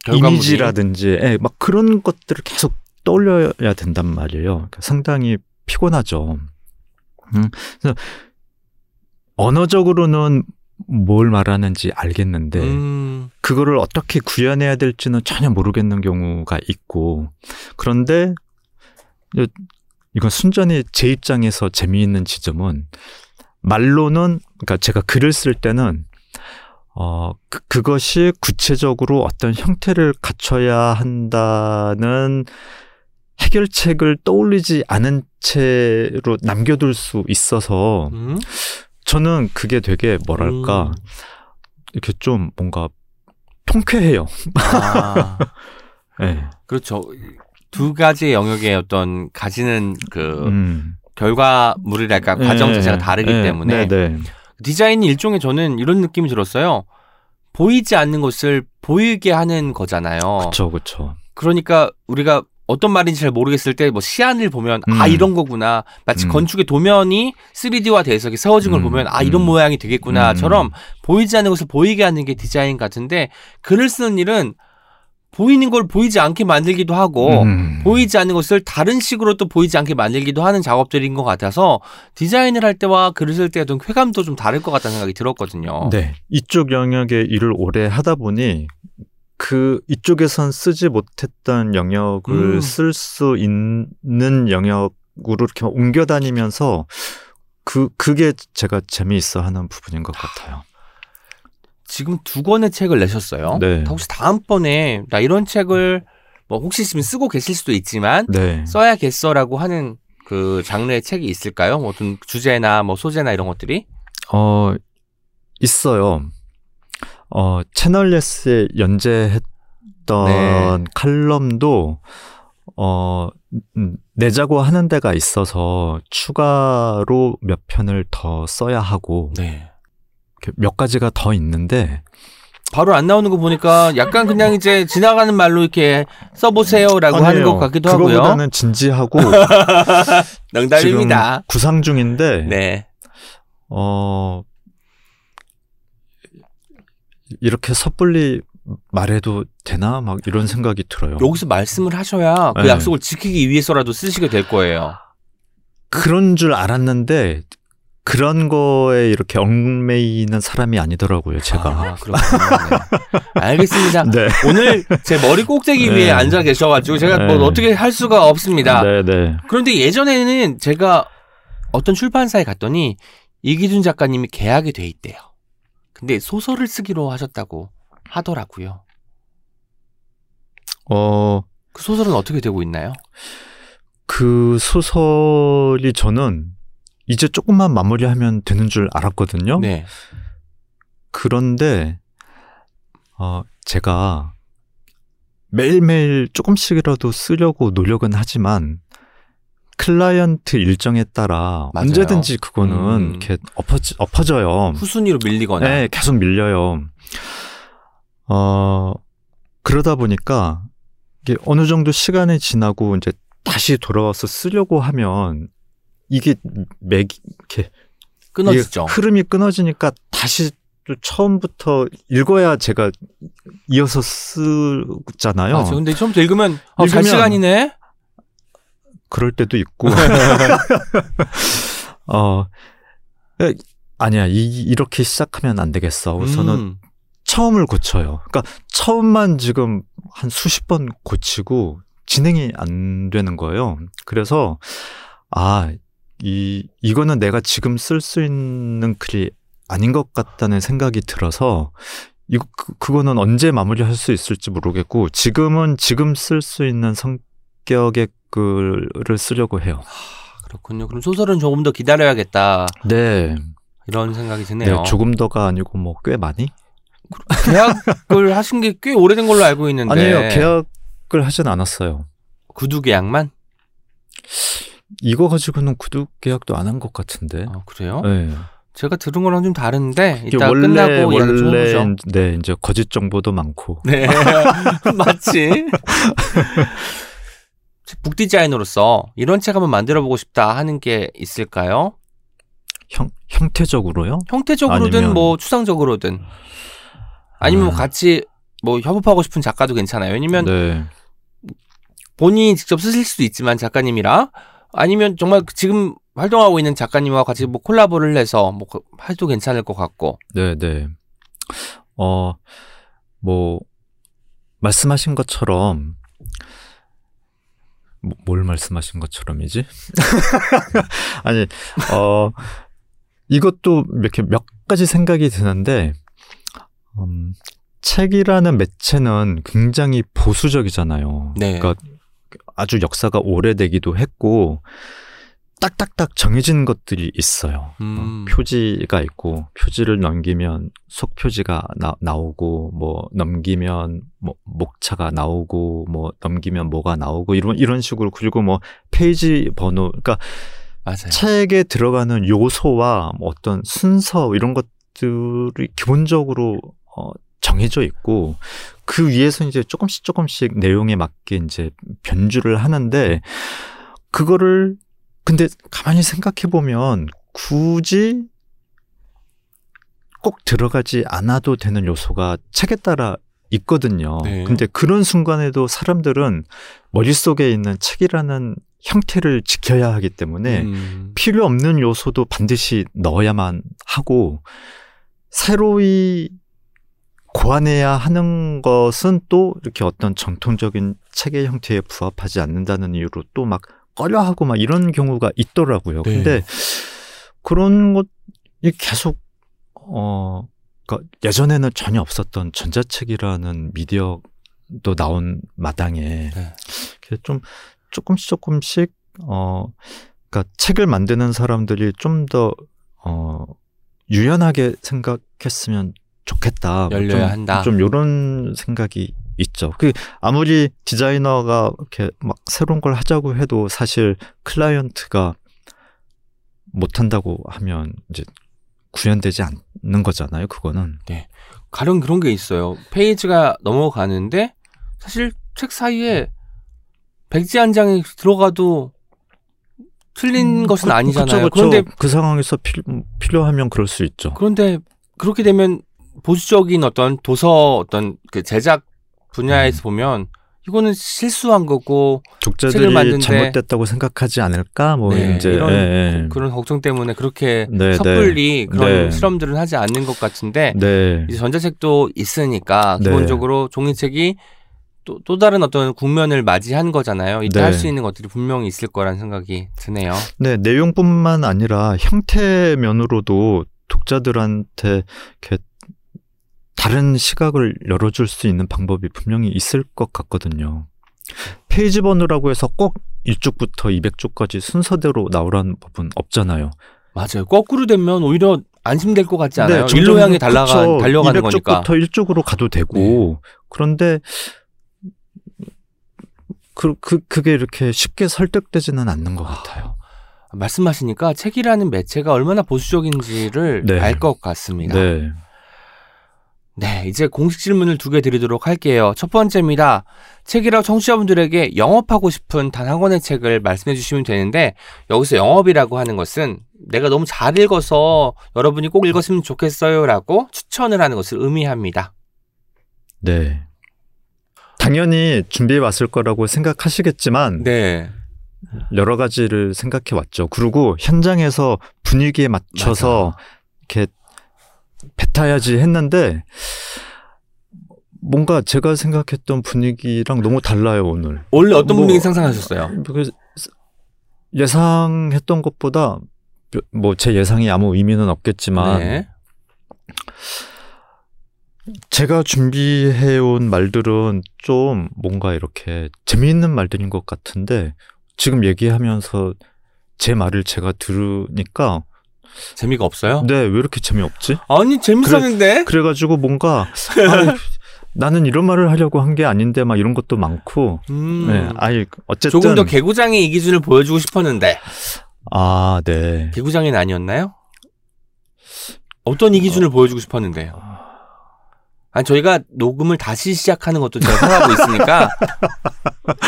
결과물이? 이미지라든지 예, 막 그런 것들을 계속 떠올려야 된단 말이에요. 그러니까 상당히 피곤하죠. 음, 그래서 언어적으로는 뭘 말하는지 알겠는데 음. 그거를 어떻게 구현해야 될지는 전혀 모르겠는 경우가 있고 그런데 이건 순전히 제 입장에서 재미있는 지점은 말로는 그러니까 제가 글을 쓸 때는 어, 그, 그것이 구체적으로 어떤 형태를 갖춰야 한다는 해결책을 떠올리지 않은 채로 남겨둘 수 있어서 음? 저는 그게 되게 뭐랄까 음. 이렇게 좀 뭔가 통쾌해요. 아, 네. 그렇죠. 두 가지의 영역의 어떤 가지는 그 음. 결과물이랄까 네, 과정 자체가 다르기 네, 때문에. 네, 네. 디자인이 일종의 저는 이런 느낌이 들었어요. 보이지 않는 것을 보이게 하는 거잖아요. 그렇죠, 그렇죠. 그러니까 우리가 어떤 말인지 잘 모르겠을 때 뭐 시안을 보면 음. 아 이런 거구나. 마치 음. 건축의 도면이 쓰리디화 돼서 세워진 걸 음. 보면 아 이런 음. 모양이 되겠구나처럼 음. 보이지 않는 것을 보이게 하는 게 디자인 같은데 글을 쓰는 일은 보이는 걸 보이지 않게 만들기도 하고 음. 보이지 않는 것을 다른 식으로 또 보이지 않게 만들기도 하는 작업들인 것 같아서 디자인을 할 때와 글을 쓸 때의 쾌감도 좀 다를 것 같다는 생각이 들었거든요. 네, 이쪽 영역의 일을 오래 하다 보니 그 이쪽에선 쓰지 못했던 영역을 음. 쓸 수 있는 영역으로 이렇게 옮겨 다니면서 그 그게 제가 재미있어 하는 부분인 것 같아요. 지금 두 권의 책을 내셨어요. 네. 혹시 다음번에 나 이런 책을 뭐 혹시 지금 쓰고 계실 수도 있지만 네. 써야겠어라고 하는 그 장르의 책이 있을까요? 뭐 어떤 주제나 뭐 소재나 이런 것들이? 어 있어요. 어 채널 예스에 연재했던 네. 칼럼도 어 내자고 하는 데가 있어서 추가로 몇 편을 더 써야 하고. 네. 몇 가지가 더 있는데 바로 안 나오는 거 보니까 약간 그냥 이제 지나가는 말로 이렇게 써보세요라고 아니에요. 하는 것 같기도 하고요. 그거보다는 진지하고 농담입니다. 지금 구상 중인데 네. 어, 이렇게 섣불리 말해도 되나? 막 이런 생각이 들어요. 여기서 말씀을 하셔야 그 네. 약속을 지키기 위해서라도 쓰시게 될 거예요. 그런 줄 알았는데 그런 거에 이렇게 얽매이는 사람이 아니더라고요, 제가. 아, 그렇군요. 네. 알겠습니다. 네. 오늘 제 머리 꼭대기 네. 위에 앉아 계셔가지고 제가 네. 뭐 어떻게 할 수가 없습니다. 네, 네. 그런데 예전에는 제가 어떤 출판사에 갔더니 이기준 작가님이 계약이 돼 있대요. 근데 소설을 쓰기로 하셨다고 하더라고요. 어, 그 소설은 어떻게 되고 있나요? 그 소설이 저는 이제 조금만 마무리하면 되는 줄 알았거든요. 네. 그런데 어, 제가 매일매일 조금씩이라도 쓰려고 노력은 하지만 클라이언트 일정에 따라 맞아요. 언제든지 그거는 음. 이렇게 엎어지, 엎어져요. 후순위로 밀리거나. 네, 계속 밀려요. 어, 그러다 보니까 이게 어느 정도 시간이 지나고 이제 다시 돌아와서 쓰려고 하면 이게 맥 이렇게 끊어지죠. 이게 흐름이 끊어지니까 다시 또 처음부터 읽어야 제가 이어서 쓰잖아요. 아, 근데 처음부터 읽으면 아, 읽으면 잘 시간이네. 그럴 때도 있고. 어 아니야 이, 이렇게 시작하면 안 되겠어. 우선은 음. 처음을 고쳐요. 그러니까 처음만 지금 한 수십 번 고치고 진행이 안 되는 거예요. 그래서 아 이, 이거는 내가 지금 쓸 수 있는 글이 아닌 것 같다는 생각이 들어서, 이거, 그, 그거는 언제 마무리할 수 있을지 모르겠고, 지금은 지금 쓸 수 있는 성격의 글을 쓰려고 해요. 아, 그렇군요. 그럼 소설은 조금 더 기다려야겠다. 네. 이런 생각이 드네요. 네, 조금 더가 아니고, 뭐, 꽤 많이? 계약을 하신 게 꽤 오래된 걸로 알고 있는데. 아니에요. 계약을 하진 않았어요. 구두 계약만? 이거 가지고는 구독 계약도 안 한 것 같은데. 아, 그래요? 네. 제가 들은 거랑 좀 다른데 이따 원래, 끝나고 이야기 좀 해보죠. 네, 이제 거짓 정보도 많고. 네, 맞지. 북 디자이너로서 이런 책 한번 만들어보고 싶다 하는 게 있을까요? 형, 형태적으로요? 형태적으로든 아니면... 뭐 추상적으로든 아니면 음... 뭐 같이 뭐 협업하고 싶은 작가도 괜찮아요. 왜냐면 네. 본인이 직접 쓰실 수도 있지만 작가님이랑 아니면 정말 지금 활동하고 있는 작가님과 같이 뭐 콜라보를 해서 뭐 해도 괜찮을 것 같고. 네, 네. 어, 뭐 말씀하신 것처럼 뭐, 뭘 말씀하신 것처럼이지? 아니, 어 이것도 이렇게 몇 가지 생각이 드는데 음, 책이라는 매체는 굉장히 보수적이잖아요. 네. 그러니까 아주 역사가 오래되기도 했고 딱딱딱 정해진 것들이 있어요. 음. 표지가 있고 표지를 넘기면 속표지가 나, 나오고 뭐 넘기면 뭐 목차가 나오고 뭐 넘기면 뭐가 나오고 이런 이런 식으로 그리고 뭐 페이지 번호 그러니까 맞아요. 책에 들어가는 요소와 뭐 어떤 순서 이런 것들이 기본적으로 어, 정해져 있고 그 위에서 이제 조금씩 조금씩 내용에 맞게 이제 변주를 하는데 그거를 근데 가만히 생각해 보면 굳이 꼭 들어가지 않아도 되는 요소가 책에 따라 있거든요. 네. 근데 그런 순간에도 사람들은 머릿속에 있는 책이라는 형태를 지켜야 하기 때문에 음. 필요 없는 요소도 반드시 넣어야만 하고 새로이 고안해야 하는 것은 또 이렇게 어떤 정통적인 책의 형태에 부합하지 않는다는 이유로 또 막 꺼려하고 막 이런 경우가 있더라고요. 네. 근데 그런 것이 계속 어 그러니까 예전에는 전혀 없었던 전자책이라는 미디어도 나온 마당에 네. 좀 조금씩 조금씩 어 그러니까 책을 만드는 사람들이 좀 더 어 유연하게 생각했으면 좋겠다. 열려야 좀, 한다. 좀 이런 생각이 있죠. 그 아무리 디자이너가 이렇게 막 새로운 걸 하자고 해도 사실 클라이언트가 못 한다고 하면 이제 구현되지 않는 거잖아요. 그거는. 네. 가령 그런 게 있어요. 페이지가 넘어가는데 사실 책 사이에 백지 한 장이 들어가도 틀린 음, 것은 그, 아니잖아요. 그쵸, 그쵸. 그런데 그 상황에서 필, 필요하면 그럴 수 있죠. 그런데 그렇게 되면 보수적인 어떤 도서 어떤 그 제작 분야에서 음. 보면 이거는 실수한 거고 독자들이 만드는데 잘못됐다고 생각하지 않을까 뭐 네, 이제 이런 네. 그런 걱정 때문에 그렇게 네, 섣불리 네. 그런 네. 실험들은 하지 않는 것 같은데 네. 이제 전자책도 있으니까 네. 기본적으로 종이책이 또, 또 다른 어떤 국면을 맞이한 거잖아요. 이때 네. 할 수 있는 것들이 분명히 있을 거란 생각이 드네요. 네, 내용뿐만 아니라 형태면으로도 독자들한테 이렇게 다른 시각을 열어줄 수 있는 방법이 분명히 있을 것 같거든요. 페이지 번호라고 해서 꼭 일 쪽부터 이백 쪽까지 순서대로 나오라는 법은 없잖아요. 맞아요. 거꾸로 되면 오히려 안심될 것 같지 않아요? 네, 일로 향해 달려가, 달려가는 거니까. 이백 쪽부터 일 쪽으로 가도 되고 네. 그런데 그, 그, 그게 이렇게 쉽게 설득되지는 않는 것 같아요. 아, 말씀하시니까 책이라는 매체가 얼마나 보수적인지를 네. 알 것 같습니다. 네. 네, 이제 공식 질문을 두 개 드리도록 할게요. 첫 번째입니다. 책이라고 청취자분들에게 영업하고 싶은 단 한 권의 책을 말씀해 주시면 되는데 여기서 영업이라고 하는 것은 내가 너무 잘 읽어서 여러분이 꼭 읽었으면 좋겠어요 라고 추천을 하는 것을 의미합니다. 네. 당연히 준비해 왔을 거라고 생각하시겠지만 네. 여러 가지를 생각해 왔죠. 그리고 현장에서 분위기에 맞춰서 맞아. 이렇게 뱉어야지 했는데 뭔가 제가 생각했던 분위기랑 너무 달라요. 오늘 원래 어떤 뭐, 분위기 상상하셨어요? 예상했던 것보다 뭐 제 예상이 아무 의미는 없겠지만 네. 제가 준비해온 말들은 좀 뭔가 이렇게 재미있는 말들인 것 같은데 지금 얘기하면서 제 말을 제가 들으니까 재미가 없어요? 네, 왜 이렇게 재미없지? 아니 재밌었는데? 그래, 그래가지고 뭔가 아니, 나는 이런 말을 하려고 한 게 아닌데 막 이런 것도 많고 음, 네, 아니 어쨌든 조금 더 개구장의 이기준을 보여주고 싶었는데 아, 네 개구장은 아니었나요? 어떤 이기준을 어, 보여주고 싶었는데요? 아니 저희가 녹음을 다시 시작하는 것도 제가 생각하고 있으니까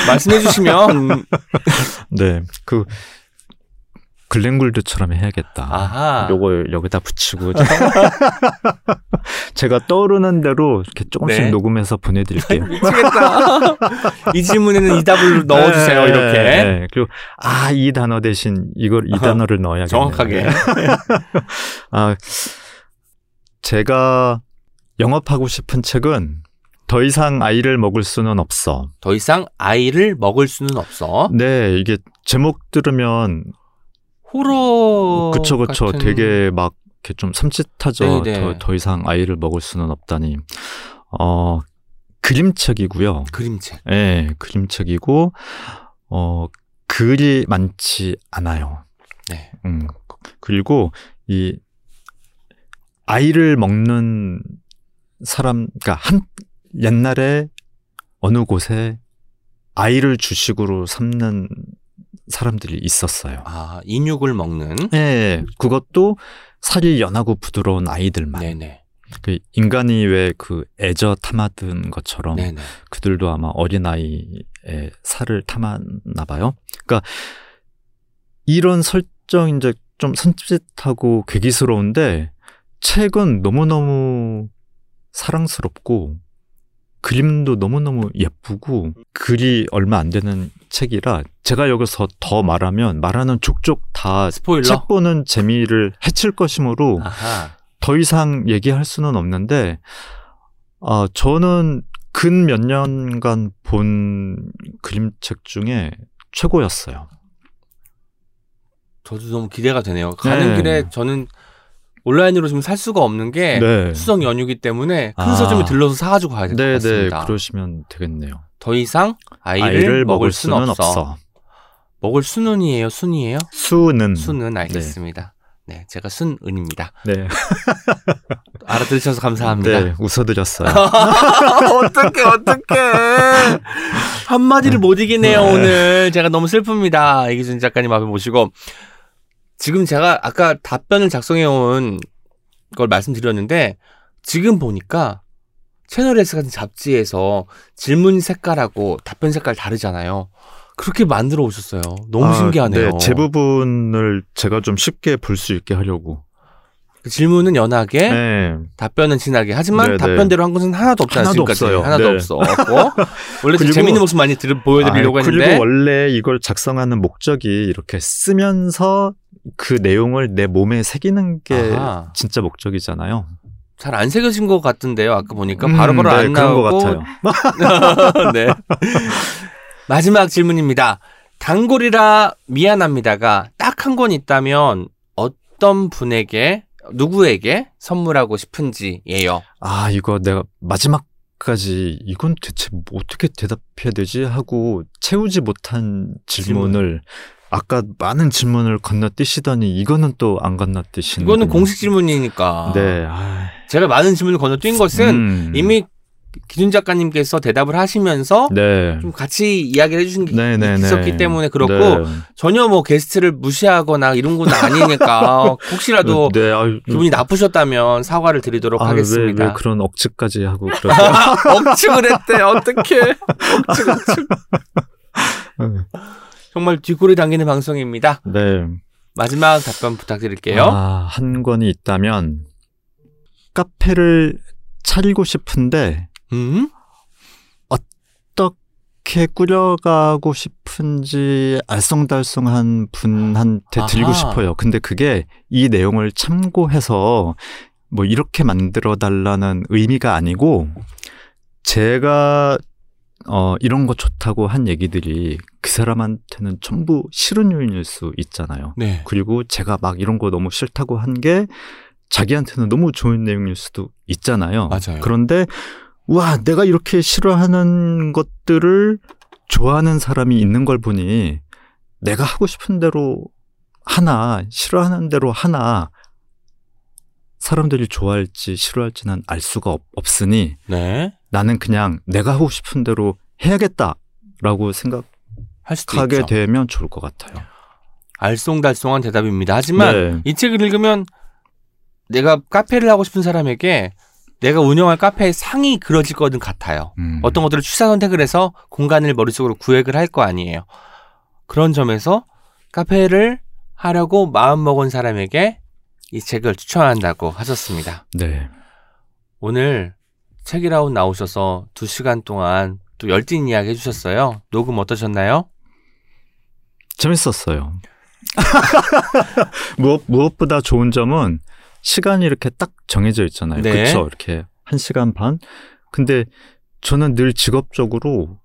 말씀해 주시면 네, 그 글렌굴드처럼 해야겠다. 아하. 요거 여기다 붙이고 제가 떠오르는 대로 이렇게 조금씩 네. 녹음해서 보내드릴게요. 미치겠다. 이 질문에는 이 답을 넣어주세요. 네, 이렇게. 네. 그리고 아, 이 단어 대신 이걸 이 어, 단어를 넣어야겠네. 정확하게. 아, 제가 영업하고 싶은 책은 더 이상 아이를 먹을 수는 없어. 더 이상 아이를 먹을 수는 없어. 네, 이게 제목 들으면. 호러 그쵸 그쵸 같은... 되게 막 이렇게 좀 섬찟하죠. 더, 더 이상 아이를 먹을 수는 없다니. 어 그림책이고요. 그림책. 예, 네, 그림책이고 어 글이 많지 않아요. 네. 음 그리고 이 아이를 먹는 사람, 그러니까 한 옛날에 어느 곳에 아이를 주식으로 삼는 사람들이 있었어요. 아, 인육을 먹는? 네, 그것도 살이 연하고 부드러운 아이들만. 네네. 그 인간이 왜 그 애저 탐하던 것처럼 네네. 그들도 아마 어린 아이의 살을 탐하나 봐요. 그러니까 이런 설정 이제 좀 섬찟하고 괴기스러운데 책은 너무 너무 사랑스럽고 그림도 너무너무 예쁘고 글이 얼마 안 되는 책이라 제가 여기서 더 말하면 말하는 족족 다 스포일러? 책 보는 재미를 해칠 것이므로 아하. 더 이상 얘기할 수는 없는데 어, 저는 근 몇 년간 본 그림책 중에 최고였어요. 저도 너무 기대가 되네요. 가는 네. 길에 저는 온라인으로 지금 살 수가 없는 게 네. 추석 연휴이기 때문에 큰 아. 서점에 들러서 사가지고 가야 될 것 같습니다. 네네, 그러시면 되겠네요. 더 이상 아이를, 아이를 먹을 수는, 수는 없어. 없어. 먹을 수는이에요? 순이에요? 수는. 수는 알겠습니다. 네, 네 제가 순은입니다. 네. 알아들으셔서 감사합니다. 네, 웃어드렸어요. 어떡해, 어떡해. 한마디를 못 이기네요, 네. 오늘. 제가 너무 슬픕니다. 이기준 작가님 앞에 모시고. 지금 제가 아까 답변을 작성해온 걸 말씀드렸는데 지금 보니까 채널S 같은 잡지에서 질문 색깔하고 답변 색깔 다르잖아요. 그렇게 만들어 오셨어요. 너무 아, 신기하네요. 네, 제 부분을 제가 좀 쉽게 볼 수 있게 하려고. 그 질문은 연하게, 네. 답변은 진하게. 하지만 네네. 답변대로 한 것은 하나도 없지 않습니까? 하나도 없어. 원래 그리고, 재밌는 모습 많이 보여드리려고 아, 했는데. 그리고 원래 이걸 작성하는 목적이 이렇게 쓰면서 그 내용을 내 몸에 새기는 게 아하. 진짜 목적이잖아요. 잘 안 새겨진 것 같은데요. 아까 보니까 바로바로 음, 네, 안 나오고. 그런 것 같아요. 네. 마지막 질문입니다. 단골이라 미안합니다가 딱 한 권 있다면 어떤 분에게 누구에게 선물하고 싶은지예요. 아 이거 내가 마지막 까지 이건 대체 뭐 어떻게 대답해야 되지 하고 채우지 못한 질문을 질문. 아까 많은 질문을 건너뛰시더니 이거는 또 안 건너뛰시는 이거는 공식 질문이니까 네. 아... 제가 많은 질문을 건너뛴 것은 음... 이미 기준 작가님께서 대답을 하시면서 네. 좀 같이 이야기를 해주신 게 네, 네, 있었기 네. 때문에 그렇고 네. 전혀 뭐 게스트를 무시하거나 이런 건 아니니까 혹시라도 네, 아유, 기분이 나쁘셨다면 사과를 드리도록 아유, 하겠습니다. 왜, 왜 그런 억측까지 하고 그러세요? 억측을 했대. 어떡해. 억측, 억측. 정말 뒷골이 당기는 방송입니다. 네. 마지막 답변 부탁드릴게요. 아, 한 권이 있다면 카페를 차리고 싶은데 음? 어떻게 꾸려가고 싶은지 알쏭달쏭한 분한테 아하. 드리고 싶어요. 근데 그게 이 내용을 참고해서 뭐 이렇게 만들어 달라는 의미가 아니고 제가 어, 이런 거 좋다고 한 얘기들이 그 사람한테는 전부 싫은 요인일 수 있잖아요. 네. 그리고 제가 막 이런 거 너무 싫다고 한 게 자기한테는 너무 좋은 내용일 수도 있잖아요. 맞아요. 그런데 와 내가 이렇게 싫어하는 것들을 좋아하는 사람이 있는 걸 보니 내가 하고 싶은 대로 하나 싫어하는 대로 하나 사람들이 좋아할지 싫어할지는 알 수가 없, 없으니 네. 나는 그냥 내가 하고 싶은 대로 해야겠다라고 생각하게 되면 좋을 것 같아요. 알쏭달쏭한 대답입니다. 하지만 네. 이 책을 읽으면 내가 카페를 하고 싶은 사람에게 내가 운영할 카페의 상이 그려질 것 같아요. 음. 어떤 것들을 취사 선택을 해서 공간을 머릿속으로 구획을 할 거 아니에요. 그런 점에서 카페를 하려고 마음먹은 사람에게 이 책을 추천한다고 하셨습니다. 네. 오늘 책이라운 나오셔서 두 시간 동안 또 열띤 이야기 해주셨어요. 녹음 어떠셨나요? 재밌었어요. 무엇, 무엇보다 좋은 점은 시간이 이렇게 딱 정해져 있잖아요. 네. 그렇죠. 이렇게 한 시간 반. 근데 저는 늘 직업적으로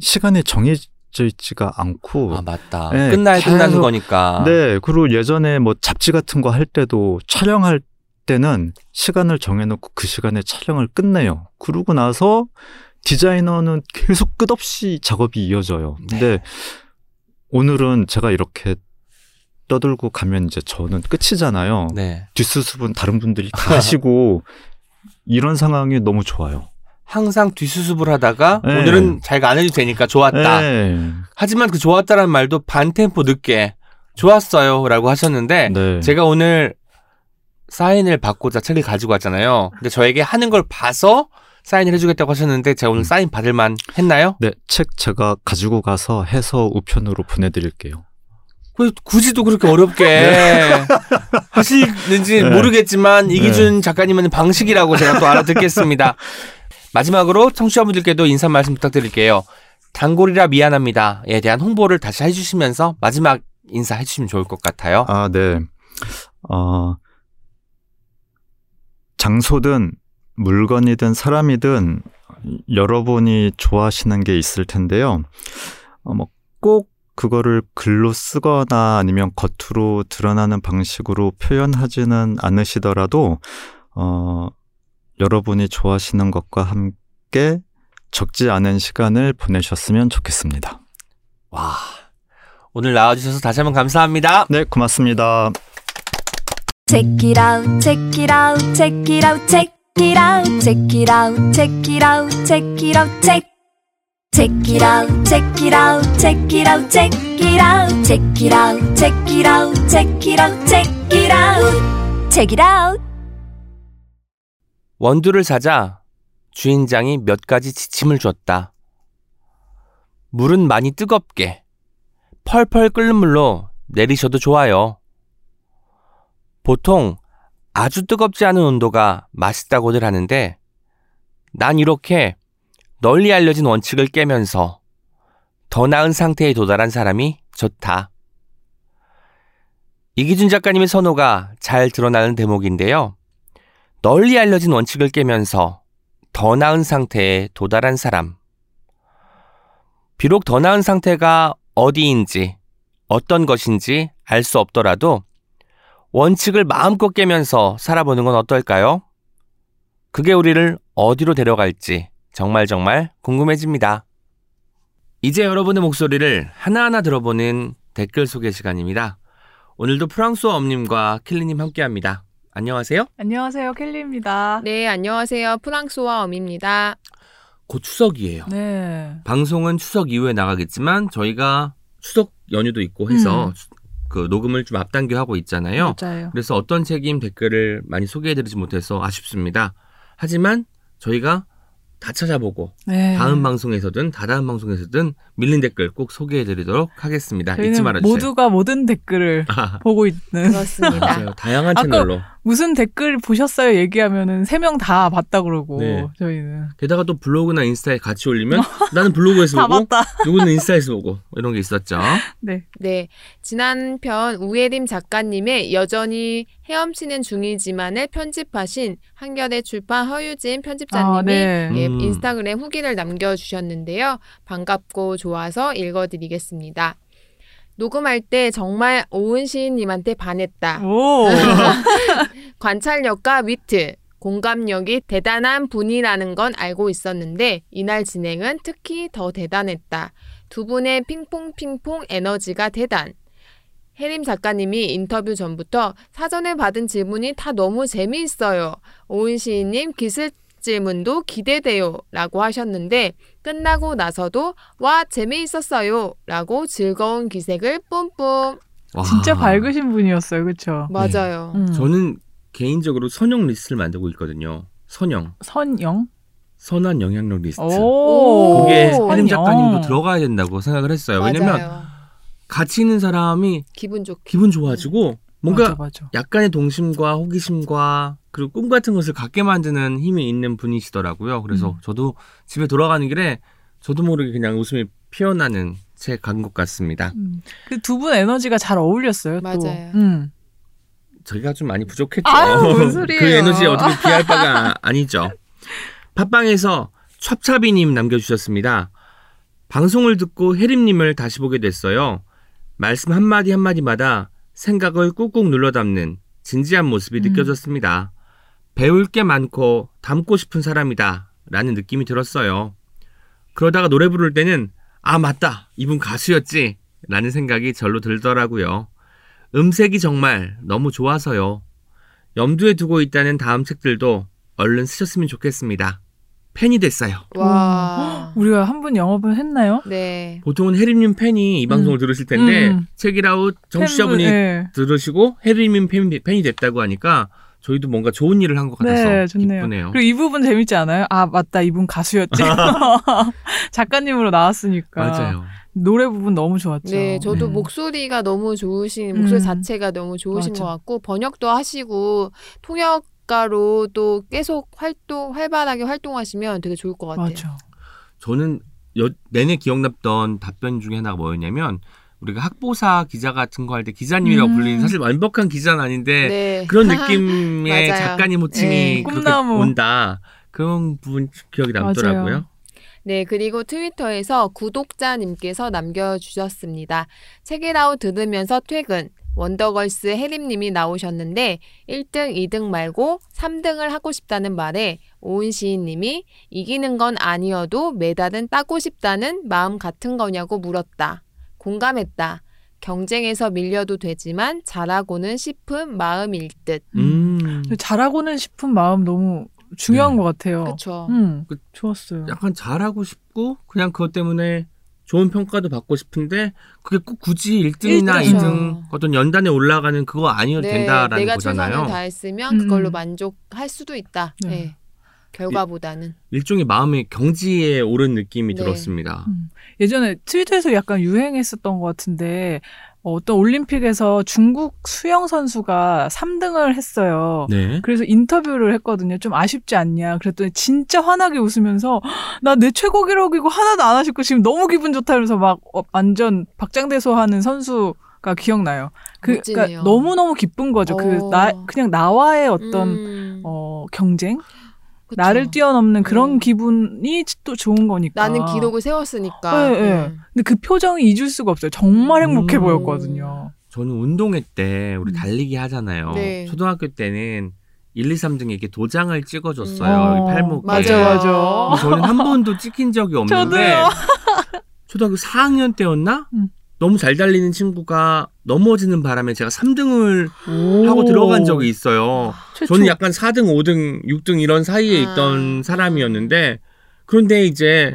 시간이 정해져 있지가 않고. 아 맞다. 네, 끝나야 계속, 끝나는 거니까. 네. 그리고 예전에 뭐 잡지 같은 거 할 때도 촬영할 때는 시간을 정해놓고 그 시간에 촬영을 끝내요. 그러고 나서 디자이너는 계속 끝없이 작업이 이어져요. 근데 네. 오늘은 제가 이렇게 떠들고 가면 이제 저는 끝이잖아요. 네. 뒷수습은 다른 분들이 다 하시고 이런 상황이 너무 좋아요. 항상 뒷수습을 하다가 네. 오늘은 자기가 안 해도 되니까 좋았다. 네. 하지만 그 좋았다라는 말도 반 템포 늦게 좋았어요 라고 하셨는데 네. 제가 오늘 사인을 받고자 책을 가지고 왔잖아요. 근데 저에게 하는 걸 봐서 사인을 해주겠다고 하셨는데 제가 오늘 사인 받을만 했나요? 네. 책 제가 가지고 가서 해서 우편으로 보내드릴게요. 굳이 또 그렇게 어렵게 네. 하시는지 네. 모르겠지만 이기준 네. 작가님은 방식이라고 제가 또 알아듣겠습니다. 마지막으로 청취자분들께도 인사 말씀 부탁드릴게요. 단골이라 미안합니다에 대한 홍보를 다시 해주시면서 마지막 인사 해주시면 좋을 것 같아요. 아, 네. 어, 장소든 물건이든 사람이든 여러분이 좋아하시는 게 있을 텐데요. 어, 뭐 꼭 그거를 글로 쓰거나 아니면 겉으로 드러나는 방식으로 표현하지는 않으시더라도 어, 여러분이 좋아하시는 것과 함께 적지 않은 시간을 보내셨으면 좋겠습니다. 와, 오늘 나와주셔서 다시 한번 감사합니다. 네, 고맙습니다. Check it out, check it out, check it out, check it out, check it out, check it out, check it out, check. Check it out, check it out, check it out, check it out, check it out, check it out, check it out, check it out, check it out. 원두를 사자 주인장이 몇 가지 지침을 줬다. 물은 많이 뜨겁게 펄펄 끓는 물로 내리셔도 좋아요. 보통 아주 뜨겁지 않은 온도가 맛있다고들 하는데 난 이렇게 널리 알려진 원칙을 깨면서 더 나은 상태에 도달한 사람이 좋다. 이기준 작가님의 선호가 잘 드러나는 대목인데요. 널리 알려진 원칙을 깨면서 더 나은 상태에 도달한 사람. 비록 더 나은 상태가 어디인지 어떤 것인지 알 수 없더라도 원칙을 마음껏 깨면서 살아보는 건 어떨까요? 그게 우리를 어디로 데려갈지 정말 정말 궁금해집니다. 이제 여러분의 목소리를 하나하나 들어보는 댓글 소개 시간입니다. 오늘도 프랑스어 엄님과 킬리님 함께합니다. 안녕하세요. 안녕하세요. 켈리입니다. 네, 안녕하세요. 프랑스와 엄입니다. 곧 추석이에요. 네. 방송은 추석 이후에 나가겠지만 저희가 추석 연휴도 있고 해서 음. 그 녹음을 좀 앞당겨 하고 있잖아요. 맞아요. 그래서 어떤 책임 댓글을 많이 소개해드리지 못해서 아쉽습니다. 하지만 저희가 다 찾아보고 네. 다음 방송에서든 다다음 방송에서든 밀린 댓글 꼭 소개해드리도록 하겠습니다. 잊지 말아주세요. 모두가 모든 댓글을 아. 보고 있는. 그렇습니다. 맞아요. 다양한 채널로. 무슨 댓글 보셨어요? 얘기하면은 세 명 다 봤다 그러고 네. 저희는. 게다가 또 블로그나 인스타에 같이 올리면 나는 블로그에서 보고 누구는 인스타에서 보고 이런 게 있었죠. 네. 네. 지난 편 우예림 작가님의 여전히 헤엄치는 중이지만을 편집하신 한겨레 출판 허유진 편집자님이 아, 네. 예, 음. 인스타그램 후기를 남겨주셨는데요. 반갑고 좋아서 읽어드리겠습니다. 녹음할 때 정말 오은 시인님한테 반했다. 오. 관찰력과 위트, 공감력이 대단한 분이라는 건 알고 있었는데 이날 진행은 특히 더 대단했다. 두 분의 핑퐁핑퐁 에너지가 대단. 해림 작가님이 인터뷰 전부터 사전에 받은 질문이 다 너무 재미있어요. 오은 시인님 기술 질문도 기대돼요 라고 하셨는데 끝나고 나서도 와 재미있었어요 라고 즐거운 기색을 뿜뿜. 와. 진짜 밝으신 분이었어요. 그렇죠? 맞아요. 네. 음. 저는 개인적으로 선영 리스트를 만들고 있거든요. 선영. 선영? 선한 영향력 리스트. 그게 선임 작가님도 들어가야 된다고 생각을 했어요. 맞아요. 왜냐면 같이 있는 사람이 기분, 좋... 기분 좋아지고 뭔가 맞아, 맞아. 약간의 동심과 호기심과 그리고 꿈 같은 것을 갖게 만드는 힘이 있는 분이시더라고요. 그래서 음. 저도 집에 돌아가는 길에 저도 모르게 그냥 웃음이 피어나는 책 간 것 같습니다. 음. 그 두 분 에너지가 잘 어울렸어요. 맞아요. 또. 음. 저희가 좀 많이 부족했죠. 아유, 뭔 소리예요. 그 에너지 어떻게 비할 바가 아니죠. 팟빵에서 찹찹이님 남겨주셨습니다. 방송을 듣고 해림님을 다시 보게 됐어요. 말씀 한마디 한마디마다 생각을 꾹꾹 눌러 담는 진지한 모습이 음. 느껴졌습니다. 배울 게 많고 닮고 싶은 사람이다 라는 느낌이 들었어요. 그러다가 노래 부를 때는 아 맞다 이분 가수였지 라는 생각이 절로 들더라고요. 음색이 정말 너무 좋아서요. 염두에 두고 있다는 다음 책들도 얼른 쓰셨으면 좋겠습니다. 팬이 됐어요. 와. 우리가 한 분 영업을 했나요? 네. 보통은 해림님 팬이 이 방송을 음. 들으실 텐데 음. 책이라웃 정치자분이 네. 들으시고 해림님 팬, 팬이 됐다고 하니까 저희도 뭔가 좋은 일을 한 것 같아서 네, 좋네요. 기쁘네요. 그리고 이 부분 재밌지 않아요? 아 맞다 이분 가수였지. 작가님으로 나왔으니까. 맞아요. 노래 부분 너무 좋았죠. 네, 저도 네. 목소리가 너무 좋으신, 목소리 음. 자체가 너무 좋으신 맞아. 것 같고 번역도 하시고 통역 작가로도 계속 활동 활발하게 활동하시면 되게 좋을 것 같아요. 맞아. 저는 여, 내내 기억났던 답변 중에 하나가 뭐였냐면 우리가 학보사 기자 같은 거 할 때 기자님이라고 음. 불리는 사실 완벽한 기자는 아닌데 네. 그런 느낌의 작가님 호칭이 네. 그렇게 꿈나무. 온다. 그런 부분 기억이 남더라고요. 맞아요. 네, 그리고 트위터에서 구독자님께서 남겨주셨습니다. 책일아웃 들으면서 퇴근. 원더걸스 해림님이 나오셨는데 일 등, 이 등 말고 삼 등을 하고 싶다는 말에 오은 시인님이 이기는 건 아니어도 메달은 따고 싶다는 마음 같은 거냐고 물었다. 공감했다. 경쟁에서 밀려도 되지만 잘하고는 싶은 마음일 듯. 음. 잘하고는 싶은 마음 너무 중요한 네. 것 같아요. 그렇죠. 음, 그, 좋았어요. 약간 잘하고 싶고 그냥 그것 때문에 좋은 평가도 받고 싶은데 그게 꼭 굳이 일 등이나 일 등. 이 등 어떤 연단에 올라가는 그거 아니어도 네, 된다라는 내가 거잖아요. 내가 최선을 다했으면 음. 그걸로 만족할 수도 있다. 네. 네. 결과보다는. 일종의 마음의 경지에 오른 느낌이 네. 들었습니다. 음. 예전에 트위터에서 약간 유행했었던 것 같은데 어떤 올림픽에서 중국 수영 선수가 삼 등을 했어요. 네. 그래서 인터뷰를 했거든요. 좀 아쉽지 않냐. 그랬더니 진짜 환하게 웃으면서 나 내 최고 기록이고 하나도 안 아쉽고 지금 너무 기분 좋다 이러면서 막 완전 박장대소하는 선수가 기억나요. 그, 그러니까 너무너무 기쁜 거죠. 그 나, 그냥 나와의 어떤 음. 어, 경쟁? 그쵸. 나를 뛰어넘는 그런 음. 기분이 또 좋은 거니까. 나는 기록을 세웠으니까. 네, 네. 음. 근데 그 표정이 잊을 수가 없어요. 정말 행복해 음. 보였거든요. 저는 운동회 때 우리 달리기 하잖아요. 네. 초등학교 때는 일, 이, 삼 등에 이렇게 도장을 찍어줬어요. 음. 팔목에. 맞아, 맞아. 저는 한 번도 찍힌 적이 없는데 초등학교 사 학년 때였나? 음. 너무 잘 달리는 친구가 넘어지는 바람에 제가 삼 등을 하고 들어간 적이 있어요. 최초. 저는 약간 사 등, 오 등, 육 등 이런 사이에 아. 있던 사람이었는데 그런데 이제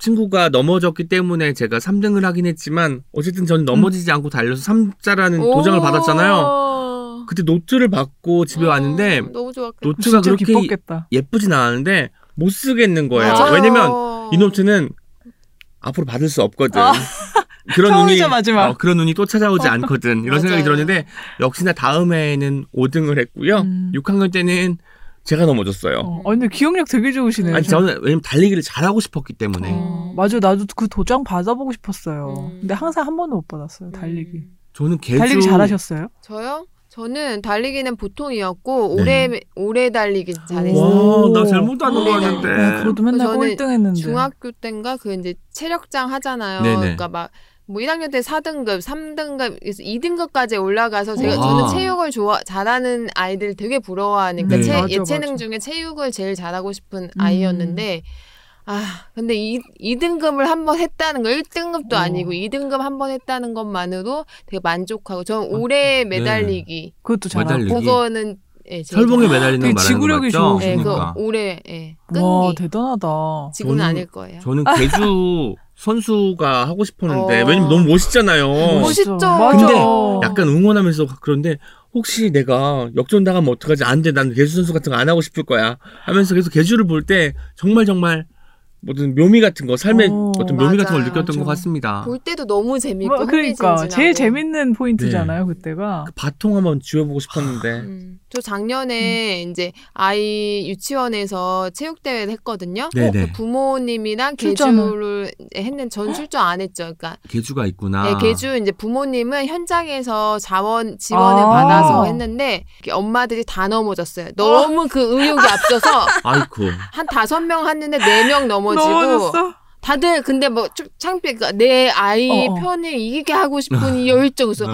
친구가 넘어졌기 때문에 제가 삼 등을 하긴 했지만 어쨌든 저는 넘어지지 음. 않고 달려서 삼자라는 도장을 받았잖아요. 그때 노트를 받고 집에 오. 왔는데 너무 좋았겠다. 노트가 그렇게 기뻤겠다. 예쁘진 않았는데 못 쓰겠는 거예요. 맞아요. 왜냐면 이 노트는 앞으로 받을 수 없거든. 아, 그런 운이 마지막. 어, 그런 운이 또 찾아오지 어, 않거든. 이런 맞아요. 생각이 들었는데 역시나 다음에는 오 등을 했고요. 음. 육 학년 때는 제가 넘어졌어요. 어, 아니 근데 기억력 되게 좋으시네요. 아니 저는 왜냐면 달리기를 잘하고 싶었기 때문에. 어, 맞아, 나도 그 도장 받아보고 싶었어요. 음. 근데 항상 한 번도 못 받았어요. 달리기. 음. 저는 계속 달리기 잘하셨어요? 저요? 저는 달리기는 보통이었고 네. 오래 오래 달리기 잘했어요. 나 잘못 안 올라왔는데. 네, 그것도 맨날 꼴등했는데. 중학교 때인가 그 이제 체력장 하잖아요. 네네. 그러니까 막 뭐 일 학년 때 사 등급, 삼 등급, 이 등급까지 올라가서 제가 저는 체육을 좋아 잘하는 아이들 되게 부러워하니까 네. 체, 맞아, 예체능 맞아. 중에 체육을 제일 잘하고 싶은 음. 아이였는데. 아, 근데 이, 이 등급을 한 번 했다는 거, 일 등급도 오. 아니고 이 등급 한 번 했다는 것만으로 되게 만족하고, 전 올해 아, 매달리기. 네. 그것도 잘하고. 그거는, 예, 설봉에 매달리는 거 말하는 거 지구력이 좋으시니까. 네, 그러니까. 올해, 예. 끈기. 와, 대단하다. 지구는 저는, 아닐 거예요. 저는 제주 선수가 하고 싶었는데, 어. 왜냐면 너무 멋있잖아요. 멋있죠. 맞아. 근데 약간 응원하면서 그런데, 혹시 내가 역전 당하면 어떡하지? 안 돼. 난 개주 선수 같은 거 안 하고 싶을 거야. 하면서 계속 개주를 볼 때, 정말 정말, 어떤 묘미 같은 거, 삶의 오, 어떤 묘미 맞아, 같은 걸 느꼈던 맞아. 것 같습니다. 볼 때도 너무 재밌고 뭐, 그러니까 제일 재밌는 포인트잖아요. 네. 그때가 그 바통 한번 쥐어보고 싶었는데 음, 저 작년에 음. 이제 아이 유치원에서 체육대회를 했거든요. 어, 그 부모님이랑 개주를 했는데 전 출전 안 했죠. 그러니까 개주가 있구나. 네, 개주 이제 부모님은 현장에서 자원 지원을 아. 받아서 했는데 엄마들이 다 넘어졌어요. 너무 어. 그 의욕이 앞서서 아이쿠. 한 다섯 명 했는데 네 명 넘어. 넘어지고 다들 근데 뭐 창피해 내 아이 어, 어. 편을 이기게 하고 싶은 이 열정 그래서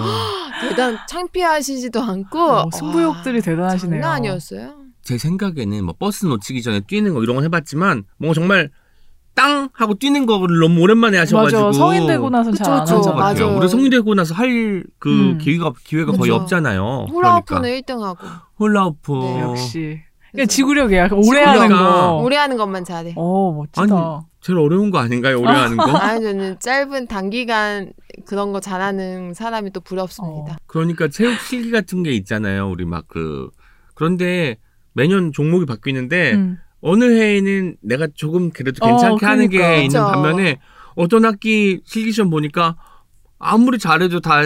대단 창피하시지도 않고 어, 승부욕들이 와, 대단하시네요. 장난 아니었어요. 제 생각에는 뭐 버스 놓치기 전에 뛰는 거 이런 건 해봤지만 뭐 정말 땅 하고 뛰는 거를 너무 오랜만에 하셔가지고 맞아, 성인 되고 나서 잘 안 하는 것 같아요. 맞아. 우리 성인 되고 나서 할 그 음. 기회가 기회가 그쵸. 거의 없잖아요. 홀라우프는 그러니까. 일 등 하고 홀라우프 네, 역시. 그냥 지구력이야. 오래 지구력. 하는 거. 오래 하는 것만 잘해. 어, 멋지다. 아니, 제일 어려운 거 아닌가요? 오래 하는 거? 아니, 저는 짧은 단기간 그런 거 잘하는 사람이 또 부럽습니다. 어. 그러니까 체육 실기 같은 게 있잖아요. 우리 막 그. 그런데 매년 종목이 바뀌는데 음. 어느 해에는 내가 조금 그래도 괜찮게 어, 그러니까. 하는 게 그렇죠. 있는 반면에 어떤 학기 실기 시험 보니까 아무리 잘해도 다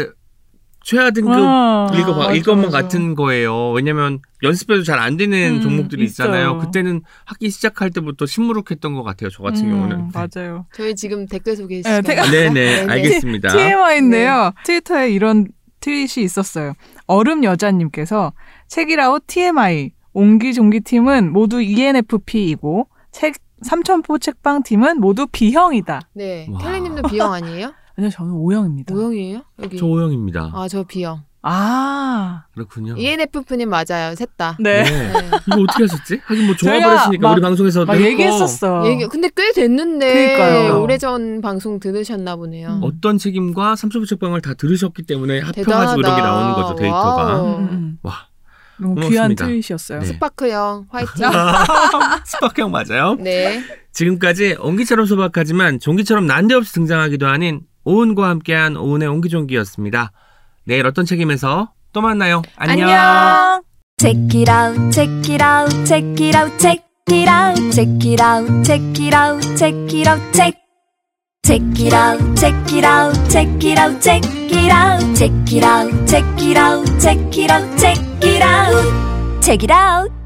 최하 등급 아, 이거 이것만 같은 거예요. 왜냐면 연습해도 잘 안 되는 음, 종목들이 있잖아요. 있어요. 그때는 학기 시작할 때부터 시무룩했던 것 같아요. 저 같은 음, 경우는. 맞아요. 저희 지금 댓글 소개 시간. 네, 네네, 네네. 알겠습니다. 티엠아이인데요. 네. 트위터에 이런 트윗이 있었어요. 얼음 여자님께서 책이라웃 티엠아이 옹기종기 팀은 모두 이엔에프피이고 책 삼천포 책방 팀은 모두 B형이다. 네. 켈리님도 B형 아니에요? 아니요, 저는 O형입니다. O형이에요? 여기. 저 O형입니다. 아, 저 B형. 아. 그렇군요. 이엔에프피님 맞아요, 셋 다. 네. 네. 이거 어떻게 하셨지? 하긴 뭐 조합을 했으니까 막, 우리 방송에서. 막 얘기했었어. 얘기, 근데 꽤 됐는데. 그러니까요. 오래전 방송 들으셨나 보네요. 음. 어떤 책임과 삼천포 책방을 다 들으셨기 때문에 합쳐가지고 이런 게 나오는 거죠, 데이터가. 음. 와. 너무 고맙습니다. 귀한 트윗이었어요. 네. 스파크형 화이팅. 스파크형 맞아요. 네. 지금까지 옹기처럼 소박하지만 종기처럼 난데없이 등장하기도 하는 오은과 함께한 오은의 옹기종기였습니다. 내일 어떤 책임에서 또 만나요. 안녕. 안녕. Check it out, check it out, check it out, check it out, check it out, check it out, check it out, check. Check it out, check it out, check it out, check it out, check it out, check it out, check it out, check it out, check it out.